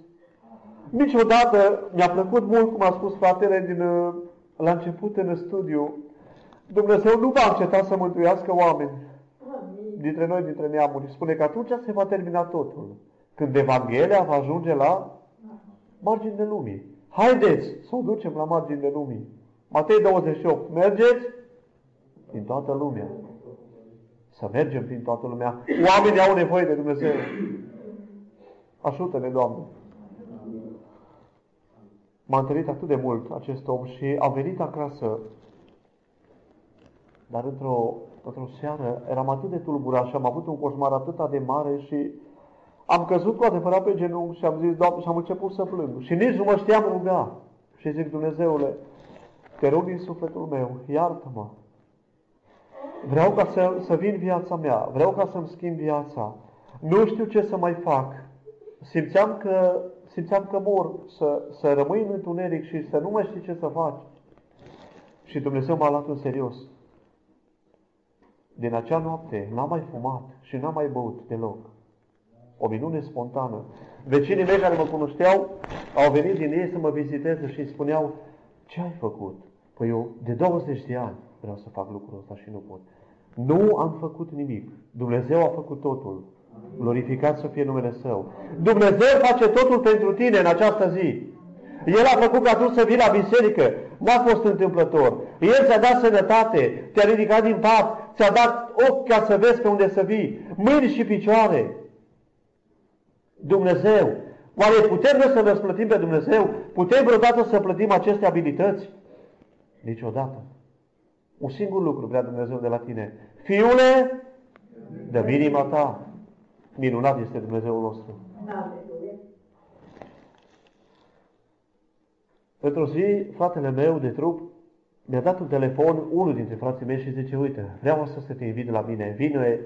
Niciodată mi-a plăcut mult, cum a spus fratele la început în studiu, Dumnezeu nu va înceta să mântuiască oameni dintre noi, dintre neamuri. Spune că atunci se va termina totul. Când Evanghelia va ajunge la marginile lumii. Haideți să o ducem la marginile lumii. Matei 28. Mergeți prin toată lumea. Să mergem prin toată lumea. Oamenii au nevoie de Dumnezeu. Ajută-ne, Doamne! M-a întâlnit atât de mult acest om și a venit acasă. Dar într-o seară eram atât de tulburat și am avut un coșmar atât de mare și am căzut cu adevărat pe genunchi și am zis, Doamne, și am început să plâng. Și nici nu mă știam ruga. Și zic, Dumnezeule, te rog din sufletul meu, iartă-mă. Vreau ca să vin viața mea, vreau ca să-mi schimb viața. Nu știu ce să mai fac. Simțeam că mor, să rămâi în întuneric și să nu mai știi ce să faci. Și Dumnezeu m-a luat în serios. Din acea noapte n-am mai fumat și n-am mai băut deloc. O minune spontană. Vecinii mei care mă cunoșteau au venit din ei să mă viziteze și îmi spuneau: ce ai făcut? Păi eu de 20 de ani vreau să fac lucrul ăsta și nu pot. Nu am făcut nimic. Dumnezeu a făcut totul. Glorificat să fie numele Său. Dumnezeu face totul pentru tine în această zi. El a făcut ca tu să vii la biserică. N-a fost întâmplător. El ți-a dat sănătate, te-a ridicat din pat, ți-a dat ochi ca să vezi pe unde să vii, mâini și picioare. Dumnezeu. Oare putem noi să răsplătim pe Dumnezeu? Putem vreodată să plătim aceste abilități? Niciodată. Un singur lucru vrea Dumnezeu de la tine. Fiule, dă inima ta. Minunat este Dumnezeul nostru. Într-o zi, fratele meu de trup mi-a dat un telefon, unul dintre frații mei, și zice: uite, vreau să te invit la mine. Vine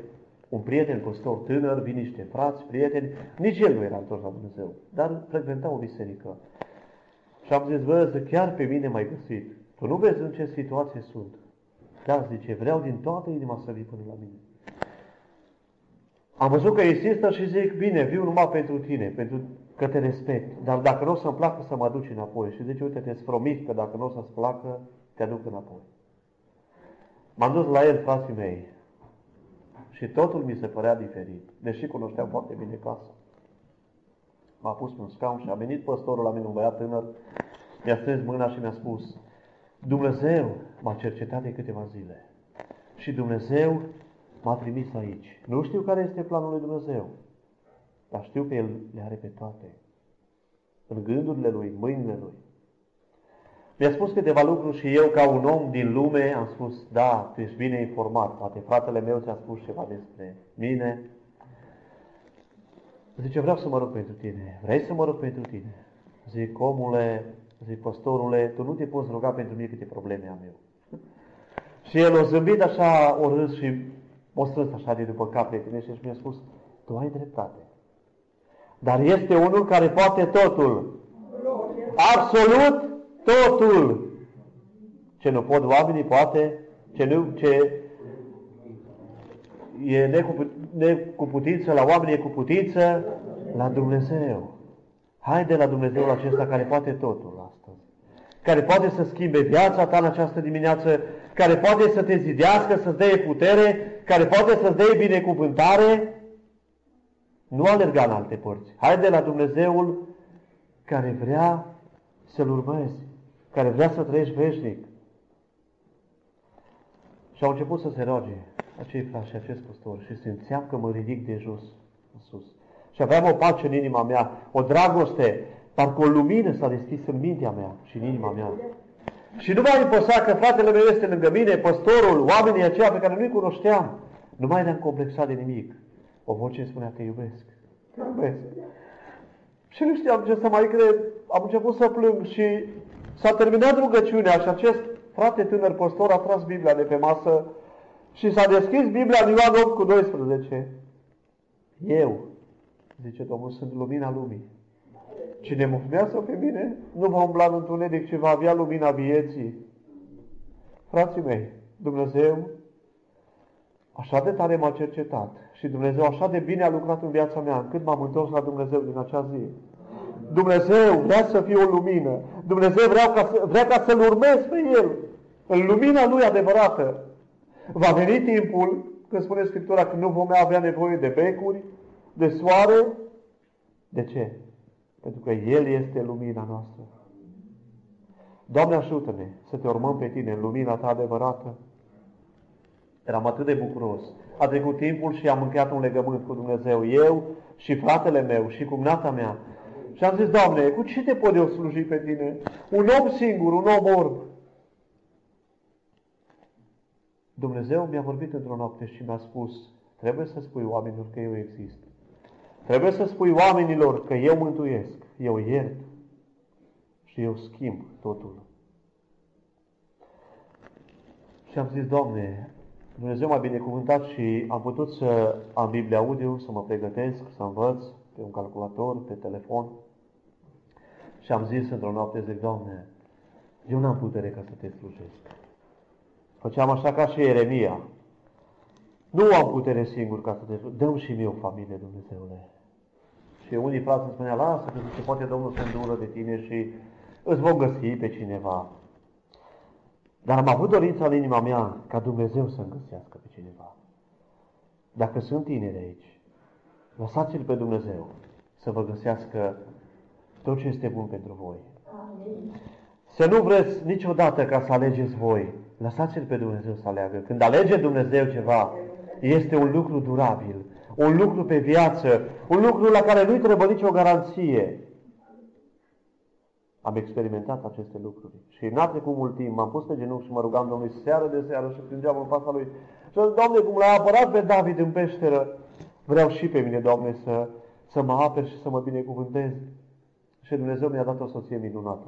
un prieten păstor tânăr, vin niște frați, prieteni. Nici el nu era întors la Dumnezeu, dar frecventa o biserică. Și am zis: bă, chiar pe mine m-ai găsit. Tu nu vezi în ce situație sunt. Dar, zice, vreau din toată inima să vii până la mine. Am văzut că insistă și zic: bine, viu numai pentru tine, pentru că te respect. Dar dacă nu o să-mi placă, să mă aduci înapoi. Și zice: uite, te-ți promit că dacă nu o să-ți placă, te aduc înapoi. M-am dus la el, frații mei. Și totul mi se părea diferit, deși cunoșteam foarte bine casa. M-a pus pe un scaun și a venit păstorul la mine, un băiat tânăr. Mi-a strâns mâna și mi-a spus: Dumnezeu m-a cercetat de câteva zile și Dumnezeu m-a trimis aici. Nu știu care este planul lui Dumnezeu, dar știu că El le are pe toate. În gândurile Lui, în mâinile Lui. Mi-a spus câteva lucruri și eu, ca un om din lume, am spus: da, tu ești bine informat. Poate fratele meu ți-a spus ceva despre mine. Zice: vreau să mă rog pentru tine. Vrei să mă rog pentru tine? Zic: omule, zic, păstorule, tu nu te poți ruga pentru mine, câte probleme am eu. Și el o zâmbit așa, o râs și o strâns așa de după cap pe tine și mi-a spus: tu ai dreptate. Dar este unul care poate totul. Absolut totul. Ce nu pot oamenii, poate. Ce e cu putință la oameni, e cu putință la Dumnezeu. Haide la Dumnezeul acesta care poate totul astăzi. Care poate să schimbe viața ta în această dimineață. Care poate să te zidească, să-ți dea putere. Care poate să-ți dea binecuvântare. Nu alerga în alte părți. Haide la Dumnezeul care vrea să-L urmezi. Care vrea să trăiești veșnic. Și au început să se roage acei frați și acest păstor. Și simțeam că mă ridic de jos în sus. Și aveam o pace în inima mea, o dragoste, parcă o lumină s-a deschis în mintea mea și în inima mea. Și nu m-a impăsat că fratele meu este lângă mine, păstorul, oamenii aceia pe care nu-i cunoșteam. Nu mai ne-am complexat de nimic. O voce îmi spunea: te iubesc, te iubesc. Și nu știam ce să mai cred. Am început să plâng și s-a terminat rugăciunea și acest frate tânăr păstor a tras Biblia de pe masă și s-a deschis Biblia în Ioan 8:12. Eu, zice Domnul, sunt lumina lumii. Cine mă urmează pe mine nu va umbla în întuneric, ci va avea lumina vieții. Frații mei, Dumnezeu așa de tare m-a cercetat și Dumnezeu așa de bine a lucrat în viața mea, încât m-am întors la Dumnezeu din acea zi. Dumnezeu vrea să fie o lumină. Dumnezeu vrea ca să-L urmez pe El în lumina Lui adevărată. Va veni timpul, când spune Scriptura, că nu vom avea nevoie de becuri, de soare. De ce? Pentru că El este lumina noastră. Doamne, ajută-ne să te urmăm pe Tine în lumina Ta adevărată. Eram atât de bucuros. A trecut timpul și am încheiat un legământ cu Dumnezeu. Eu și fratele meu și cumnata mea. Și am zis: Doamne, cu ce te pot eu sluji pe Tine? Un om singur, un om orb. Dumnezeu mi-a vorbit într-o noapte și mi-a spus: trebuie să spui oamenilor că Eu exist. Trebuie să spui oamenilor că Eu mântuiesc, Eu iert și Eu schimb totul. Și am zis: Doamne, Dumnezeu m-a binecuvântat și am putut să am Biblia audio, să mă pregătesc, să învăț pe un calculator, pe telefon. Și am zis într-o noapte, zic: Doamne, eu n-am putere ca să Te slujesc. Făceam așa ca și Ieremia. Nu am putere singur ca să te... Dă-mi și mie o familie, Dumnezeule. zice, unii frați îmi spunea, lasă, că zice, poate Domnul se îndură de tine și îți vom găsi pe cineva. Dar am avut dorința în inima mea ca Dumnezeu să-mi găsească pe cineva. Dacă sunt tineri aici, lăsați-L pe Dumnezeu să vă găsească tot ce este bun pentru voi. Amin. Să nu vreți niciodată ca să alegeți voi. Lăsați-L pe Dumnezeu să aleagă. Când alege Dumnezeu ceva, este un lucru durabil, un lucru pe viață, un lucru la care nu-i trebuie nicio garanție. Am experimentat aceste lucruri și n-a trecut mult timp. M-am pus pe genunchi și mă rugam Domnului seară de seară și plângeam în fața Lui. Și am zis, Doamne, cum L-a apărat pe David în peșteră, vreau și pe mine, Doamne, să mă aperi și să mă binecuvântez. Și Dumnezeu mi-a dat o soție minunată.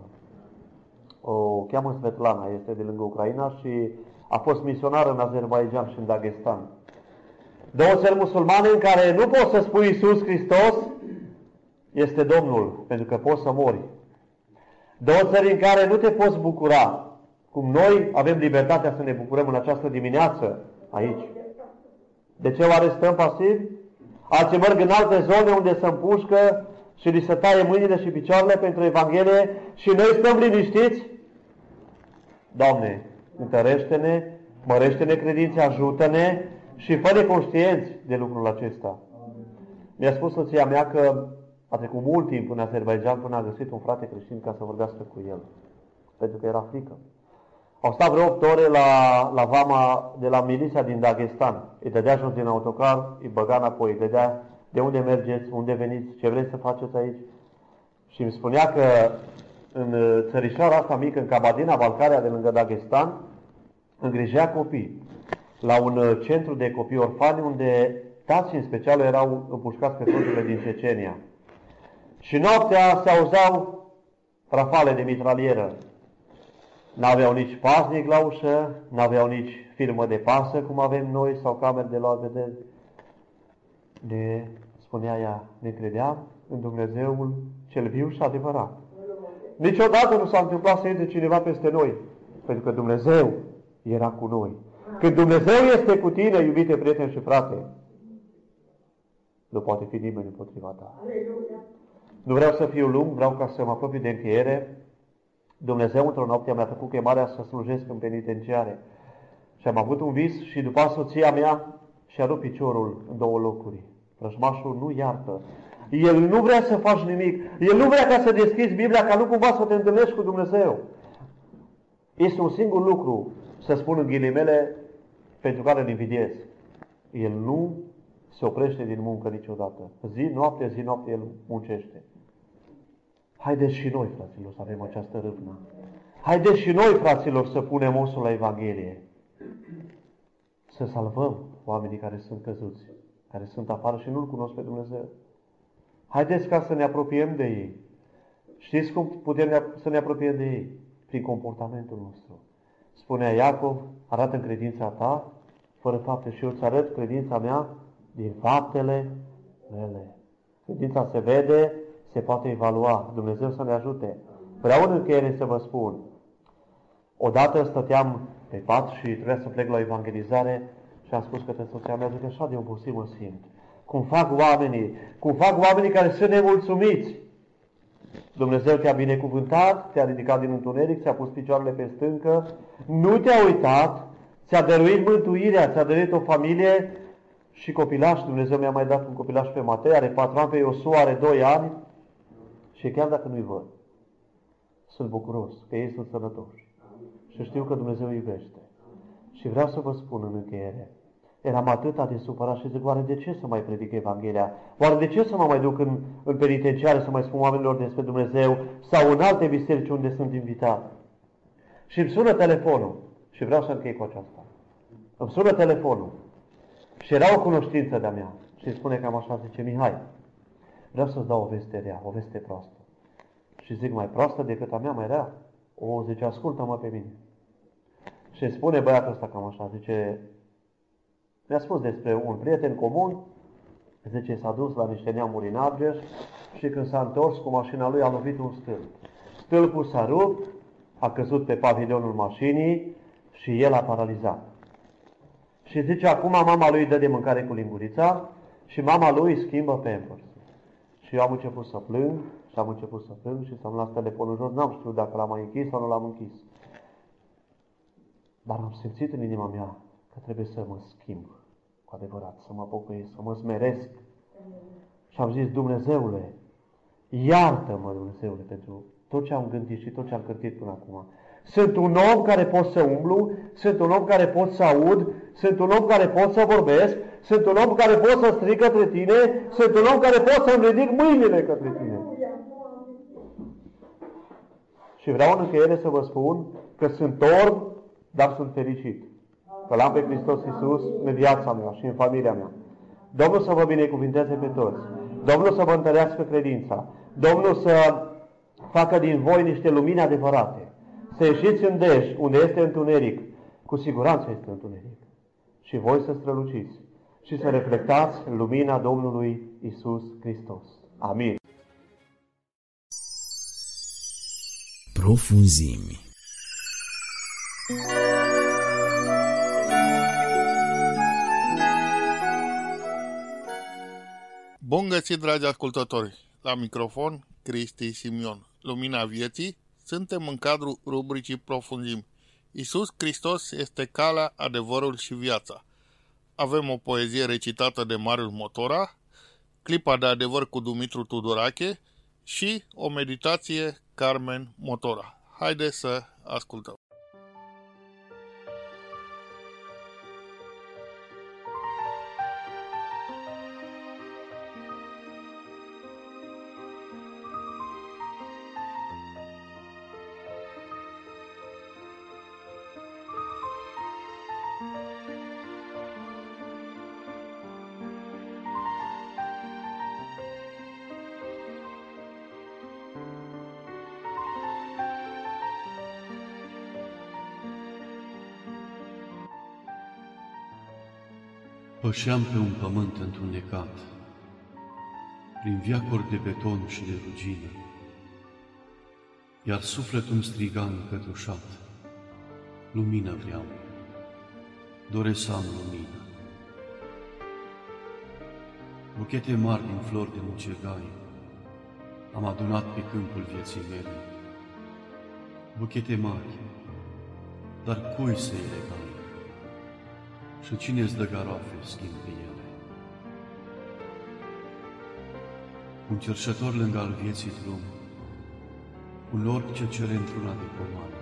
O cheamă Svetlana, este de lângă Ucraina și a fost misionară în Azerbaidjan și în Dagestan. Două țări musulmane în care nu poți să spui Iisus Hristos este Domnul, pentru că poți să mori. Două țări în care nu te poți bucura, cum noi avem libertatea să ne bucurăm în această dimineață aici. De ce o arestăm pasiv? Alții merg în alte zone unde se împușcă și li se taie mâinile și picioarele pentru Evanghelie și noi stăm liniștiți? Doamne, întărește-ne, mărește-ne credința, ajută-ne și fă-ne conștienți de lucrul acesta. Amen. Mi-a spus soția mea că a trecut mult timp în Azerbaidjan până a găsit un frate creștin ca să vorbească cu el, pentru că era frică. Au stat vreo 8 ore la vama de la miliția din Dagestan. Îi dădea jos din autocar, îi băga înapoi, îi dădea de unde mergeți, unde veniți, ce vreți să faceți aici. Și îmi spunea că în țărișoara asta mică, în Kabardina Balcaria, de lângă Dagestan, îngrijea copii la un centru de copii orfani unde tații în special erau împușcați pe fronturile din Cecenia. Și noaptea se auzau rafale de mitralieră. N-aveau nici paznic la ușă, n-aveau nici firmă de pasă, cum avem noi, sau camere de luat vedere. Ne spunea ea, ne credeam în Dumnezeul cel viu și adevărat. Niciodată nu s-a întâmplat să intre cineva peste noi, pentru că Dumnezeu era cu noi. Când Dumnezeu este cu tine, iubite prieteni și frate, nu poate fi nimeni împotriva ta. Nu vreau să fiu lung, vreau ca să mă apropii de încheiere. Dumnezeu într-o noapte mi-a făcut chemarea să slujesc în penitenciare. Și am avut un vis și după soția mea și-a rupt piciorul în două locuri. Vrăjmașul nu iartă. El nu vrea să faci nimic. El nu vrea ca să deschizi Biblia, ca nu cumva să te întâlnești cu Dumnezeu. Este un singur lucru, să spun în ghilimele, pentru care îl invidiez. El nu se oprește din muncă niciodată. Zi, noapte, el muncește. Haideți și noi, fraților, să avem această râvnă. Haideți și noi, fraților, să punem osul la Evanghelie. Să salvăm oamenii care sunt căzuți, care sunt afară și nu-L cunosc pe Dumnezeu. Haideți ca să ne apropiem de ei. Știți cum putem să ne apropiem de ei? Prin comportamentul nostru. Spunea Iacov, arată-mi credința ta fără fapte și eu îți arăt credința mea din faptele mele. Credința se vede, se poate evalua. Dumnezeu să ne ajute. Vreau în încheiere să vă spun. Odată stăteam pe pat și trebuia să plec la evangelizare și am spus către soția mea, zic așa de obosit mă simt. Cum fac oamenii care sunt nemulțumiți. Dumnezeu te-a binecuvântat, te-a ridicat din întuneric, ți-a pus picioarele pe stâncă, nu te-a uitat, ți-a dăruit mântuirea, ți-a dăruit o familie și copilaș. Dumnezeu mi-a mai dat un copilaș pe Matei, are 4 ani, pe Iosua are 2 ani și chiar dacă nu-i văd, sunt bucuros că ei sunt sănătoși și știu că Dumnezeu îi iubește. Și vreau să vă spun în încheiere, eram atât de supărat și zic, oare de ce să mai predic Evanghelia? Oare de ce să mă mai duc în penitenciare să mai spun oamenilor despre Dumnezeu sau în alte biserici unde sunt invitat? Și îmi sună telefonul și vreau să închei cu aceasta. Îmi sună telefonul și era o cunoștință de-a mea și îmi spune cam așa, zice, Mihai, vreau să-ți dau o veste rea, o veste proastă. Și zic, mai proastă decât a mea, mai rea? O, zice, ascultă-mă pe mine. Și îmi spune băiatul ăsta cam așa, zice, mi-a spus despre un prieten comun, zice, s-a dus la niște neamuri în Argeș și când s-a întors cu mașina lui a lovit un stâlp. Stâlpul s-a rupt, a căzut pe pavilionul mașinii și el a paralizat. Și zice, acum mama lui dă de mâncare cu lingurița și mama lui schimbă Pampers. Și am început să plâng, și am început să plâng și să-mi las telefonul jos. N-am știut dacă l-am mai închis sau nu l-am închis. Dar am simțit în inima mea că trebuie să mă schimb cu adevărat, să mă pocăiesc, să mă smeresc. Și am zis, Dumnezeule, iartă-mă, Dumnezeule, pentru tot ce am gândit și tot ce am cârtit până acum. Sunt un om care pot să umblu, sunt un om care pot să aud, sunt un om care pot să vorbesc, sunt un om care pot să strig către tine, sunt un om care pot să-mi ridic mâinile către tine. Și vreau în încheiere să vă spun că sunt orb, dar sunt fericit. Că l-am pe Hristos Iisus în viața mea și în familia mea. Domnul să vă binecuvinteze pe toți. Domnul să vă întărească credința. Domnul să facă din voi niște lumini adevărate. Să ieșiți în deș, unde este întuneric. Cu siguranță este întuneric. Și voi să străluciți și să reflectați lumina Domnului Iisus Hristos. Amin. Profunzimi. Bun găsit, dragi ascultători! La microfon, Cristi Simion. Lumina vieții, suntem în cadrul rubricii Profunzim. Iisus Hristos este calea, adevărul și viața. Avem o poezie recitată de Marius Motora, clipa de adevăr cu Domitru Tudorache și o meditație Carmen Motora. Haideți să ascultăm! Pășeam pe un pământ întunecat, prin viacuri de beton și de rugină, iar sufletul îmi striga încătușat, lumină vreau, doresc să am lumină. Buchete mari din flori de mucegai am adunat pe câmpul vieții mele, buchete mari, dar cui să-i regal? Și cine-ți dă garoafe, schimb pe ele? Un cerșător lângă al vieții drum, un orb ce cere într-una de pomană.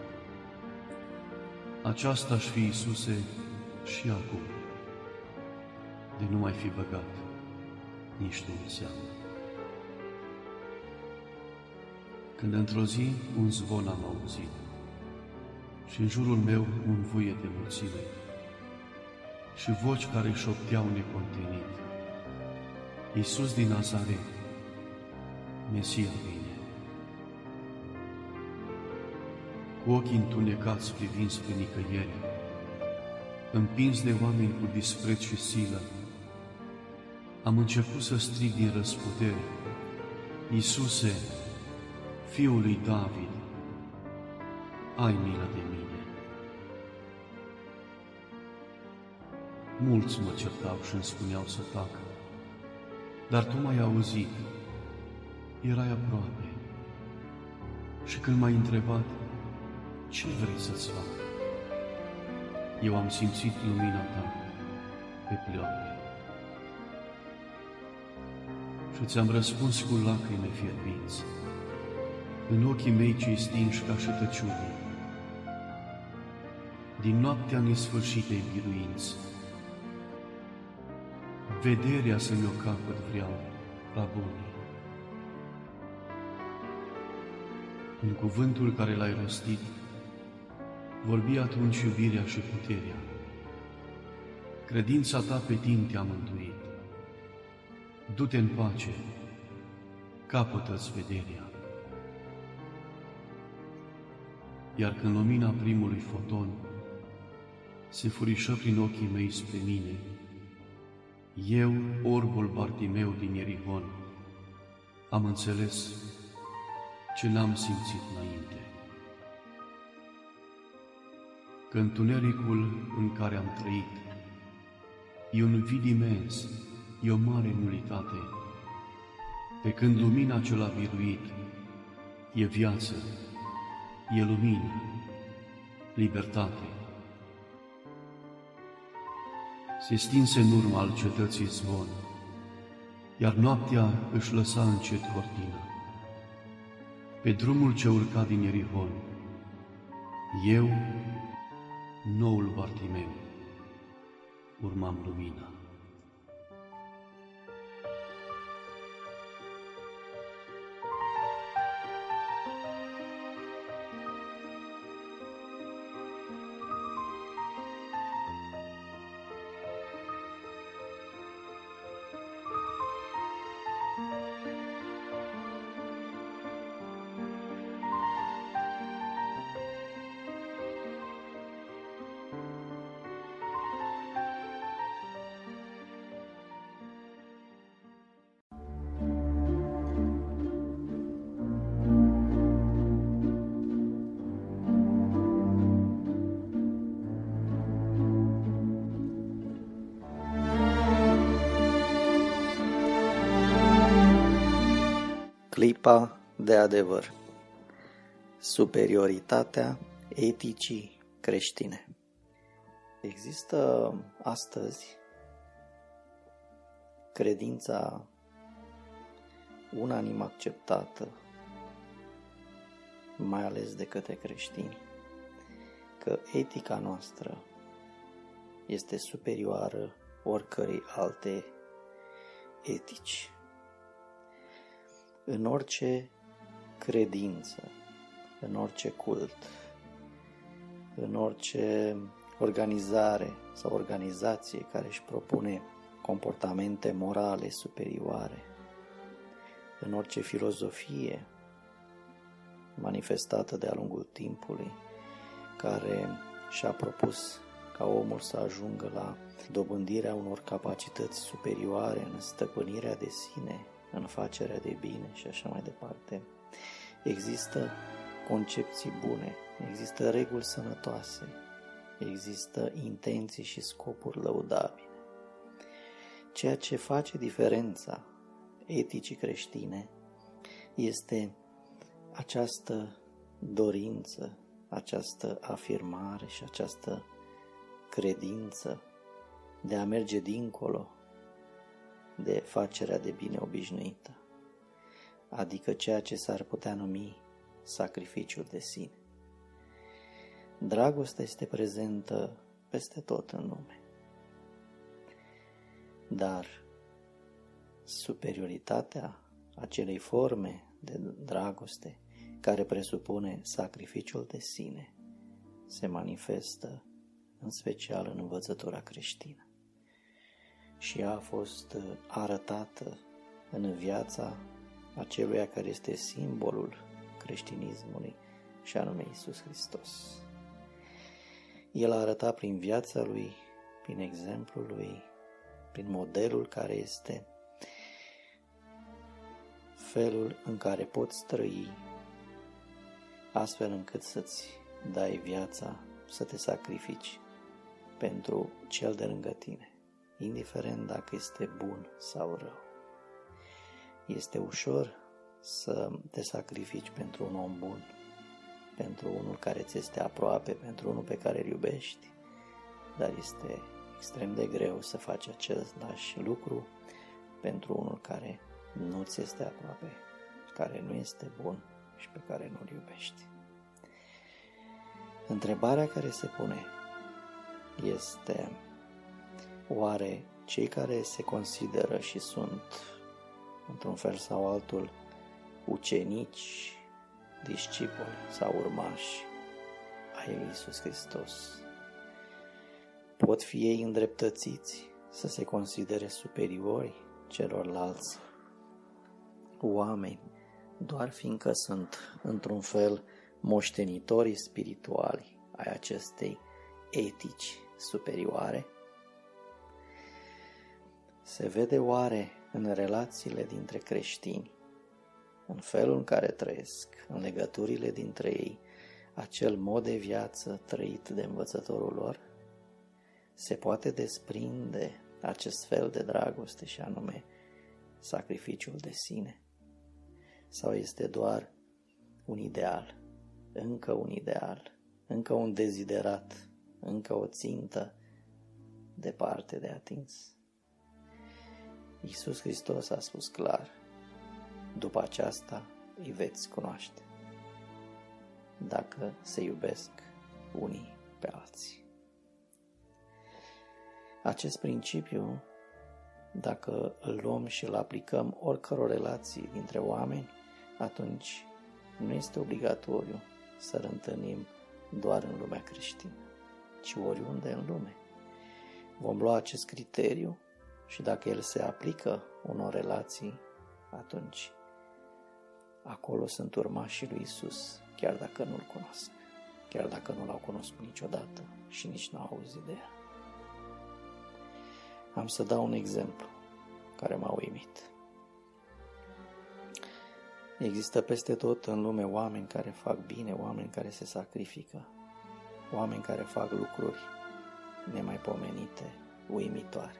Aceasta-și fi, Iisuse, și acum, de nu mai fi băgat nici nu înseamnă. Când într-o zi un zvon am auzit și în jurul meu un vuiet de mulțime, și voci care șopteau necontenit, Iisus din Nazaret, Mesia vine. Cu ochii întunecați privind spre nicăieri, împins de oameni cu dispreț și silă, am început să strig din răsputere, Iisuse, Fiul lui David, ai milă de mine. Mulți mă certau și îmi spuneau să tac, dar tu m-ai auzit, erai aproape. Și când m-ai întrebat, ce vrei să-ți fac? Eu am simțit lumina ta pe pleoape. Și ți-am răspuns cu lacrime fierbinți, în ochii mei ce-i stinși ca și tăciunii, din noaptea nesfârșitei biruinți. Vederea să mi-o capăt vreau la bune. În cuvântul care l-ai rostit, vorbi atunci iubirea și puterea. Credința ta pe tine te-a mântuit. Du-te în pace, capătă-ți vederea. Iar când lumina primului foton se furișă prin ochii mei spre mine, eu, orbul Bartimeu din Ierihon, am înțeles ce n-am simțit înainte. Că întunericul în care am trăit e un vid imens, e o mare nulitate, Pe când lumina ce l-a biruit e viață, e lumină, libertate. Se stinse în urma al cetății zvon, iar noaptea își lăsa încet cortina. Pe drumul ce urca din Ierihon, eu, noul Bartimeu, urmam lumina. Clipa de adevăr. Superioritatea eticii creștine. Există astăzi credința unanim acceptată, mai ales de către creștini, că etica noastră este superioară oricărei alte etici. În orice credință, în orice cult, în orice organizare sau organizație care își propune comportamente morale superioare, în orice filozofie manifestată de-a lungul timpului, care și-a propus ca omul să ajungă la dobândirea unor capacități superioare în stăpânirea de sine, în facerea de bine și așa mai departe. Există concepții bune, există reguli sănătoase, există intenții și scopuri lăudabile. Ceea ce face diferența eticii creștine este această dorință, această afirmare și această credință de a merge dincolo de facerea de bine obișnuită, adică ceea ce s-ar putea numi sacrificiul de sine. Dragostea este prezentă peste tot în lume, dar superioritatea acelei forme de dragoste care presupune sacrificiul de sine se manifestă în special în învățătura creștină. Și ea a fost arătată în viața aceluia care este simbolul creștinismului, și anume Iisus Hristos. El a arătat prin viața lui, prin exemplul lui, prin modelul care este felul în care poți trăi, astfel încât să-ți dai viața, să te sacrifici pentru cel de lângă tine, indiferent dacă este bun sau rău. Este ușor să te sacrifici pentru un om bun, pentru unul care ți este aproape, pentru unul pe care îl iubești, dar este extrem de greu să faci același lucru pentru unul care nu ți este aproape, care nu este bun și pe care nu îl iubești. Întrebarea care se pune este: oare cei care se consideră și sunt, într-un fel sau altul, ucenici, discipoli sau urmași ai lui Iisus Hristos, pot fi ei îndreptățiți să se considere superiori celorlalți oameni, doar fiindcă sunt, într-un fel, moștenitorii spirituali ai acestei etici superioare? Se vede oare în relațiile dintre creștini, în felul în care trăiesc, în legăturile dintre ei, acel mod de viață trăit de învățătorul lor? Se poate desprinde acest fel de dragoste, și anume sacrificiul de sine, sau este doar un ideal, încă un ideal, încă un deziderat, încă o țintă departe de atins? Iisus Hristos a spus clar: după aceasta îi veți cunoaște, dacă se iubesc unii pe alții. Acest principiu, dacă îl luăm și îl aplicăm oricăror relații dintre oameni, atunci nu este obligatoriu să-l întâlnim doar în lumea creștină, ci oriunde în lume. Vom lua acest criteriu și dacă el se aplică unor relații, atunci acolo sunt urmașii lui Isus, chiar dacă nu-l cunosc, chiar dacă nu l-au cunoscut niciodată și nici n-au auzit de ea. Am să dau un exemplu care m-a uimit. Există peste tot în lume oameni care fac bine, oameni care se sacrifică, oameni care fac lucruri nemaipomenite, uimitoare.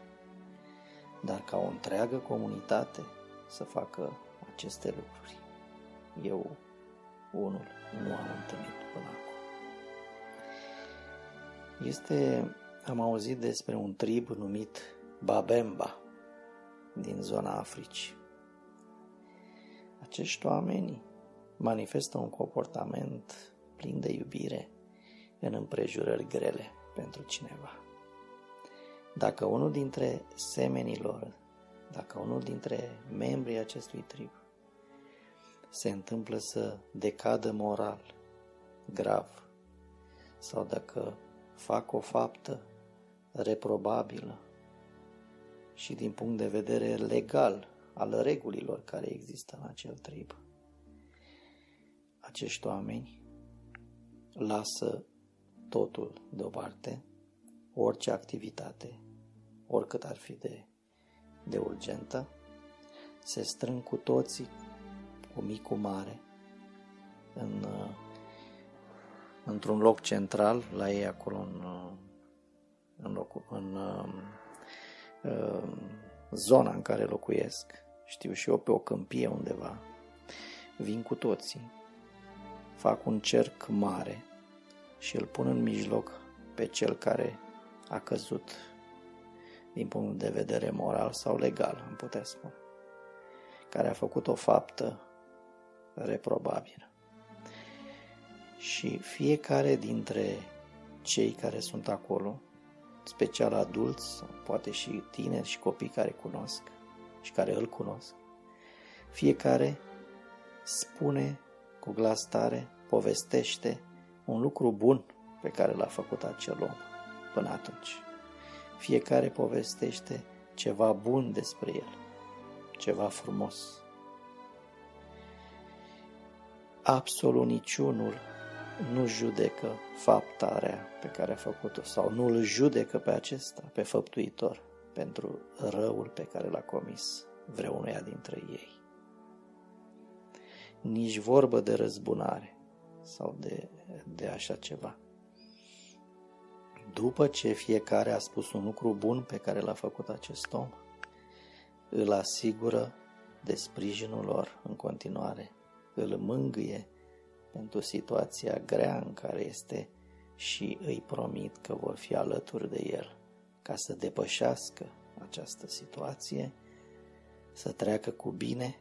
Dar ca o întreagă comunitate să facă aceste lucruri, eu, unul, nu am întâlnit până acum. Am auzit despre un trib numit Babemba din zona Africii. Acești oameni manifestă un comportament plin de iubire în împrejurări grele pentru cineva. Dacă unul dintre semenilor, dacă unul dintre membrii acestui trib se întâmplă să decadă moral grav sau dacă fac o faptă reprobabilă și din punct de vedere legal al regulilor care există în acel trib, acești oameni lasă totul deoparte, orice activitate, oricât ar fi de urgentă, se strâng cu toții, cu mic, cu mare, într-un loc central, la ei acolo în zona în care locuiesc, știu și eu, pe o câmpie undeva, vin cu toții, fac un cerc mare și îl pun în mijloc pe cel care a căzut din punct de vedere moral sau legal, am putea spune, care a făcut o faptă reprobabilă. Și fiecare dintre cei care sunt acolo, special adulți, poate și tineri și copii care cunosc și care îl cunosc, fiecare spune cu glas tare, povestește un lucru bun pe care l-a făcut acel om până atunci. Fiecare povestește ceva bun despre el, ceva frumos. Absolut niciunul nu judecă fapta rea pe care a făcut-o sau nu îl judecă pe acesta, pe făptuitor, pentru răul pe care l-a comis vreunuia dintre ei. Nici vorbă de răzbunare sau de așa ceva. După ce fiecare a spus un lucru bun pe care l-a făcut acest om, îl asigură de sprijinul lor în continuare, îl mângâie pentru situația grea în care este și îi promit că vor fi alături de el ca să depășească această situație, să treacă cu bine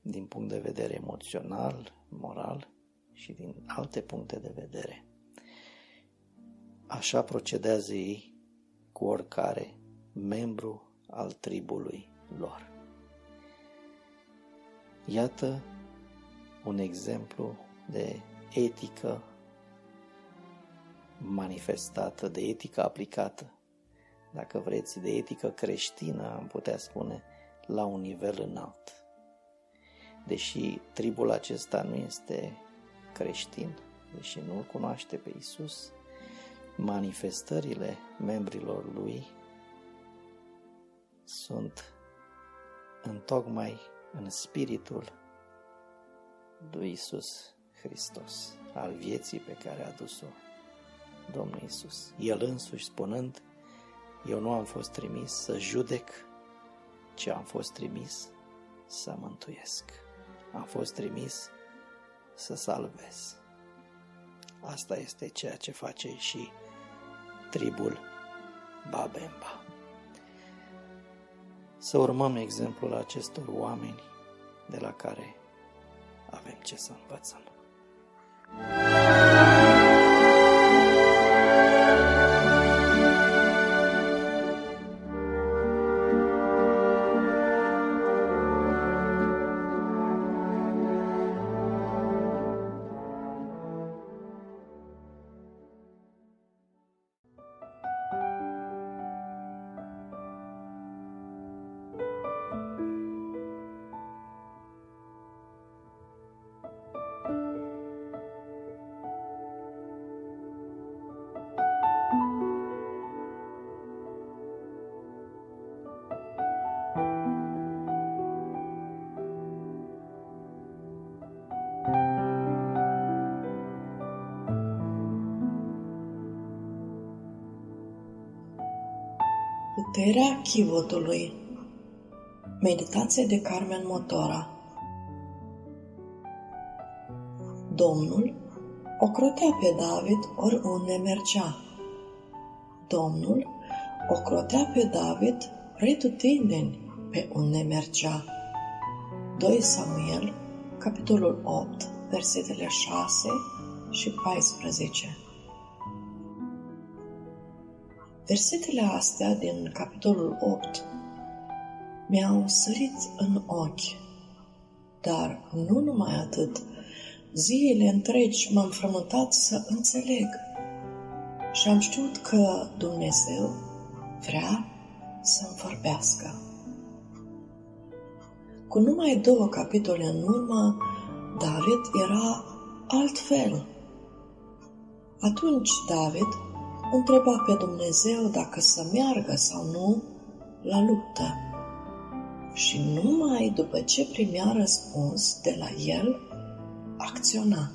din punct de vedere emoțional, moral și din alte puncte de vedere. Așa procedează ei cu oricare membru al tribului lor. Iată un exemplu de etică manifestată, de etică aplicată, dacă vreți, de etică creștină, am putea spune, la un nivel înalt. Deși tribul acesta nu este creștin, deși nu îl cunoaște pe Iisus, manifestările membrilor lui sunt întocmai în spiritul lui Iisus Hristos, al vieții pe care a dus-o Domnul Iisus, El însuși spunând: eu nu am fost trimis să judec, ci am fost trimis să mântuiesc. a fost trimis să salvez. Asta este ceea ce face și tribul Babemba. Să urmăm exemplul acestor oameni de la care avem ce să învățăm. Puterea chivotului. Meditație de Carmen Motora. Domnul ocrotea pe David oriunde mergea. Domnul ocrotea pe David pretutindeni pe unde mergea. 2 Samuel, capitolul 8, versetele 6 și 14. Versetele astea din capitolul 8 mi-au sărit în ochi, dar nu numai atât, zilele întregi m-am frământat să înțeleg și am știut că Dumnezeu vrea să-mi vorbească. Cu numai 2 capitole în urmă, David era altfel. Atunci David întreba pe Dumnezeu dacă să meargă sau nu la luptă. Și numai după ce primea răspuns de la el, acționa.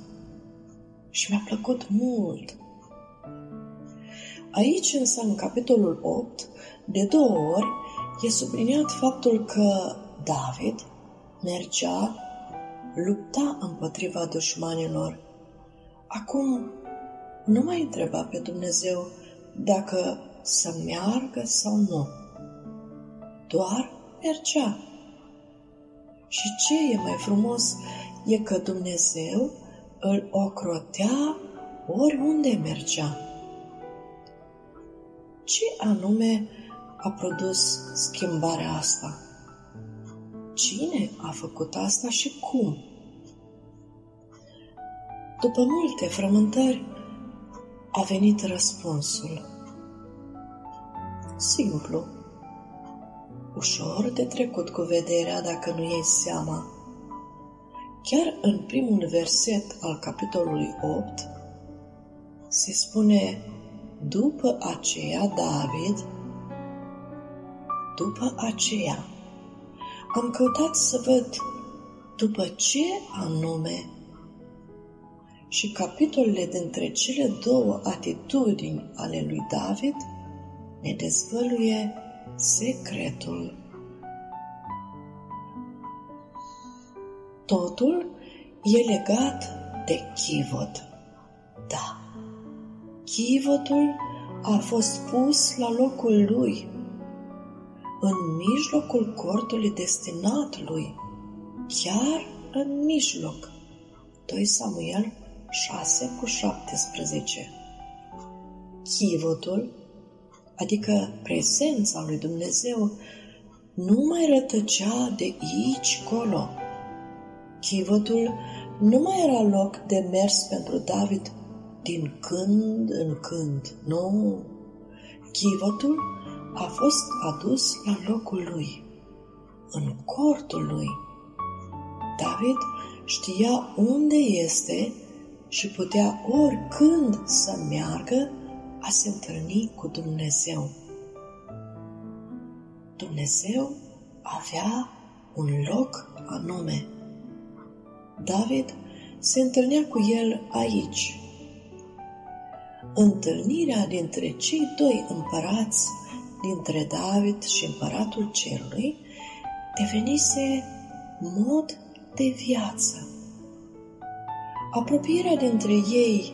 Și mi-a plăcut mult. Aici însă, în capitolul 8, de 2 ori, e subliniat faptul că David mergea, lupta împotriva dușmanilor. Acum nu mai întreba pe Dumnezeu dacă să meargă sau nu. Doar mergea. Și ce e mai frumos e că Dumnezeu îl ocrotea oriunde mergea. Ce anume a produs schimbarea asta? Cine a făcut asta și cum? După multe frământări, a venit răspunsul. Simplu. Ușor de trecut cu vederea dacă nu iei seama. Chiar în primul verset al capitolului 8 se spune: după aceea David, după aceea. Am căutat să văd după ce anume. Și capitolele dintre cele 2 atitudini ale lui David ne dezvăluie secretul. Totul e legat de chivot. Da, chivotul a fost pus la locul lui, în mijlocul cortului destinat lui, chiar în mijloc. 2 Samuel 6:17. Chivotul, adică prezența lui Dumnezeu, nu mai rătăcea de aici colo. Chivotul nu mai era loc de mers pentru David din când în când, nu. Chivotul a fost adus la locul lui, în cortul lui. David știa unde este și putea oricând să meargă a se întâlni cu Dumnezeu. Dumnezeu avea un loc anume. David se întâlnea cu el aici. Întâlnirea dintre cei 2 împărați, dintre David și împăratul cerului, devenise mod de viață. Apropierea dintre ei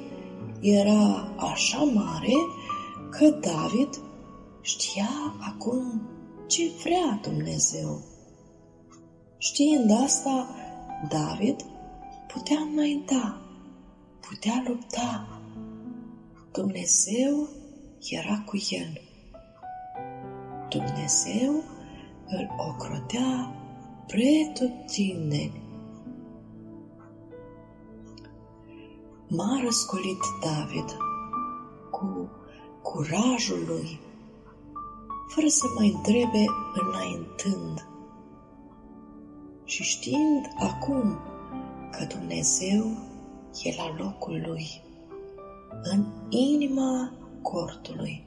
era așa mare că David știa acum ce vrea Dumnezeu. Știind asta, David putea înainta, putea lupta. Dumnezeu era cu el. Dumnezeu îl ocrotea pretutindeni. M-a răscolit David cu curajul lui, fără să mai întrebe înaintând. Și știind acum că Dumnezeu e la locul lui, în inima cortului,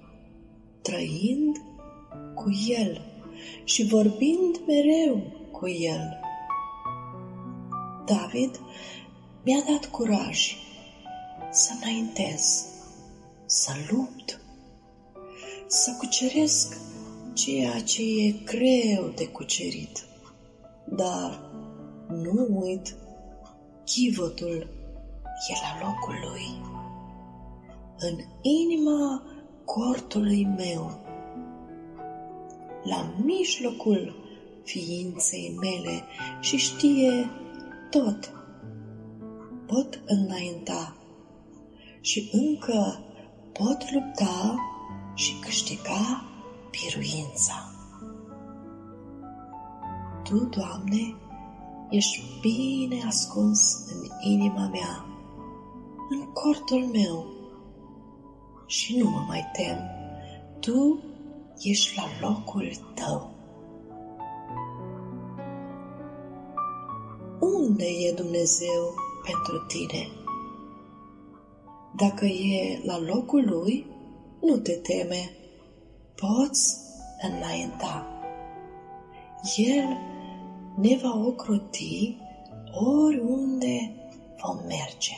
trăind cu el și vorbind mereu cu el. David mi-a dat curaj să înaintez, să lupt, să cuceresc ceea ce e greu de cucerit, dar nu uit, chivotul e la locul lui, în inima cortului meu, la mijlocul ființei mele și știe tot. Pot înainta și încă pot lupta și câștiga biruința. Tu, Doamne, ești bine ascuns în inima mea, în cortul meu, și nu mă mai tem. Tu ești la locul tău. Unde e Dumnezeu pentru tine? Dacă e la locul lui, nu te teme, poți înainta. El ne va ocroti oriunde vom merge.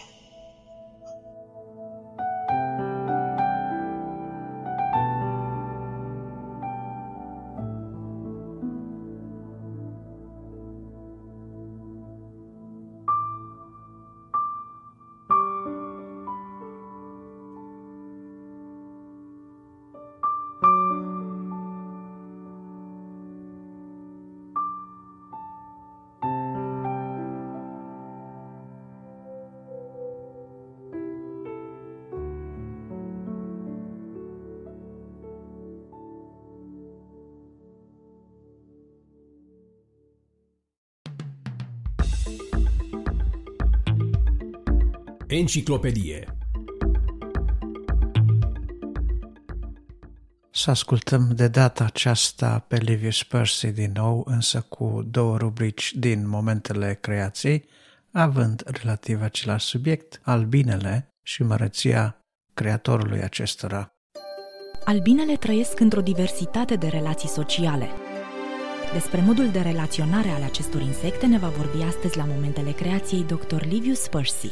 Enciclopedie. Să ascultăm de data aceasta pe Livius Percy din nou, însă cu două rubrici din momentele creației, având relativ același subiect, albinele și măreția creatorului acestora. Albinele trăiesc într-o diversitate de relații sociale. Despre modul de relaționare al acestor insecte ne va vorbi astăzi la momentele creației Dr. Livius Percy.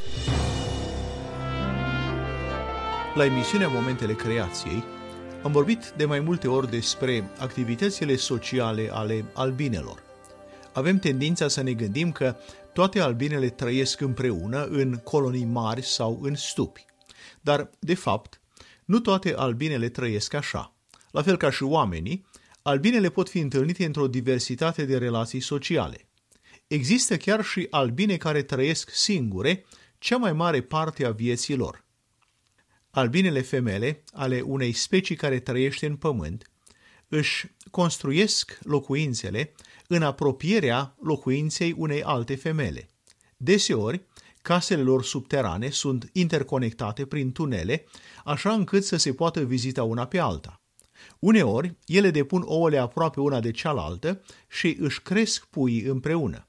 La emisiunea Momentele Creației am vorbit de mai multe ori despre activitățile sociale ale albinelor. Avem tendința să ne gândim că toate albinele trăiesc împreună în colonii mari sau în stupi. Dar, de fapt, nu toate albinele trăiesc așa. La fel ca și oamenii, albinele pot fi întâlnite într-o diversitate de relații sociale. Există chiar și albine care trăiesc singure cea mai mare parte a vieții lor. Albinele femele, ale unei specii care trăiește în pământ, își construiesc locuințele în apropierea locuinței unei alte femele. Deseori, casele lor subterane sunt interconectate prin tunele, așa încât să se poată vizita una pe alta. Uneori, ele depun ouăle aproape una de cealaltă și își cresc puii împreună.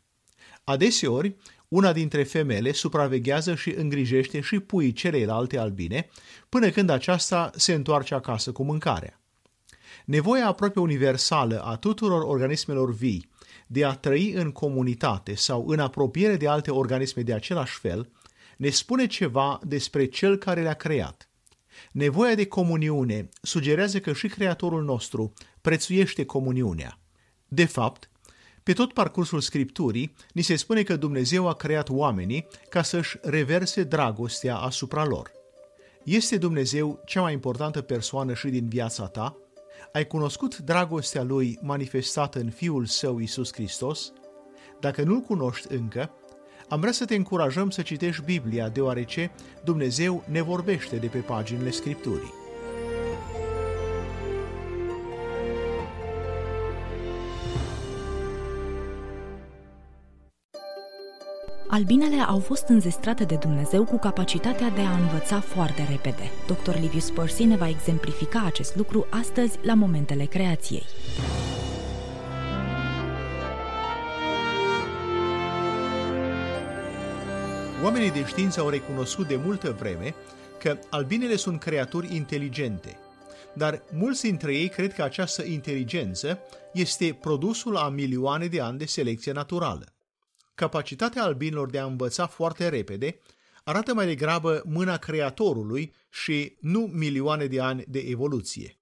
Adeseori, una dintre femele supraveghează și îngrijește și puii celelalte albine, până când aceasta se întoarce acasă cu mâncarea. Nevoia aproape universală a tuturor organismelor vii de a trăi în comunitate sau în apropiere de alte organisme de același fel ne spune ceva despre cel care le-a creat. Nevoia de comuniune sugerează că și Creatorul nostru prețuiește comuniunea. De fapt, Pe tot parcursul Scripturii, ni se spune că Dumnezeu a creat oamenii ca să-și reverse dragostea asupra lor. Este Dumnezeu cea mai importantă persoană și din viața ta? Ai cunoscut dragostea Lui manifestată în Fiul Său, Iisus Hristos? Dacă nu-L cunoști încă, am vrea să te încurajăm să citești Biblia, deoarece Dumnezeu ne vorbește de pe paginile Scripturii. Albinele au fost înzestrate de Dumnezeu cu capacitatea de a învăța foarte repede. Dr. Livius Percy ne va exemplifica acest lucru astăzi la Momentele Creației. Oamenii de știință au recunoscut de multă vreme că albinele sunt creaturi inteligente, dar mulți dintre ei cred că această inteligență este produsul a milioane de ani de selecție naturală. Capacitatea albinilor de a învăța foarte repede arată mai degrabă mâna creatorului și nu milioane de ani de evoluție.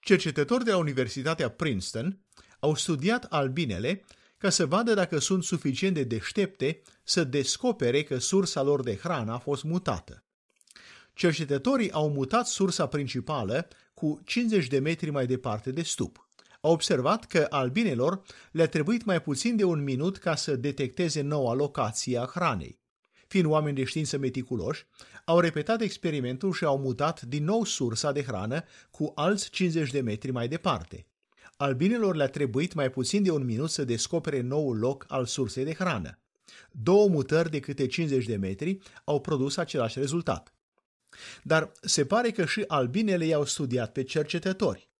Cercetători de la Universitatea Princeton au studiat albinele ca să vadă dacă sunt suficient de deștepte să descopere că sursa lor de hrană a fost mutată. Cercetătorii au mutat sursa principală cu 50 de metri mai departe de stup. Au observat că albinelor le-a trebuit mai puțin de un minut ca să detecteze noua locație a hranei. Fiind oameni de știință meticuloși, au repetat experimentul și au mutat din nou sursa de hrană cu alți 50 de metri mai departe. Albinelor le-a trebuit mai puțin de un minut să descopere noul loc al sursei de hrană. Două mutări de câte 50 de metri au produs același rezultat. Dar se pare că și albinele i-au studiat pe cercetători.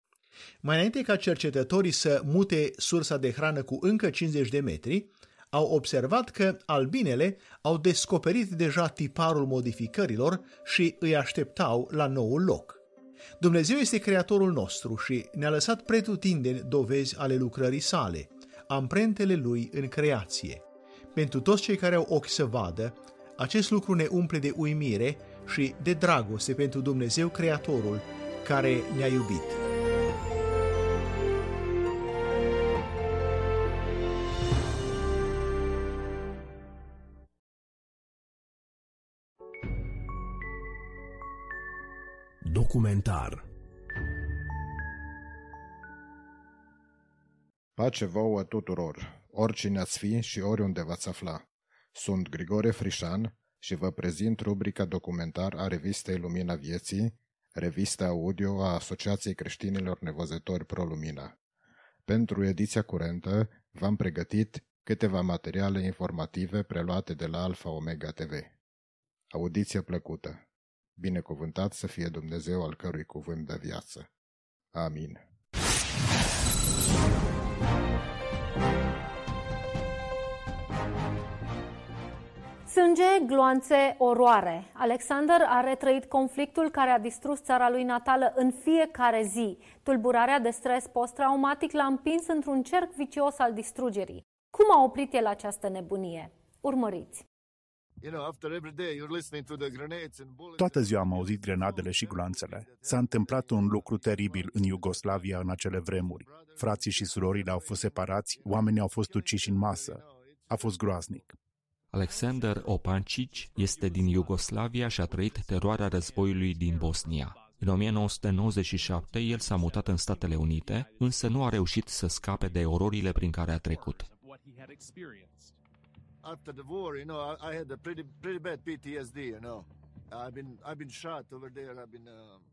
Mai înainte ca cercetătorii să mute sursa de hrană cu încă 50 de metri, au observat că albinele au descoperit deja tiparul modificărilor și îi așteptau la noul loc. Dumnezeu este creatorul nostru și ne-a lăsat pretutindeni dovezi ale lucrării sale, amprentele Lui în creație. Pentru toți cei care au ochi să vadă, acest lucru ne umple de uimire și de dragoste pentru Dumnezeu creatorul care ne-a iubit. Documentar. Pace vouă tuturor, oricine ați fi și oriunde v-ați afla. Sunt Grigore Frișan și vă prezint rubrica documentar a revistei Lumina Vieții, revista audio a Asociației Creștinilor Nevăzători Pro Lumina. Pentru ediția curentă v-am pregătit câteva materiale informative preluate de la Alfa Omega TV. Audiție plăcută! Binecuvântat să fie Dumnezeu al cărui cuvânt dă viață. Amin. Sânge, gloanțe, oroare. Alexander a retrăit conflictul care a distrus țara lui natală în fiecare zi. Tulburarea de stres post-traumatic l-a împins într-un cerc vicios al distrugerii. Cum a oprit el această nebunie? Urmăriți! Toată ziua am auzit grenadele și gloanțele. S-a întâmplat un lucru teribil în Iugoslavia în acele vremuri. Frații și surorile au fost separați, oamenii au fost uciși în masă. A fost groaznic. Alexander Opancic este din Iugoslavia și a trăit teroarea războiului din Bosnia. În 1997, el s-a mutat în Statele Unite, însă nu a reușit să scape de ororile prin care a trecut.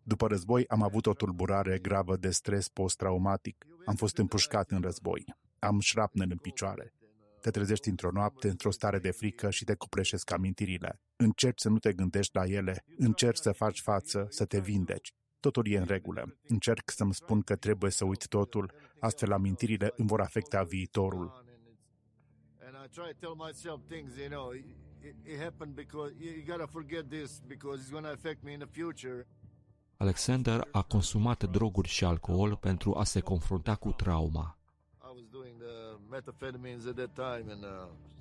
După război am avut o tulburare gravă de stres post-traumatic. Am fost împușcat în război. Am șrapnel în picioare. Te trezești într-o noapte, într-o stare de frică și te copleșesc amintirile. Încerci să nu te gândești la ele, încerci să faci față, să te vindeci. Totul e în regulă. Încerc să-mi spun că trebuie să uit totul, astfel amintirile îmi vor afecta viitorul. I try to tell myself things, it happened because you got to forget this because it's going to affect me in the future. Alexander a consumat droguri și alcool pentru a se confrunta cu trauma. I was doing the methamphetamines at that time and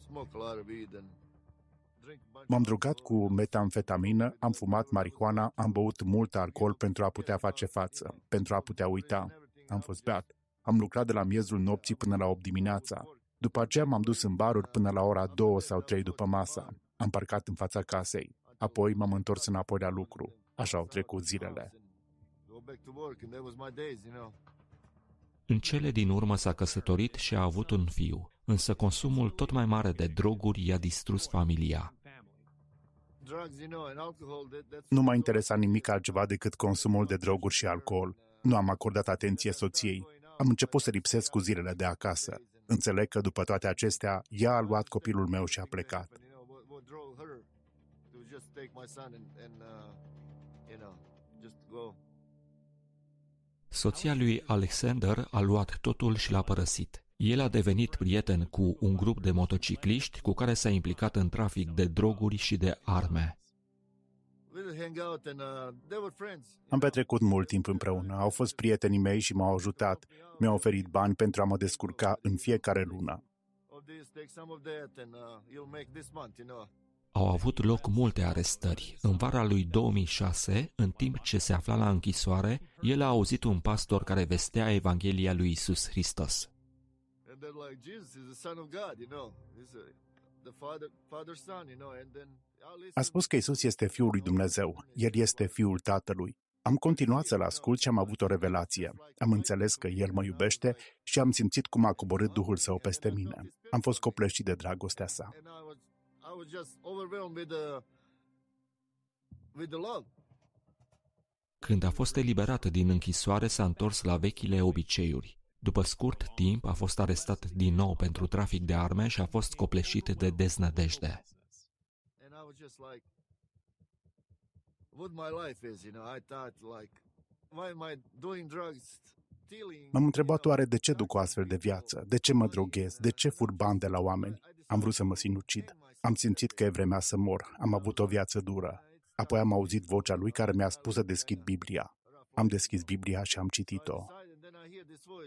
smoked a lot of weed and drink. M-am drogat cu metamfetamină, am fumat marihuana, am băut mult alcool pentru a putea face față, pentru a putea uita. Am fost beat. Am lucrat de la miezul nopții până la 8 dimineața. După aceea m-am dus în baruri până la ora 2 sau 3 după masa. Am parcat în fața casei. Apoi m-am întors înapoi la lucru. Așa au trecut zilele. În cele din urmă s-a căsătorit și a avut un fiu, însă consumul tot mai mare de droguri i-a distrus familia. Nu m-a interesat nimic altceva decât consumul de droguri și alcool. Nu am acordat atenție soției. Am început să lipsesc cu zilele de acasă. Înțeleg că după toate acestea, ea a luat copilul meu și a plecat. Soția lui Alexander a luat totul și l-a părăsit. El a devenit prieten cu un grup de motocicliști cu care s-a implicat în trafic de droguri și de arme. Am petrecut mult timp împreună, au fost prietenii mei și m-au ajutat. Mi-au oferit bani pentru a mă descurca în fiecare lună. Au avut loc multe arestări. În vara lui 2006, în timp ce se afla la închisoare, el a auzit un pastor care vestea Evanghelia lui Iisus Hristos. A spus că Iisus este Fiul lui Dumnezeu, El este Fiul Tatălui. Am continuat să-L ascult și am avut o revelație. Am înțeles că El mă iubește și am simțit cum a coborât Duhul Său peste mine. Am fost copleșit de dragostea Sa. Când a fost eliberat din închisoare, s-a întors la vechile obiceiuri. După scurt timp, a fost arestat din nou pentru trafic de arme și a fost copleșit de deznădejde. M-am întrebat oare de ce duc o astfel de viață, de ce mă droghez, de ce fur bani de la oameni. Am vrut să mă sinucid. Am simțit că e vremea să mor. Am avut o viață dură. Apoi am auzit vocea lui care mi-a spus să deschid Biblia. Am deschis Biblia și am citit-o.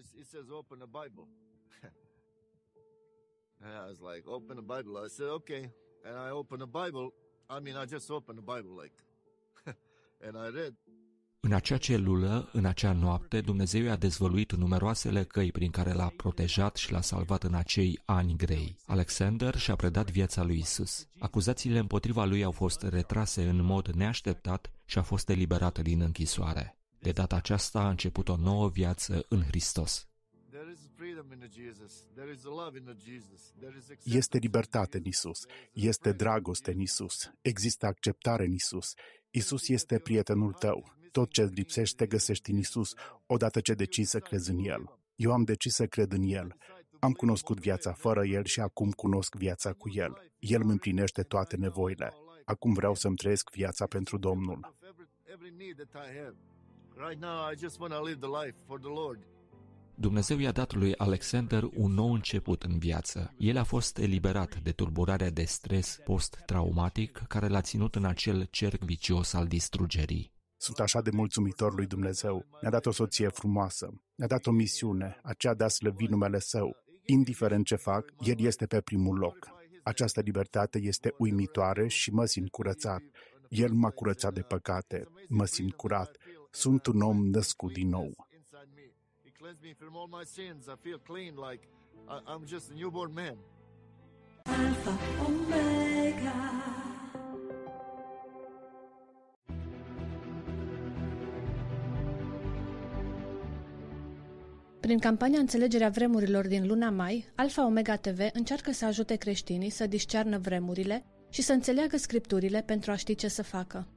În acea celulă, în acea noapte, Dumnezeu i-a dezvăluit numeroasele căi prin care l-a protejat și l-a salvat în acei ani grei. Alexander și-a predat viața lui Isus. Acuzațiile împotriva lui au fost retrase în mod neașteptat și a fost eliberat din închisoare. De data aceasta a început o nouă viață în Hristos. Este libertate în Isus, este dragoste în Isus, există acceptare în Isus. Isus este prietenul tău. Tot ce îți lipsește găsești în Isus, odată ce decizi să crezi în El. Eu am decis să cred în El. Am cunoscut viața fără El și acum cunosc viața cu El. El îmi împlinește toate nevoile. Acum vreau să-mi trăiesc viața pentru Domnul. Dumnezeu i-a dat lui Alexander un nou început în viață. El a fost eliberat de tulburarea de stres post-traumatic care l-a ținut în acel cerc vicios al distrugerii. Sunt așa de mulțumitor lui Dumnezeu. Ne-a dat o soție frumoasă. Ne-a dat o misiune, aceea de a slăvi numele Său. Indiferent ce fac, El este pe primul loc. Această libertate este uimitoare și mă simt curățat. El m-a curățat de păcate. Mă simt curat. Sunt un om născut din nou. Prin campania Înțelegerea Vremurilor din luna mai, Alfa Omega TV încearcă să ajute creștinii să discearnă vremurile și să înțeleagă Scripturile pentru a ști ce să facă.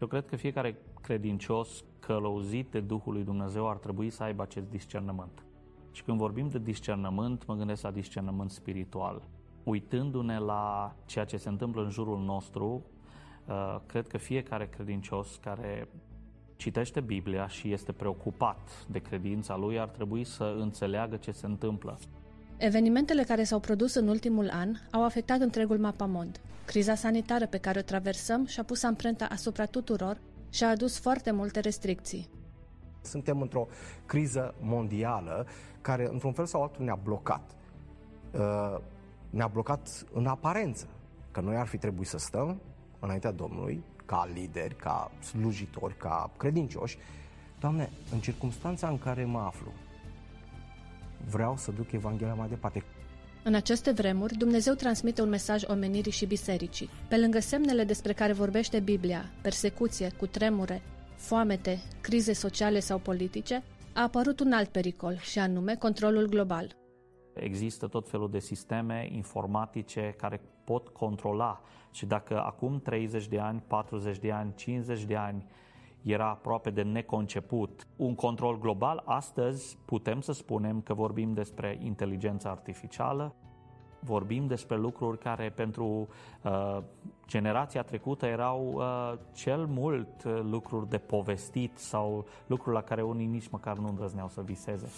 Eu cred că fiecare credincios călăuzit de Duhul lui Dumnezeu ar trebui să aibă acest discernământ. Și când vorbim de discernământ, mă gândesc la discernământ spiritual. Uitându-ne la ceea ce se întâmplă în jurul nostru, cred că fiecare credincios care citește Biblia și este preocupat de credința lui ar trebui să înțeleagă ce se întâmplă. Evenimentele care s-au produs în ultimul an au afectat întregul mapamond. Criza sanitară pe care o traversăm și-a pus amprenta asupra tuturor și a adus foarte multe restricții. Suntem într-o criză mondială care, într-un fel sau altul, ne-a blocat. Ne-a blocat în aparență, că noi ar fi trebuit să stăm înaintea Domnului, ca lideri, ca slujitori, ca credincioși. Doamne, în circumstanța în care mă aflu, vreau să duc Evanghelia mai departe. În aceste vremuri, Dumnezeu transmite un mesaj omenirii și bisericii. Pe lângă semnele despre care vorbește Biblia, persecuție, cutremure, foamete, crize sociale sau politice, a apărut un alt pericol, și anume controlul global. Există tot felul de sisteme informatice care pot controla și dacă acum 30 de ani, 40 de ani, 50 de ani era aproape de neconceput un control global, astăzi putem să spunem că vorbim despre inteligența artificială, vorbim despre lucruri care pentru generația trecută erau cel mult lucruri de povestit sau lucruri la care unii nici măcar nu îndrăzneau să viseze.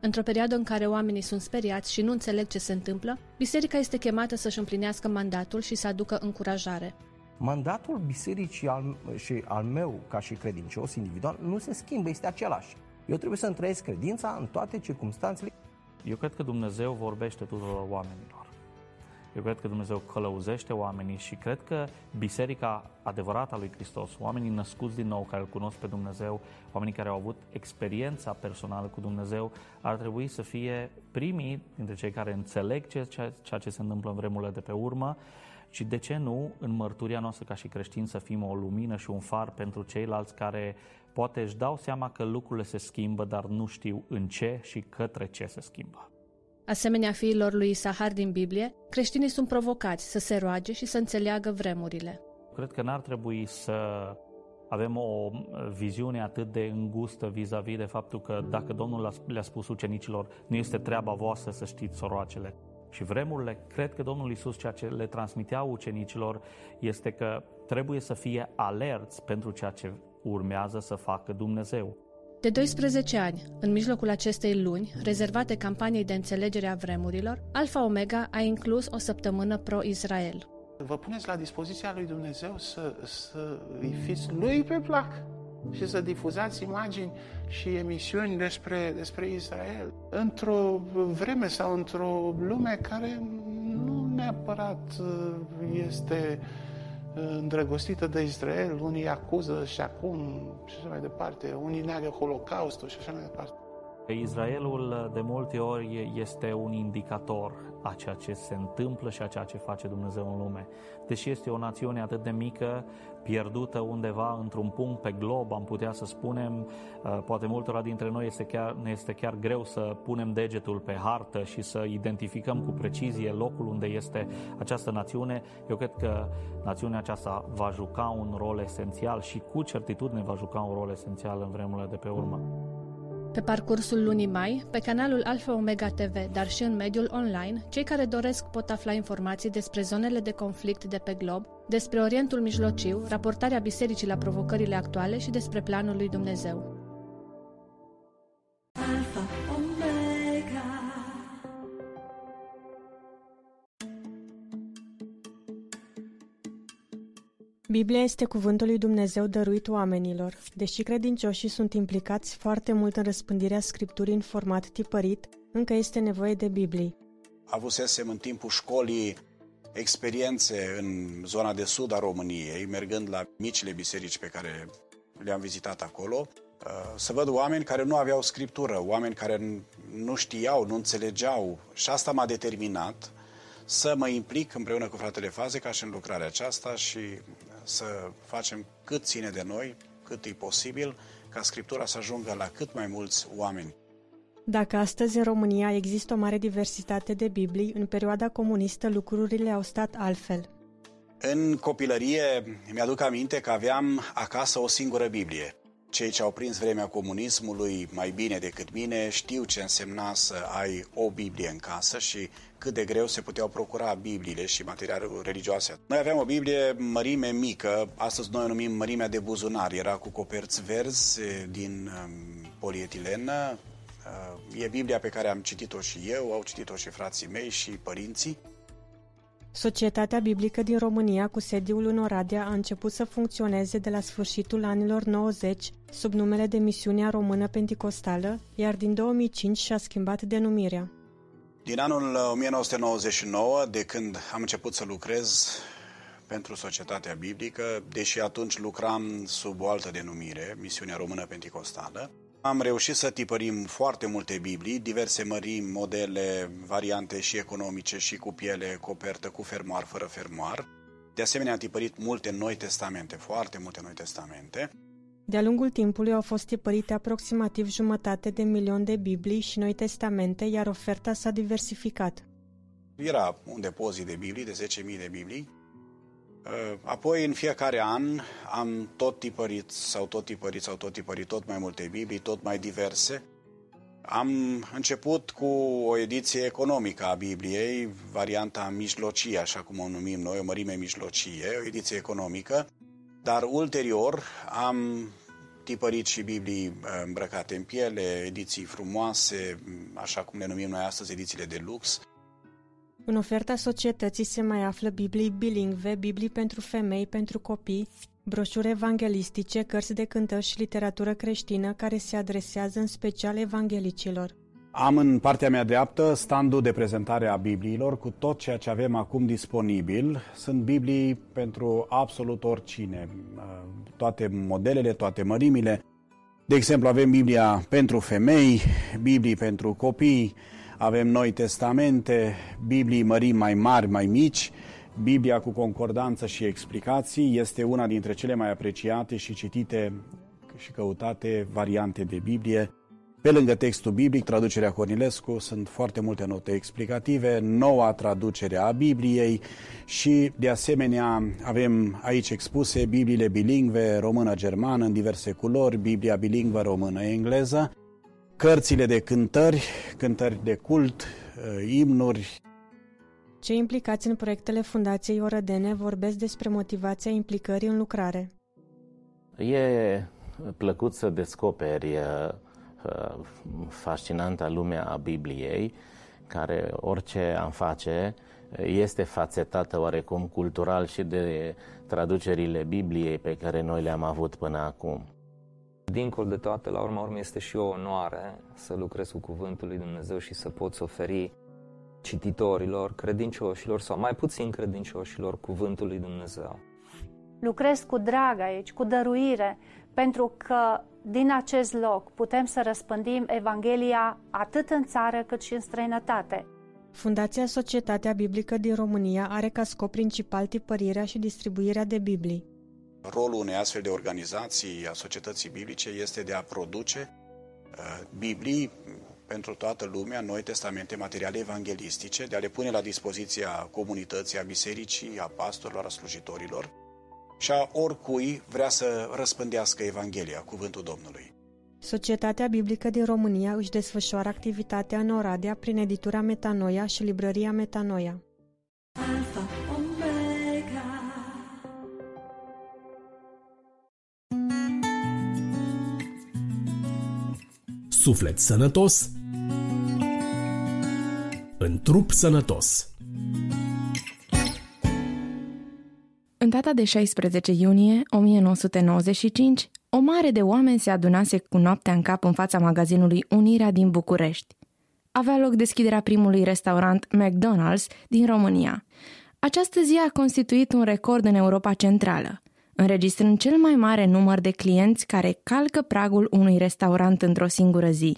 Într-o perioadă în care oamenii sunt speriați și nu înțeleg ce se întâmplă, biserica este chemată să-și împlinească mandatul și să aducă încurajare. Mandatul bisericii și al meu ca și credincios individual nu se schimbă, este același. Eu trebuie să-mi trăiesc credința în toate circumstanțele. Eu cred că Dumnezeu vorbește tuturor oamenilor. Eu cred că Dumnezeu călăuzește oamenii și cred că biserica adevărată a lui Hristos, oamenii născuți din nou, care îl cunosc pe Dumnezeu, oamenii care au avut experiența personală cu Dumnezeu, ar trebui să fie primii dintre cei care înțeleg ceea ce se întâmplă în vremurile de pe urmă și, de ce nu, în mărturia noastră ca și creștini să fim o lumină și un far pentru ceilalți care poate își dau seama că lucrurile se schimbă, dar nu știu în ce și către ce se schimbă. Asemenea fiilor lui Isahar din Biblie, creștinii sunt provocați să se roage și să înțeleagă vremurile. Cred că n-ar trebui să avem o viziune atât de îngustă vis-a-vis de faptul că dacă Domnul le-a spus ucenicilor, nu este treaba voastră să știți soroacele. Și vremurile, cred că Domnul Iisus ceea ce le transmitea ucenicilor este că trebuie să fie alerți pentru ceea ce urmează să facă Dumnezeu. De 12 ani, în mijlocul acestei luni, rezervate campaniei de înțelegere a vremurilor, Alfa Omega a inclus o săptămână pro-Israel. Vă puneți la dispoziția lui Dumnezeu să îi fiți lui pe plac și să difuzați imagini și emisiuni despre Israel într-o vreme sau într-o lume care nu neapărat este îndrăgostită de Israel, unii acuză și acum și așa mai departe, unii neagă Holocaustul și așa mai departe. Israelul de multe ori este un indicator a ceea ce se întâmplă și a ceea ce face Dumnezeu în lume. Deși este o națiune atât de mică, pierdută undeva într-un punct pe glob, am putea să spunem, poate multora dintre noi ne este chiar greu să punem degetul pe hartă și să identificăm cu precizie locul unde este această națiune. Eu cred că națiunea aceasta va juca un rol esențial și cu certitudine va juca un rol esențial în vremurile de pe urmă. Pe parcursul lunii mai, pe canalul Alfa Omega TV, dar și în mediul online, cei care doresc pot afla informații despre zonele de conflict de pe glob, despre Orientul Mijlociu, raportarea bisericii la provocările actuale și despre planul lui Dumnezeu. Alfa Omega. Biblia este cuvântul lui Dumnezeu dăruit oamenilor. Deși credincioșii sunt implicați foarte mult în răspândirea Scripturii în format tipărit, încă este nevoie de Biblii. Avusesem în timpul școlii experiențe în zona de sud a României, mergând la micile biserici pe care le-am vizitat acolo, să văd oameni care nu aveau Scriptură, oameni care nu știau, nu înțelegeau, și asta m-a determinat să mă implic împreună cu fratele Fazeca și în lucrarea aceasta și să facem cât ține de noi, cât e posibil, ca Scriptura să ajungă la cât mai mulți oameni. Dacă astăzi în România există o mare diversitate de Biblii, în perioada comunistă lucrurile au stat altfel. În copilărie mi-aduc aminte că aveam acasă o singură Biblie. Cei ce au prins vremea comunismului mai bine decât mine știu ce însemna să ai o Biblie în casă și cât de greu se puteau procura Bibliile și materiale religioase. Noi aveam o Biblie mărime mică, astăzi noi o numim mărimea de buzunar, era cu coperți verzi din polietilenă. E Biblia pe care am citit-o și eu, au citit-o și frații mei și părinții. Societatea Biblică din România, cu sediul în Oradea, a început să funcționeze de la sfârșitul anilor 90 sub numele de Misiunea Română Penticostală, iar din 2005 și-a schimbat denumirea. Din anul 1999, de când am început să lucrez pentru Societatea Biblică, deși atunci lucram sub o altă denumire, Misiunea Română Penticostală, Am reușit să tipărim foarte multe Biblii, diverse mărimi, modele, variante și economice, și cu piele, copertă, cu fermoar, fără fermoar. De asemenea, am tipărit multe Noi Testamente, foarte multe Noi Testamente. De-a lungul timpului au fost tipărite aproximativ 1/2 de milion de Biblii și Noi Testamente, iar oferta s-a diversificat. Era un depozit de Biblii, de 10.000 de Biblii. Apoi, în fiecare an, am tot tipărit tot mai multe Biblii, tot mai diverse. Am început cu o ediție economică a Bibliei, varianta mijlocie, așa cum o numim noi, o mărime mijlocie, o ediție economică, dar ulterior am tipărit și Biblii îmbrăcate în piele, ediții frumoase, așa cum le numim noi astăzi, edițiile de lux. În oferta societății se mai află Biblii bilingve, Biblii pentru femei, pentru copii, broșuri evanghelistice, cărți de cântări și literatură creștină care se adresează în special evanghelicilor. Am în partea mea dreaptă standul de prezentare a Bibliilor cu tot ceea ce avem acum disponibil. Sunt Biblii pentru absolut oricine, toate modelele, toate mărimile. De exemplu, avem Biblia pentru femei, Biblii pentru copii, avem Noi Testamente, Biblii mărimi mai mari, mai mici. Biblia cu concordanță și explicații este una dintre cele mai apreciate și citite și căutate variante de Biblie. Pe lângă textul biblic, traducerea Cornilescu, sunt foarte multe note explicative, noua traducere a Bibliei și, de asemenea, avem aici expuse Bibliile bilingve română-germană în diverse culori, Biblia bilingvă română-engleză, cărțile de cântări, cântări de cult, imnuri. Cei implicați în proiectele Fundației Orădene vorbesc despre motivația implicării în lucrare. E plăcut să descoperi fascinanta lumea a Bibliei, care orice am face este fațetată oarecum cultural și de traducerile Bibliei pe care noi le-am avut până acum. Dincolo de toate, la urma urmei, este și o onoare să lucrez cu Cuvântul lui Dumnezeu și să poți oferi cititorilor, credincioșilor sau mai puțin credincioșilor Cuvântul lui Dumnezeu. Lucrez cu drag aici, cu dăruire, pentru că din acest loc putem să răspândim Evanghelia atât în țară cât și în străinătate. Fundația Societatea Biblică din România are ca scop principal tipărirea și distribuirea de Biblii. Rolul unei astfel de organizații a societății biblice este de a produce Biblii pentru toată lumea, Noi Testamente, materiale evanghelistice, de a le pune la dispoziția comunității, a bisericii, a pastorilor, a slujitorilor și a oricui vrea să răspândească Evanghelia, Cuvântul Domnului. Societatea Biblică din România își desfășoară activitatea în Oradea prin editura Metanoia și librăria Metanoia. Suflet sănătos, în trup sănătos. În data de 16 iunie 1995, o mare de oameni se adunase cu noaptea în cap în fața magazinului Unirea din București. Avea loc deschiderea primului restaurant McDonald's din România. Această zi a constituit un record în Europa Centrală, înregistrând cel mai mare număr de clienți care calcă pragul unui restaurant într-o singură zi.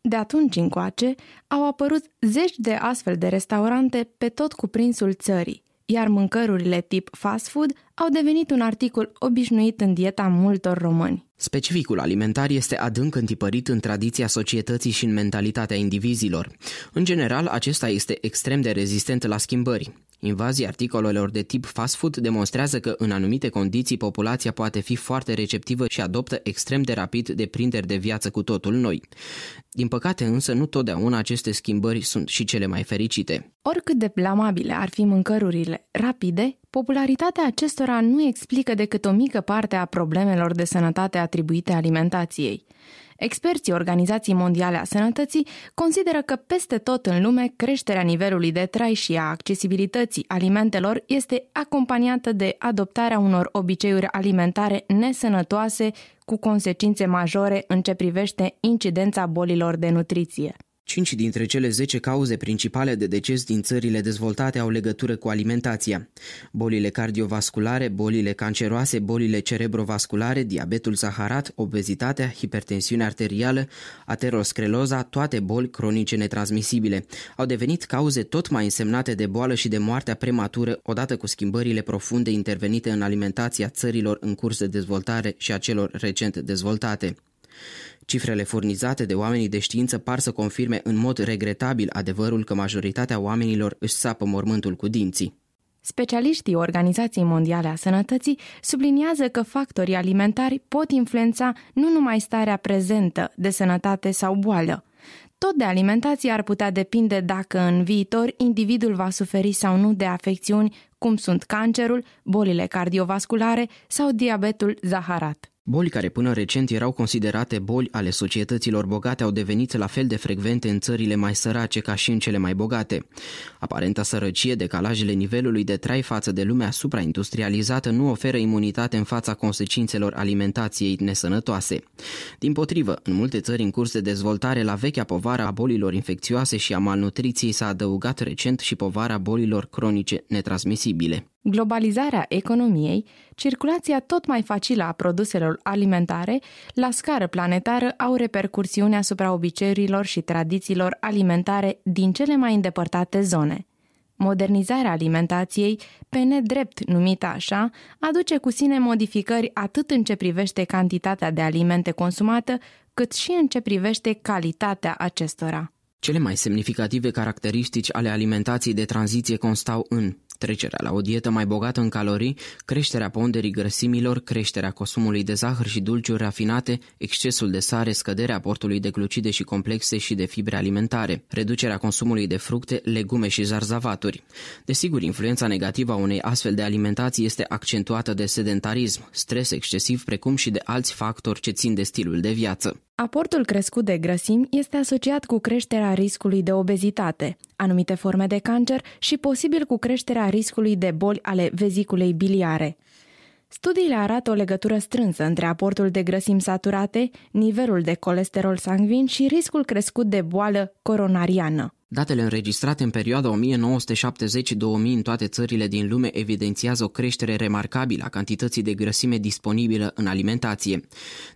De atunci încoace, au apărut zeci de astfel de restaurante pe tot cuprinsul țării, iar mâncărurile tip fast food au devenit un articol obișnuit în dieta multor români. Specificul alimentar este adânc întipărit în tradiția societății și în mentalitatea indivizilor. În general, acesta este extrem de rezistent la schimbări. Invazia articolelor de tip fast food demonstrează că în anumite condiții populația poate fi foarte receptivă și adoptă extrem de rapid deprinderi de viață cu totul noi. Din păcate însă nu totdeauna aceste schimbări sunt și cele mai fericite. Oricât de blamabile ar fi mâncărurile rapide, popularitatea acestora nu explică decât o mică parte a problemelor de sănătate atribuite alimentației. Experții Organizației Mondiale a Sănătății consideră că peste tot în lume creșterea nivelului de trai și a accesibilității alimentelor este acompaniată de adoptarea unor obiceiuri alimentare nesănătoase cu consecințe majore în ce privește incidența bolilor de nutriție. 5 dintre cele 10 cauze principale de deces din țările dezvoltate au legătură cu alimentația. Bolile cardiovasculare, bolile canceroase, bolile cerebrovasculare, diabetul zaharat, obezitatea, hipertensiunea arterială, ateroscleroza, toate boli cronice netransmisibile, au devenit cauze tot mai însemnate de boală și de moartea prematură odată cu schimbările profunde intervenite în alimentația țărilor în curs de dezvoltare și a celor recent dezvoltate. Cifrele furnizate de oamenii de știință par să confirme în mod regretabil adevărul că majoritatea oamenilor își sapă mormântul cu dinții. Specialiștii Organizației Mondiale a Sănătății subliniază că factorii alimentari pot influența nu numai starea prezentă de sănătate sau boală. Tot de alimentație ar putea depinde dacă în viitor individul va suferi sau nu de afecțiuni cum sunt cancerul, bolile cardiovasculare sau diabetul zaharat. Boli care până recent erau considerate boli ale societăților bogate au devenit la fel de frecvente în țările mai sărace ca și în cele mai bogate. Aparenta sărăcie, decalajele nivelului de trai față de lumea supraindustrializată nu oferă imunitate în fața consecințelor alimentației nesănătoase. Dimpotrivă, în multe țări în curs de dezvoltare, la vechea povară a bolilor infecțioase și a malnutriției s-a adăugat recent și povara bolilor cronice netransmisibile. Globalizarea economiei, circulația tot mai facilă a produselor alimentare, la scară planetară au repercursiuni asupra obiceiurilor și tradițiilor alimentare din cele mai îndepărtate zone. Modernizarea alimentației, pe nedrept numită așa, aduce cu sine modificări atât în ce privește cantitatea de alimente consumată, cât și în ce privește calitatea acestora. Cele mai semnificative caracteristici ale alimentației de tranziție constau în trecerea la o dietă mai bogată în calorii, creșterea ponderii grăsimilor, creșterea consumului de zahăr și dulciuri rafinate, excesul de sare, scăderea aportului de glucide și complexe și de fibre alimentare, reducerea consumului de fructe, legume și zarzavaturi. Desigur, influența negativă a unei astfel de alimentații este accentuată de sedentarism, stres excesiv, precum și de alți factori ce țin de stilul de viață. Aportul crescut de grăsimi este asociat cu creșterea riscului de obezitate, anumite forme de cancer și posibil cu creșterea riscului de boli ale veziculei biliare. Studiile arată o legătură strânsă între aportul de grăsimi saturate, nivelul de colesterol sanguin și riscul crescut de boală coronariană. Datele înregistrate în perioada 1970-2000 în toate țările din lume evidențiază o creștere remarcabilă a cantității de grăsime disponibilă în alimentație.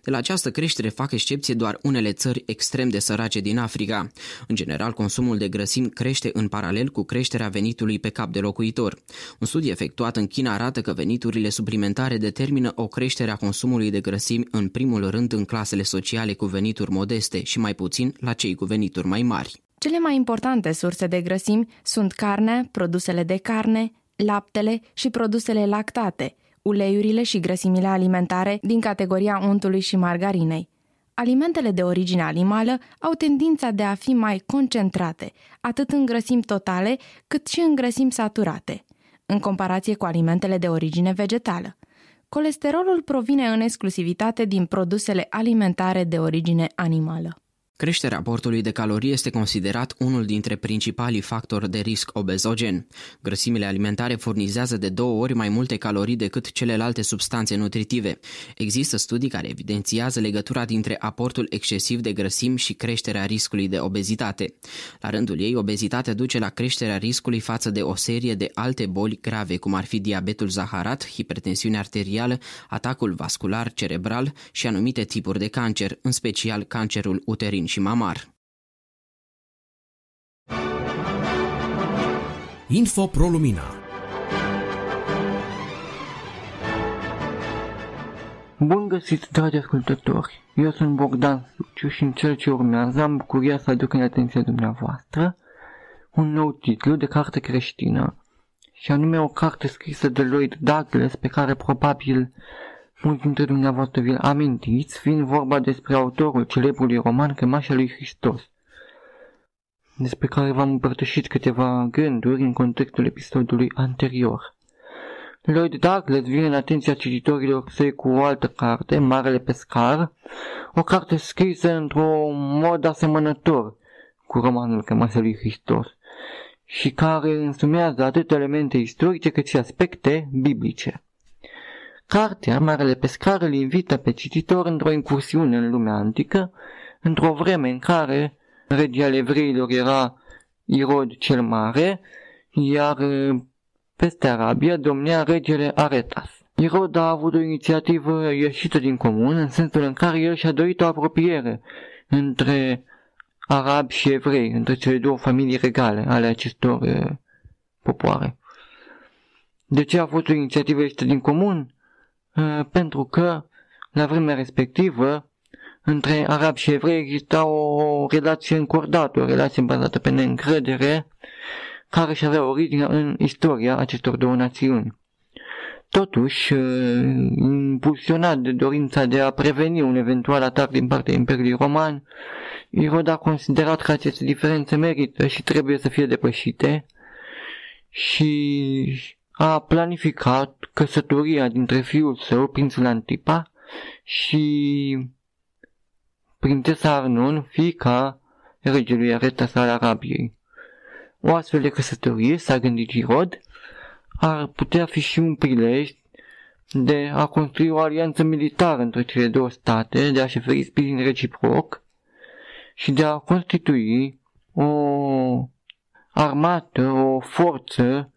De la această creștere fac excepție doar unele țări extrem de sărace din Africa. În general, consumul de grăsimi crește în paralel cu creșterea venitului pe cap de locuitor. Un studiu efectuat în China arată că veniturile suplimentare determină o creștere a consumului de grăsimi în primul rând în clasele sociale cu venituri modeste și mai puțin la cei cu venituri mai mari. Cele mai importante surse de grăsimi sunt carnea, produsele de carne, laptele și produsele lactate, uleiurile și grăsimile alimentare din categoria untului și margarinei. Alimentele de origine animală au tendința de a fi mai concentrate, atât în grăsimi totale, cât și în grăsimi saturate, în comparație cu alimentele de origine vegetală. Colesterolul provine în exclusivitate din produsele alimentare de origine animală. Creșterea aportului de calorii este considerat unul dintre principalii factori de risc obezogen. Grăsimile alimentare furnizează de 2 ori mai multe calorii decât celelalte substanțe nutritive. Există studii care evidențiază legătura dintre aportul excesiv de grăsimi și creșterea riscului de obezitate. La rândul ei, obezitatea duce la creșterea riscului față de o serie de alte boli grave, cum ar fi diabetul zaharat, hipertensiunea arterială, atacul vascular cerebral și anumite tipuri de cancer, în special cancerul uterin și mamar. Info Pro Lumina. Bun găsit, dragi ascultători! Eu sunt Bogdan Suciu și în cel ce urmează am bucuria să aduc în atenția dumneavoastră un nou titlu de carte creștină, și anume o carte scrisă de Lloyd Douglas, pe care probabil mulți dintre dumneavoastră vi-l amintiți, fiind vorba despre autorul celebrului roman Cămașa lui Hristos, despre care v-am împărtășit câteva gânduri în contextul episodului anterior. Lloyd Douglas vine în atenția cititorilor săi cu o altă carte, Marele Pescar, o carte scrisă într-un mod asemănător cu romanul Cămașa lui Hristos și care însumează atât elemente istorice cât și aspecte biblice. Cartea Marele Pescar îl invită pe cititor într-o incursiune în lumea antică, într-o vreme în care rege al evreilor era Irod cel Mare, iar peste Arabia domnea regele Aretas. Irod a avut o inițiativă ieșită din comun, în sensul în care el și-a dorit o apropiere între arabi și evrei, între cele două familii regale ale acestor popoare. De ce a fost o inițiativă ieșită din comun? Pentru că, la vremea respectivă, între arabi și evrei exista o relație încordată, o relație bazată pe neîncredere, care și avea origine în istoria acestor două națiuni. Totuși, impulsionat de dorința de a preveni un eventual atac din partea Imperiului Roman, Irod a considerat că aceste diferențe merită și trebuie să fie depășite și a planificat căsătoria dintre fiul său, prințul Antipa, și prințesa Arnon, fiica regelui Aretas al Arabiei. O astfel de căsătorie, s-a gândit Irod, ar putea fi și un prilej de a construi o alianță militară între cele două state, de a-și oferi sprijin reciproc și de a constitui o armată, o forță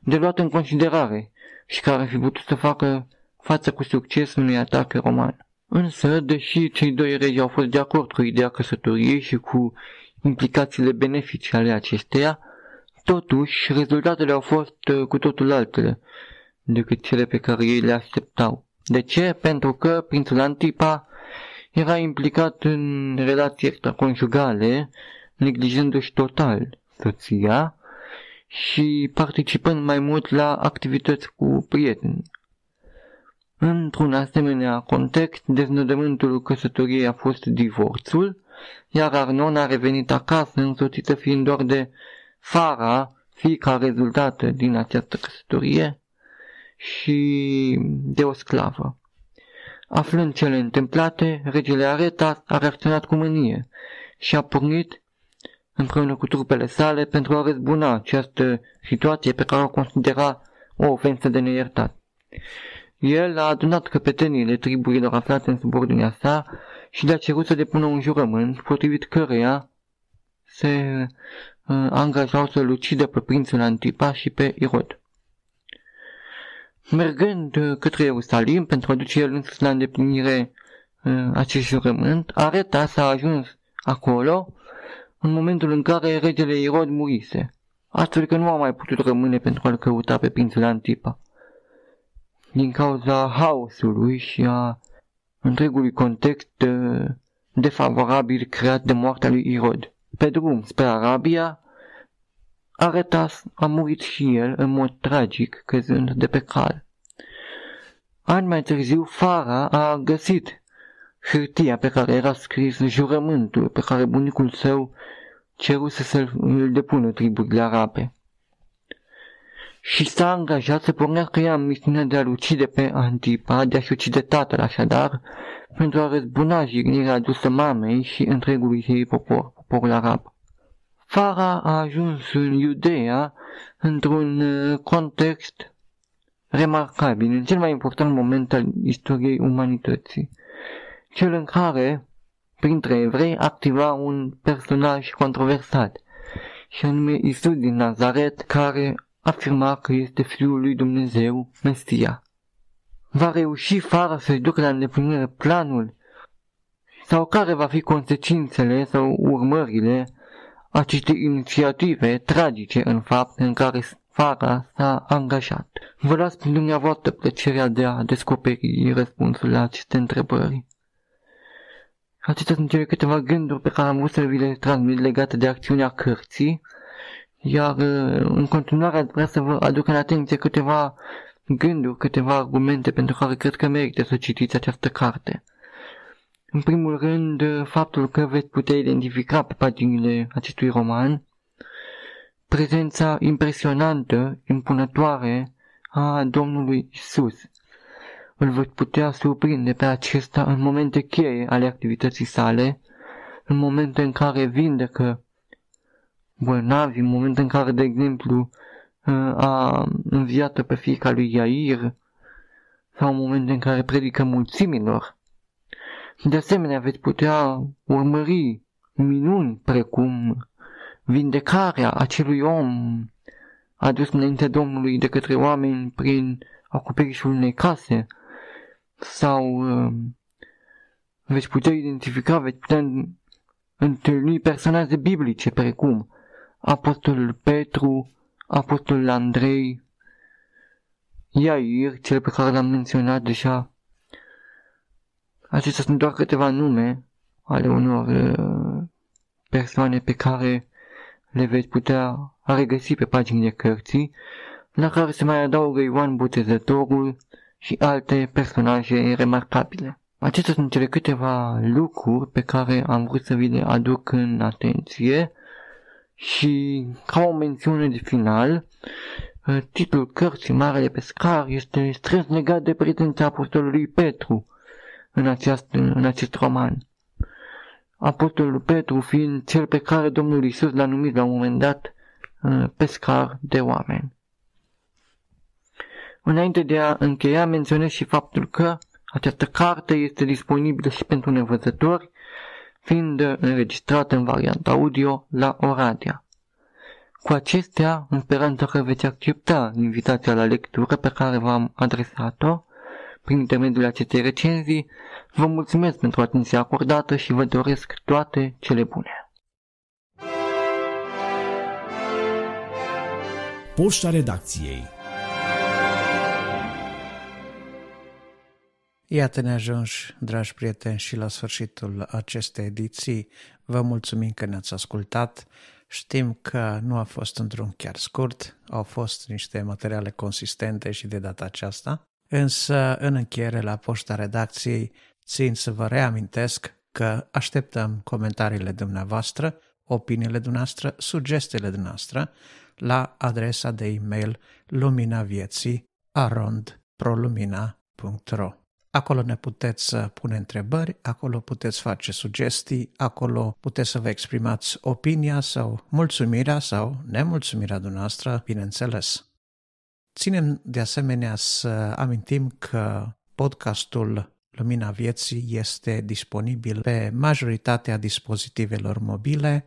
de luat în considerare și care ar fi putut să facă față cu succes unui atac roman. Însă, deși cei doi regi au fost de acord cu ideea căsătoriei și cu implicațiile benefice ale acesteia, totuși, rezultatele au fost cu totul altele decât cele pe care ei le așteptau. De ce? Pentru că prințul Antipa era implicat în relații extraconjugale, neglijându-și total soția și participând mai mult la activități cu prieteni. Într-un asemenea context, deznodământul căsătoriei a fost divorțul, iar Arnon a revenit acasă, însoțită fiind doar de Fara, fiica rezultată din această căsătorie, și de o sclavă. Aflând cele întâmplate, regele Aretas a reacționat cu mânie și a pornit împreună cu trupele sale pentru a răzbuna această situație pe care o considera o ofensă de neiertat. El a adunat căpeteniile triburilor aflate în subordinea sa și le-a cerut să depună un jurământ potrivit căreia se angajau să-l ucidă pe prințul Antipa și pe Irod. Mergând către Ierusalim pentru a duce el însuși la îndeplinire acest jurământ, Aretas a ajuns acolo în momentul în care regele Irod murise, astfel că nu a mai putut rămâne pentru a-l căuta pe prințul Antipa. Din cauza haosului și a întregului context defavorabil creat de moartea lui Irod. Pe drum spre Arabia, Aretas a murit și el în mod tragic, căzând de pe cal. Ani mai târziu, Fara a găsit hârtia pe care era scris jurământul pe care bunicul său ceruse să-l depună triburile arabe și s-a angajat să pornească ea în misiunea de a-l ucide pe Antipa, de a-și ucide tatăl așadar, pentru a răzbuna jignirea adusă mamei și întregului ei popor. Fara a ajuns în Iudeea într-un context remarcabil, în cel mai important moment al istoriei umanității, cel în care, printre evrei, activa un personaj controversat, și anume Iisus din Nazaret, care afirma că este Fiul lui Dumnezeu, Mesia. Va reuși Fara să-și ducă la îndeplinire planul? Sau care va fi consecințele sau urmările acestei inițiative tragice, în fapt, în care Fara s-a angajat? Vă las prin dumneavoastră plăcerea de a descoperi răspunsul la aceste întrebări. Acestea sunt cele câteva gânduri pe care am vrut să vi le transmit legate de acțiunea cărții, iar în continuare vreau să vă aduc în atenție câteva gânduri, câteva argumente pentru care cred că merită să citiți această carte. În primul rând, faptul că veți putea identifica pe paginile acestui roman prezența impresionantă, impunătoare a Domnului Isus. Îl veți putea surprinde pe acesta în momente cheie ale activității sale, în momente în care vindecă bolnavi, în momente în care, de exemplu, a înviat pe fiica lui Iair, sau în momente în care predică mulțimilor. De asemenea, veți putea urmări minuni precum vindecarea acelui om adus înaintea Domnului de către oameni prin acoperișul unei case, sau veți putea identifica, veți putea întâlni personaje biblice precum Apostolul Petru, Apostolul Andrei, Iair, cel pe care l-am menționat deja. Acestea sunt doar câteva nume ale unor persoane pe care le veți putea regăsi pe paginile cărții, la care se mai adaugă Ioan Botezătorul și alte personaje remarcabile. Acestea sunt cele câteva lucruri pe care am vrut să vi le aduc în atenție și, ca o mențiune de final, titlul cărții, Marele Pescar, este strâns legat de prezența Apostolului Petru în acest roman. Apostolul Petru fiind cel pe care Domnul Iisus l-a numit la un moment dat pescar de oameni. Înainte de a încheia, menționez și faptul că această carte este disponibilă și pentru nevăzători, fiind înregistrată în varianta audio la Oradea. Cu acestea, în speranța că veți accepta invitația la lectură pe care v-am adresat-o prin intermediul acestei recenzii, vă mulțumesc pentru atenția acordată și vă doresc toate cele bune. Poșta redacției. Iată, ne ajungi, dragi prieteni, și la sfârșitul acestei ediții. Vă mulțumim că ne-ați ascultat. Știm că nu a fost într-un chiar scurt, au fost niște materiale consistente și de data aceasta. Însă, în încheiere, la poșta redacției, țin să vă reamintesc că așteptăm comentariile dumneavoastră, opiniile dumneavoastră, sugestiile dumneavoastră la adresa de e-mail luminavieții@prolumina.ro. Acolo ne puteți pune întrebări, acolo puteți face sugestii, acolo puteți să vă exprimați opinia sau mulțumirea sau nemulțumirea dumneavoastră, bineînțeles. Ținem de asemenea să amintim că podcastul Lumina Vieții este disponibil pe majoritatea dispozitivelor mobile,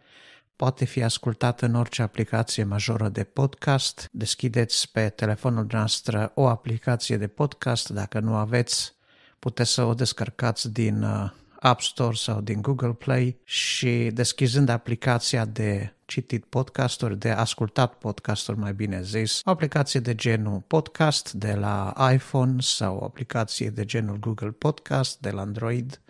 poate fi ascultat în orice aplicație majoră de podcast. Deschideți pe telefonul noastră o aplicație de podcast, dacă nu aveți, puteți să o descărcați din App Store sau din Google Play și, deschizând aplicația de citit podcasturi, de ascultat podcasturi mai bine zis, o aplicație de genul Podcast de la iPhone sau o aplicație de genul Google Podcast de la Android,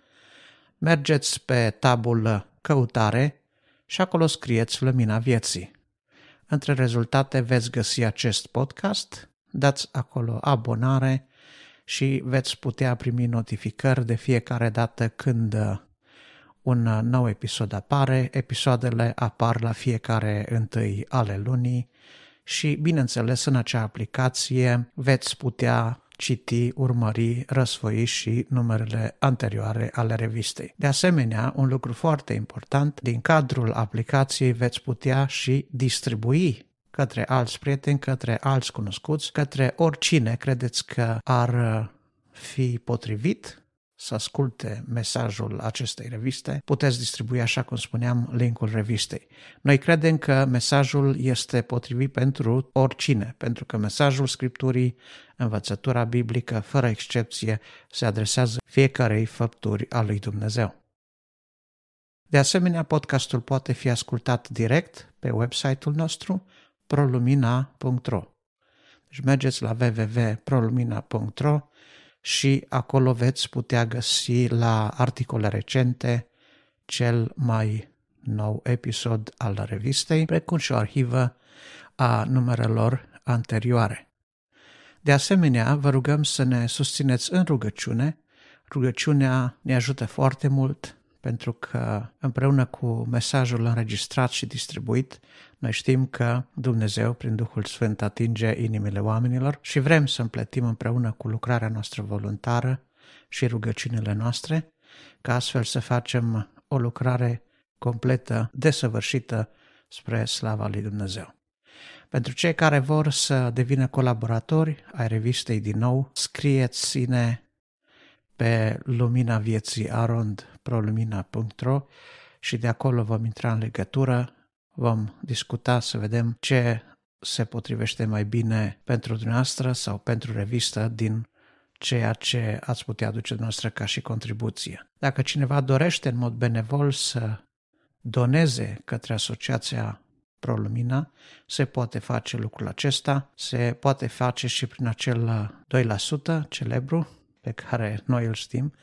mergeți pe tabul Căutare și acolo scrieți Lumina Vieții. Între rezultate veți găsi acest podcast, dați acolo abonare și veți putea primi notificări de fiecare dată când un nou episod apare. Episoadele apar la fiecare întâi ale lunii și, bineînțeles, în acea aplicație veți putea citi, urmări, răsfoi și numerele anterioare ale revistei. De asemenea, un lucru foarte important, din cadrul aplicației veți putea și distribui către alți prieteni, către alți cunoscuți, către oricine credeți că ar fi potrivit să asculte mesajul acestei reviste. Puteți distribui, așa cum spuneam, linkul revistei. Noi credem că mesajul este potrivit pentru oricine, pentru că mesajul Scripturii, învățătura biblică, fără excepție, se adresează fiecarei făpturi a lui Dumnezeu. De asemenea, podcastul poate fi ascultat direct pe website-ul nostru, prolumina.ro. Deci mergeți la www.prolumina.ro și acolo veți putea găsi la articole recente cel mai nou episod al revistei, precum și o arhivă a numerelor anterioare. De asemenea, vă rugăm să ne susțineți în rugăciune. Rugăciunea ne ajută foarte mult, pentru că împreună cu mesajul înregistrat și distribuit, noi știm că Dumnezeu, prin Duhul Sfânt, atinge inimile oamenilor și vrem să împletim împreună cu lucrarea noastră voluntară și rugăciunile noastre, ca astfel să facem o lucrare completă, desăvârșită, spre slava lui Dumnezeu. Pentru cei care vor să devină colaboratori ai revistei din nou, scrieți-ne pe luminavieții@prolumina.ro și de acolo vom intra în legătură, vom discuta să vedem ce se potrivește mai bine pentru dumneavoastră sau pentru revistă din ceea ce ați putea aduce dumneavoastră ca și contribuție. Dacă cineva dorește în mod benevol să doneze către Asociația ProLumina, se poate face lucrul acesta, se poate face și prin acel 2% celebru pe care noi îl știm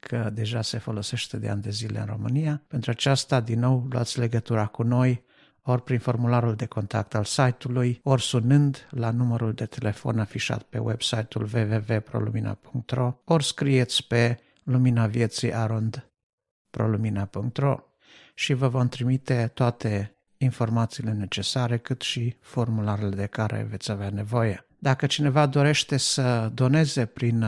că deja se folosește de ani de zile în România. Pentru aceasta, din nou, luați legătura cu noi ori prin formularul de contact al site-ului, ori sunând la numărul de telefon afișat pe website-ul www.prolumina.ro, ori scrieți pe luminavieții@prolumina.ro și vă vom trimite toate informațiile necesare, cât și formularele de care veți avea nevoie. Dacă cineva dorește să doneze prin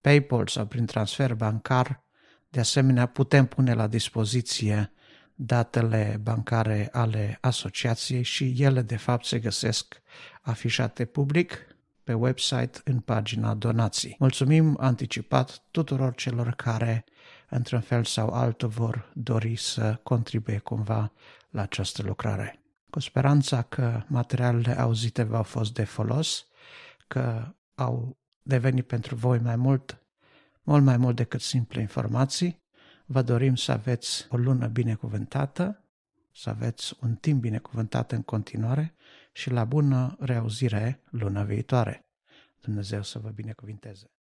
PayPal sau prin transfer bancar, de asemenea putem pune la dispoziție datele bancare ale asociației și ele de fapt se găsesc afișate public pe website în pagina donații. Mulțumim anticipat tuturor celor care într-un fel sau altul vor dori să contribuie cumva la această lucrare. Cu speranța că materialele auzite v-au fost de folos, că au devenit pentru voi mult mai mult decât simple informații, vă dorim să aveți o lună binecuvântată, să aveți un timp binecuvântat în continuare și la bună reauzire luna viitoare. Dumnezeu să vă binecuvinteze!